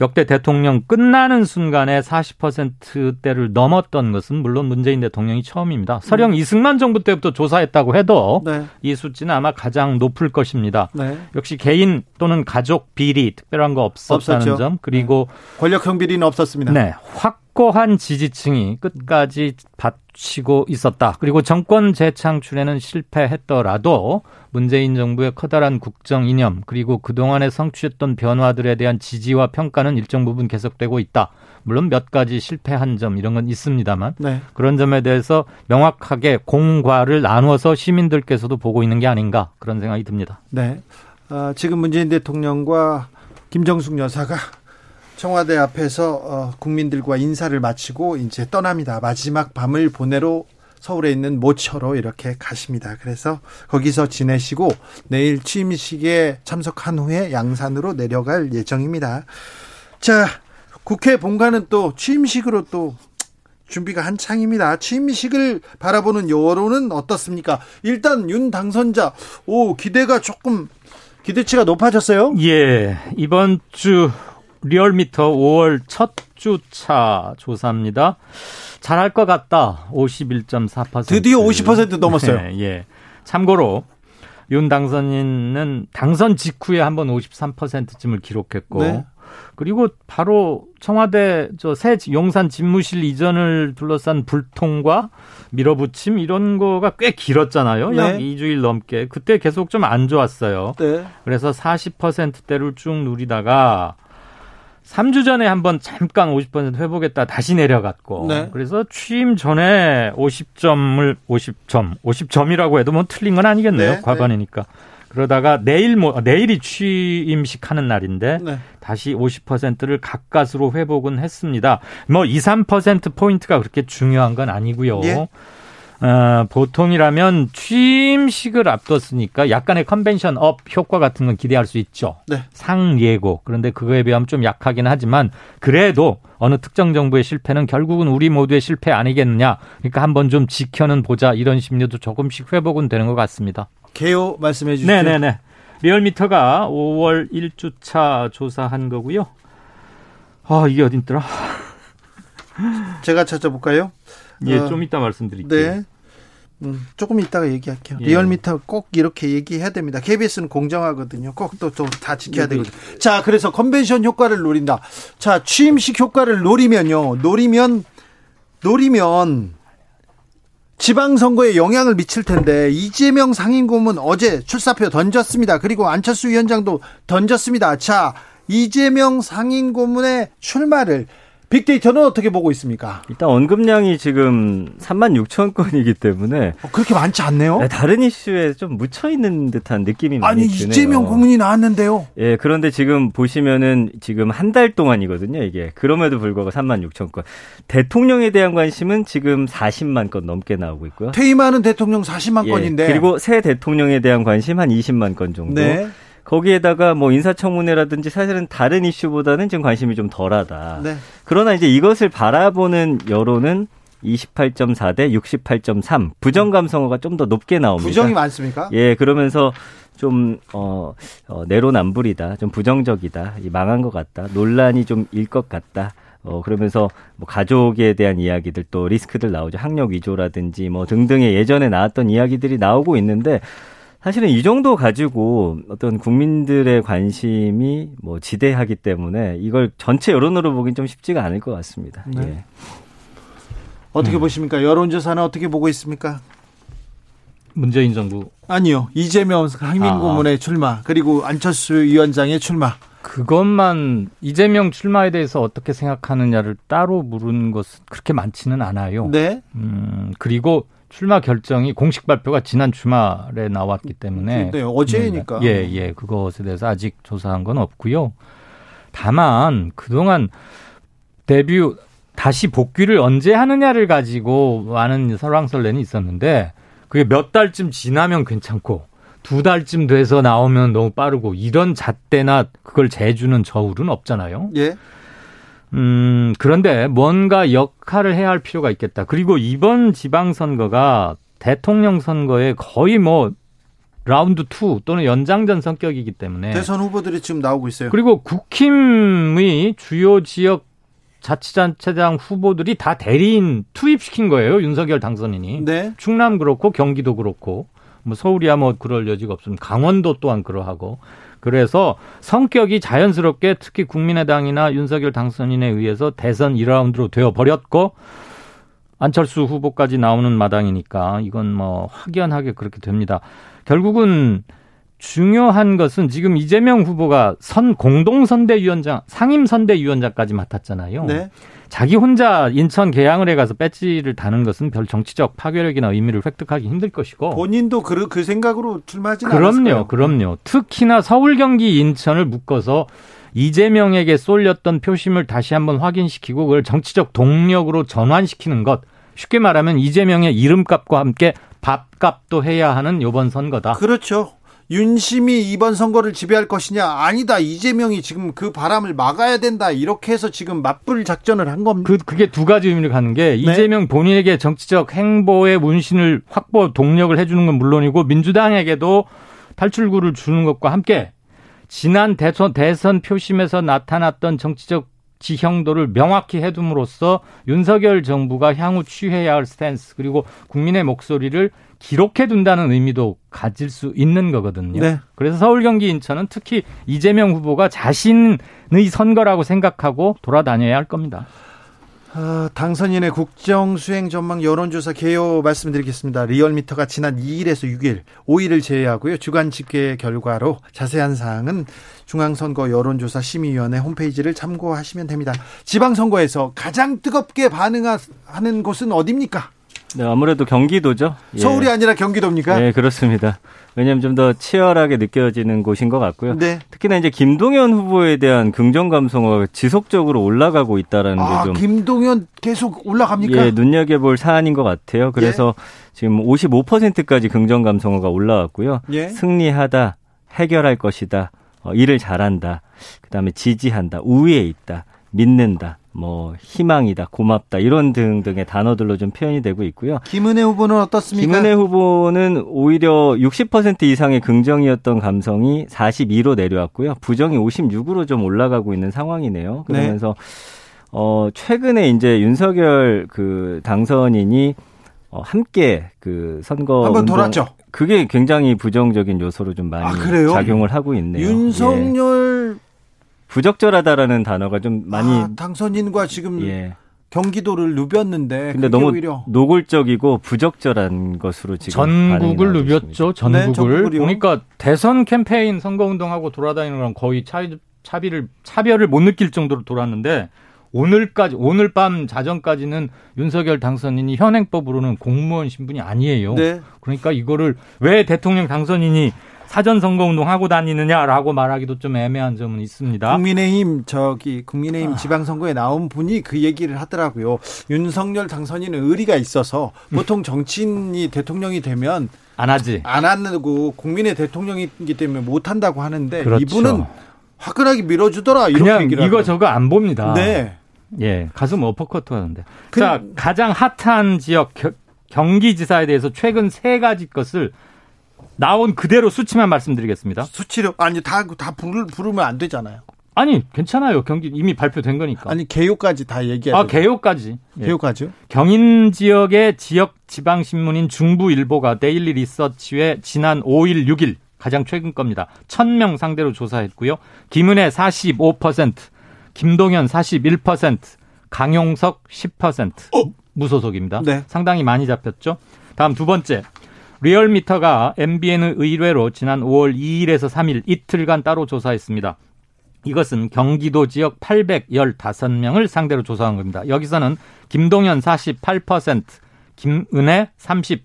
역대 대통령 끝나는 순간에 사십 퍼센트대를 넘었던 것은 물론 문재인 대통령이 처음입니다. 설령 음. 이승만 정부 때부터 조사했다고 해도 네. 이 수치는 아마 가장 높을 것입니다. 네. 역시 개인 또는 가족 비리 특별한 거 없었다는 없었죠. 점 그리고 네. 권력형 비리는 없었습니다. 네, 확고한 지지층이 끝까지 받치고 있었다. 그리고 정권 재창출에는 실패했더라도 문재인 정부의 커다란 국정 이념 그리고 그동안에 성취했던 변화들에 대한 지지와 평가는 일정 부분 계속되고 있다. 물론 몇 가지 실패한 점 이런 건 있습니다만 네. 그런 점에 대해서 명확하게 공과를 나누어서 시민들께서도 보고 있는 게 아닌가 그런 생각이 듭니다. 네, 어, 지금 문재인 대통령과 김정숙 여사가 청와대 앞에서 어, 국민들과 인사를 마치고 이제 떠납니다. 마지막 밤을 보내러 서울에 있는 모처로 이렇게 가십니다. 그래서 거기서 지내시고 내일 취임식에 참석한 후에 양산으로 내려갈 예정입니다. 자, 국회 본관은 또 취임식으로 또 준비가 한창입니다. 취임식을 바라보는 여론은 어떻습니까? 일단 윤 당선자, 오, 기대가 조금 기대치가 높아졌어요? 예, 이번 주 리얼미터 오월 첫 주차 조사입니다. 잘할 것 같다. 오십일 점 사 퍼센트. 드디어 오십 퍼센트 넘었어요. 네, 예. 참고로 윤 당선인은 당선 직후에 한번 오십삼 퍼센트쯤을 기록했고 네. 그리고 바로 청와대 저 새 용산 집무실 이전을 둘러싼 불통과 밀어붙임 이런 거가 꽤 길었잖아요. 네. 약 이 주일 넘게. 그때 계속 좀 안 좋았어요. 네. 그래서 사십 퍼센트대를 쭉 누리다가 삼 주 전에 한번 잠깐 오십 퍼센트 회복했다 다시 내려갔고 네. 그래서 취임 전에 오십 점을 오십 점 오십 점이라고 해도 뭐 틀린 건 아니겠네요. 네, 과반이니까. 네. 그러다가 내일 뭐 내일이 취임식 하는 날인데 네. 다시 오십 퍼센트를 가까스로 회복은 했습니다. 뭐 이, 삼 퍼센트 포인트가 그렇게 중요한 건 아니고요. 예. 어, 보통이라면 취임식을 앞뒀으니까 약간의 컨벤션 업 효과 같은 건 기대할 수 있죠. 네. 상예고. 그런데 그거에 비하면 좀 약하긴 하지만 그래도 어느 특정 정부의 실패는 결국은 우리 모두의 실패 아니겠느냐. 그러니까 한번 좀 지켜는 보자. 이런 심리도 조금씩 회복은 되는 것 같습니다. 개요 말씀해 주시죠. 네네네. 리얼미터가 오월 일 주차 조사한 거고요. 아, 이게 어딨더라. 제가 찾아볼까요? 예, 어, 좀 이따 말씀드릴게요. 네. 음, 조금 이따가 얘기할게요. 예. 리얼미터 꼭 이렇게 얘기해야 됩니다. 케이비에스는 공정하거든요. 꼭 또 좀 다 지켜야 예. 되거든요. 자, 그래서 컨벤션 효과를 노린다. 자, 취임식 효과를 노리면요. 노리면, 노리면 지방선거에 영향을 미칠 텐데 이재명 상임고문 어제 출사표 던졌습니다. 그리고 안철수 위원장도 던졌습니다. 자, 이재명 상임고문의 출마를 빅데이터는 어떻게 보고 있습니까? 일단 언급량이 지금 삼만 육천 건이기 때문에 어, 그렇게 많지 않네요. 네, 다른 이슈에 좀 묻혀있는 듯한 느낌이 많이 아니, 드네요. 아니 이재명 고문이 나왔는데요. 예, 그런데 지금 보시면은 지금 한 달 동안이거든요. 이게 그럼에도 불구하고 삼만 육천 건. 대통령에 대한 관심은 지금 사십만 건 넘게 나오고 있고요. 퇴임하는 대통령 사십만 예, 건인데 그리고 새 대통령에 대한 관심 한 이십만 건 정도. 네. 거기에다가 뭐 인사청문회라든지 사실은 다른 이슈보다는 지금 관심이 좀 덜하다. 네. 그러나 이제 이것을 바라보는 여론은 이십팔 점 사 대 육십팔 점 삼. 부정 감성어가 좀 더 높게 나옵니다. 부정이 많습니까? 예, 그러면서 좀 어, 어, 내로남불이다. 좀 부정적이다. 망한 것 같다. 논란이 좀 일 것 같다. 어, 그러면서 뭐 가족에 대한 이야기들 또 리스크들 나오죠. 학력 위조라든지 뭐 등등의 예전에 나왔던 이야기들이 나오고 있는데 사실은 이 정도 가지고 어떤 국민들의 관심이 뭐 지대하기 때문에 이걸 전체 여론으로 보긴 좀 쉽지가 않을 것 같습니다. 네. 예. 어떻게 음. 보십니까? 여론조사는 어떻게 보고 있습니까? 문재인 정부. 아니요. 이재명 상임고문의 아. 출마 그리고 안철수 위원장의 출마. 그것만 이재명 출마에 대해서 어떻게 생각하느냐를 따로 물은 것은 그렇게 많지는 않아요. 네. 음, 그리고 출마 결정이 공식 발표가 지난 주말에 나왔기 때문에. 네, 어제니까. 예, 예. 그것에 대해서 아직 조사한 건 없고요. 다만 그동안 데뷔 다시 복귀를 언제 하느냐를 가지고 많은 설왕설래는 있었는데 그게 몇 달쯤 지나면 괜찮고 두 달쯤 돼서 나오면 너무 빠르고 이런 잣대나 그걸 재주는 저울은 없잖아요. 예. 음, 그런데 뭔가 역할을 해야 할 필요가 있겠다. 그리고 이번 지방선거가 대통령 선거에 거의 뭐 라운드 이 또는 연장전 성격이기 때문에. 대선 후보들이 지금 나오고 있어요. 그리고 국힘의 주요 지역 자치단체장 후보들이 다 대리인 투입시킨 거예요. 윤석열 당선인이. 네. 충남 그렇고 경기도 그렇고. 뭐 서울이야 뭐 그럴 여지가 없습니다. 강원도 또한 그러하고. 그래서 성격이 자연스럽게 특히 국민의당이나 윤석열 당선인에 의해서 대선 일 라운드로 되어버렸고 안철수 후보까지 나오는 마당이니까 이건 뭐 확연하게 그렇게 됩니다. 결국은 중요한 것은 지금 이재명 후보가 선 공동선대위원장, 상임선대위원장까지 맡았잖아요. 네. 자기 혼자 인천 계양을 해가서 배지를 다는 것은 별 정치적 파괴력이나 의미를 획득하기 힘들 것이고. 본인도 그, 그 생각으로 출마하진 않았을 거예요. 그럼요. 그럼요. 특히나 서울, 경기, 인천을 묶어서 이재명에게 쏠렸던 표심을 다시 한번 확인시키고 그걸 정치적 동력으로 전환시키는 것. 쉽게 말하면 이재명의 이름값과 함께 밥값도 해야 하는 이번 선거다. 그렇죠. 윤심이 이번 선거를 지배할 것이냐? 아니다. 이재명이 지금 그 바람을 막아야 된다. 이렇게 해서 지금 맞불 작전을 한 겁니다. 그, 그게 두 가지 의미를 갖는 게 네. 이재명 본인에게 정치적 행보의 운신을 확보 동력을 해주는 건 물론이고 민주당에게도 탈출구를 주는 것과 함께 지난 대선, 대선 표심에서 나타났던 정치적 지형도를 명확히 해둠으로써 윤석열 정부가 향후 취해야 할 스탠스 그리고 국민의 목소리를 기록해둔다는 의미도 가질 수 있는 거거든요. 네. 그래서 서울, 경기, 인천은 특히 이재명 후보가 자신의 선거라고 생각하고 돌아다녀야 할 겁니다. 아, 당선인의 국정수행 전망 여론조사 개요 말씀드리겠습니다. 리얼미터가 지난 이 일에서 육 일, 오 일을 제외하고요. 주간 집계 결과로 자세한 사항은 중앙선거 여론조사 심의위원회 홈페이지를 참고하시면 됩니다. 지방선거에서 가장 뜨겁게 반응하는 곳은 어디입니까? 네, 아무래도 경기도죠. 예. 서울이 아니라 경기도입니까? 네, 그렇습니다. 왜냐하면 좀 더 치열하게 느껴지는 곳인 것 같고요. 네. 특히나 이제 김동연 후보에 대한 긍정 감성어가 지속적으로 올라가고 있다라는 아, 게 좀 김동연 계속 올라갑니까? 예, 눈여겨볼 사안인 것 같아요. 그래서 예. 지금 오십오 퍼센트까지 긍정 감성어가 올라왔고요. 예. 승리하다, 해결할 것이다, 어, 일을 잘한다, 그다음에 지지한다, 우위에 있다, 믿는다. 뭐 희망이다, 고맙다 이런 등등의 단어들로 좀 표현이 되고 있고요. 김은혜 후보는 어떻습니까? 김은혜 후보는 오히려 육십 퍼센트 이상의 긍정이었던 감성이 사십이로 내려왔고요. 부정이 오십육으로 좀 올라가고 있는 상황이네요. 그러면서 네. 어, 최근에 이제 윤석열 그 당선인이 어, 함께 그 선거 한번 돌았죠. 그게 굉장히 부정적인 요소로 좀 많이 아, 작용을 하고 있네요. 윤석열 예. 부적절하다라는 단어가 좀 많이 아, 당선인과 지금 예. 경기도를 누볐는데 근데 너무 오히려. 노골적이고 부적절한 것으로 지금 전국을 누볐죠. 전국을 네, 그러니까 대선 캠페인 선거운동하고 돌아다니는 거랑 거의 차, 차비를, 차별을 못 느낄 정도로 돌았는데 오늘까지 오늘 밤 자정까지는 윤석열 당선인이 현행법으로는 공무원 신분이 아니에요. 네. 그러니까 이거를 왜 대통령 당선인이 사전 선거운동 하고 다니느냐라고 말하기도 좀 애매한 점은 있습니다. 국민의힘 저기 국민의힘 지방선거에 나온 분이 그 얘기를 하더라고요. 윤석열 당선인은 의리가 있어서 보통 정치인이 대통령이 되면 안 하지 안 하고 국민의 대통령이기 때문에 못 한다고 하는데 그렇죠. 이분은 화끈하게 밀어주더라 이렇게 그냥 얘기를 이거 하더라고요. 저거 안 봅니다. 네, 예 가슴 어퍼컷 하는데. 그, 자 가장 핫한 지역 겨, 경기지사에 대해서 최근 세 가지 것을. 나온 그대로 수치만 말씀드리겠습니다. 수치로 아니 다 다 부르면 안 되잖아요. 아니 괜찮아요. 경기 이미 발표된 거니까. 아니 개요까지 다 얘기해요. 아 개요까지. 예. 개요까지요? 경인 지역의 지역 지방 신문인 중부일보가 데일리 리서치에 지난 오 일 육 일 가장 최근 겁니다. 천 명 상대로 조사했고요. 김은혜 사십오 퍼센트, 김동연 사십일 퍼센트, 강용석 십 퍼센트 어? 무소속입니다. 네. 상당히 많이 잡혔죠. 다음 두 번째. 리얼미터가 엠비엔의 의뢰로 지난 오월 이 일에서 삼 일 이틀간 따로 조사했습니다. 이것은 경기도 지역 팔백십오 명을 상대로 조사한 겁니다. 여기서는 김동연 사십팔 퍼센트, 김은혜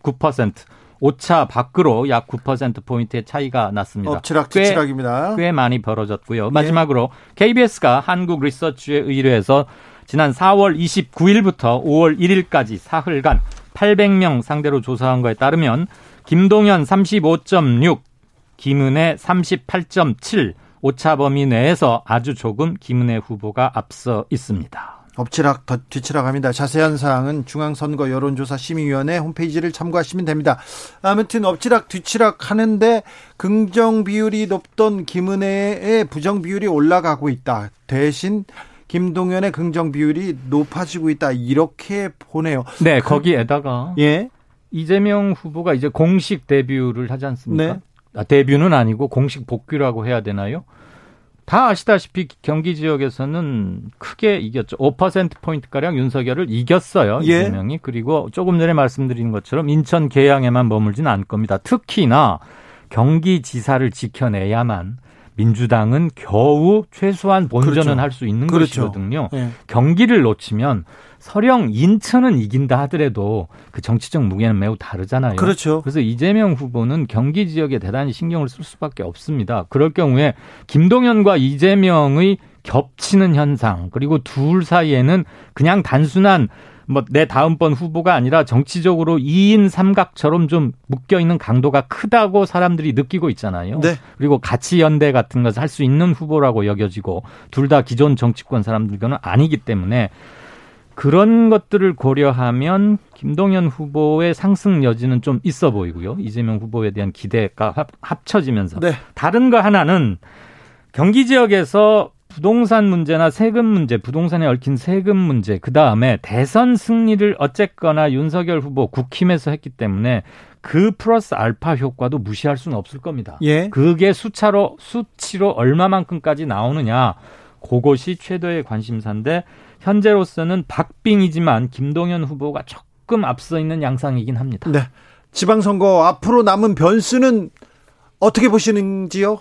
삼십구 퍼센트, 오차 밖으로 약 구 퍼센트 포인트의 차이가 났습니다. 엎치락뒤치락입니다. 꽤, 꽤 많이 벌어졌고요. 예. 마지막으로 케이비에스가 한국리서치에 의뢰해서 지난 사월 이십구일부터 오월 일일까지 사흘간 팔백 명 상대로 조사한 거에 따르면 김동연 삼십오 점 육, 김은혜 삼십팔 점 칠, 오차 범위 내에서 아주 조금 김은혜 후보가 앞서 있습니다. 엎치락 뒤치락합니다. 자세한 사항은 중앙선거 여론조사 심의위원회 홈페이지를 참고하시면 됩니다. 아무튼 엎치락 뒤치락 하는데 긍정 비율이 높던 김은혜의 부정 비율이 올라가고 있다. 대신 김동연의 긍정 비율이 높아지고 있다. 이렇게 보네요. 네, 거기에다가 예. 이재명 후보가 이제 공식 데뷔를 하지 않습니까? 네. 아, 데뷔는 아니고 공식 복귀라고 해야 되나요? 다 아시다시피 경기 지역에서는 크게 이겼죠. 오 퍼센트 포인트가량 윤석열을 이겼어요. 예. 이재명이. 그리고 조금 전에 말씀드린 것처럼 인천 계양에만 머물진 않을 겁니다. 특히나 경기지사를 지켜내야만 민주당은 겨우 최소한 본전은 그렇죠. 할 수 있는 그렇죠. 것이거든요. 예. 경기를 놓치면 설령 인천은 이긴다 하더라도 그 정치적 무게는 매우 다르잖아요. 그렇죠. 그래서 이재명 후보는 경기 지역에 대단히 신경을 쓸 수밖에 없습니다. 그럴 경우에 김동연과 이재명의 겹치는 현상, 그리고 둘 사이에는 그냥 단순한 뭐 내 다음번 후보가 아니라 정치적으로 이인 삼각처럼 좀 묶여있는 강도가 크다고 사람들이 느끼고 있잖아요. 네. 그리고 가치 연대 같은 것을 할 수 있는 후보라고 여겨지고 둘 다 기존 정치권 사람들과는 아니기 때문에 그런 것들을 고려하면 김동연 후보의 상승 여지는 좀 있어 보이고요. 이재명 후보에 대한 기대가 합쳐지면서. 네. 다른 거 하나는 경기 지역에서 부동산 문제나 세금 문제, 부동산에 얽힌 세금 문제, 그다음에 대선 승리를 어쨌거나 윤석열 후보 국힘에서 했기 때문에 그 플러스 알파 효과도 무시할 수는 없을 겁니다. 예. 그게 수차로, 수치로 얼마만큼까지 나오느냐. 그것이 최대의 관심사인데 현재로서는 박빙이지만 김동연 후보가 조금 앞서 있는 양상이긴 합니다. 네, 지방선거 앞으로 남은 변수는 어떻게 보시는지요?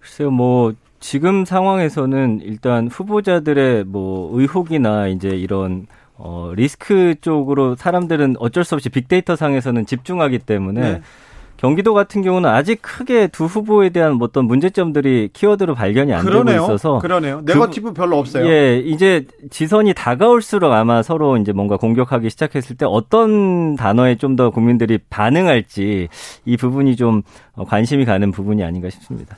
글쎄요, 뭐 지금 상황에서는 일단 후보자들의 뭐 의혹이나 이제 이런 어, 리스크 쪽으로 사람들은 어쩔 수 없이 빅데이터 상에서는 집중하기 때문에. 네. 경기도 같은 경우는 아직 크게 두 후보에 대한 어떤 문제점들이 키워드로 발견이 안 그러네요. 되고 있어서. 그러네요. 네거티브 그, 별로 없어요. 예, 이제 지선이 다가올수록 아마 서로 이제 뭔가 공격하기 시작했을 때 어떤 단어에 좀 더 국민들이 반응할지 이 부분이 좀 관심이 가는 부분이 아닌가 싶습니다.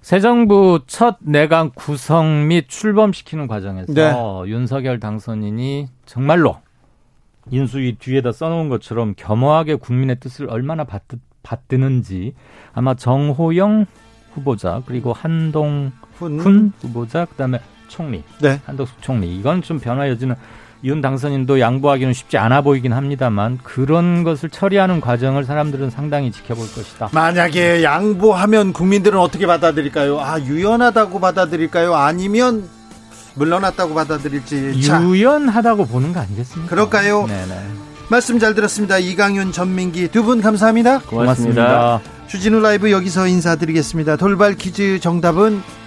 새 정부 첫 내각 구성 및 출범시키는 과정에서 네. 윤석열 당선인이 정말로 인수위 뒤에다 써놓은 것처럼 겸허하게 국민의 뜻을 얼마나 받드, 받드는지 아마 정호영 후보자 그리고 한동훈 훈? 후보자 그다음에 총리 네. 한덕수 총리 이건 좀 변화 여지는 윤 당선인도 양보하기는 쉽지 않아 보이긴 합니다만 그런 것을 처리하는 과정을 사람들은 상당히 지켜볼 것이다. 만약에 양보하면 국민들은 어떻게 받아들일까요? 아 유연하다고 받아들일까요? 아니면 물러났다고 받아들일지. 자. 유연하다고 보는 거 아니겠습니까? 그럴까요? 네네. 말씀 잘 들었습니다. 이강윤, 전민기 두 분 감사합니다. 고맙습니다. 고맙습니다. 주진우 라이브 여기서 인사드리겠습니다. 돌발 퀴즈 정답은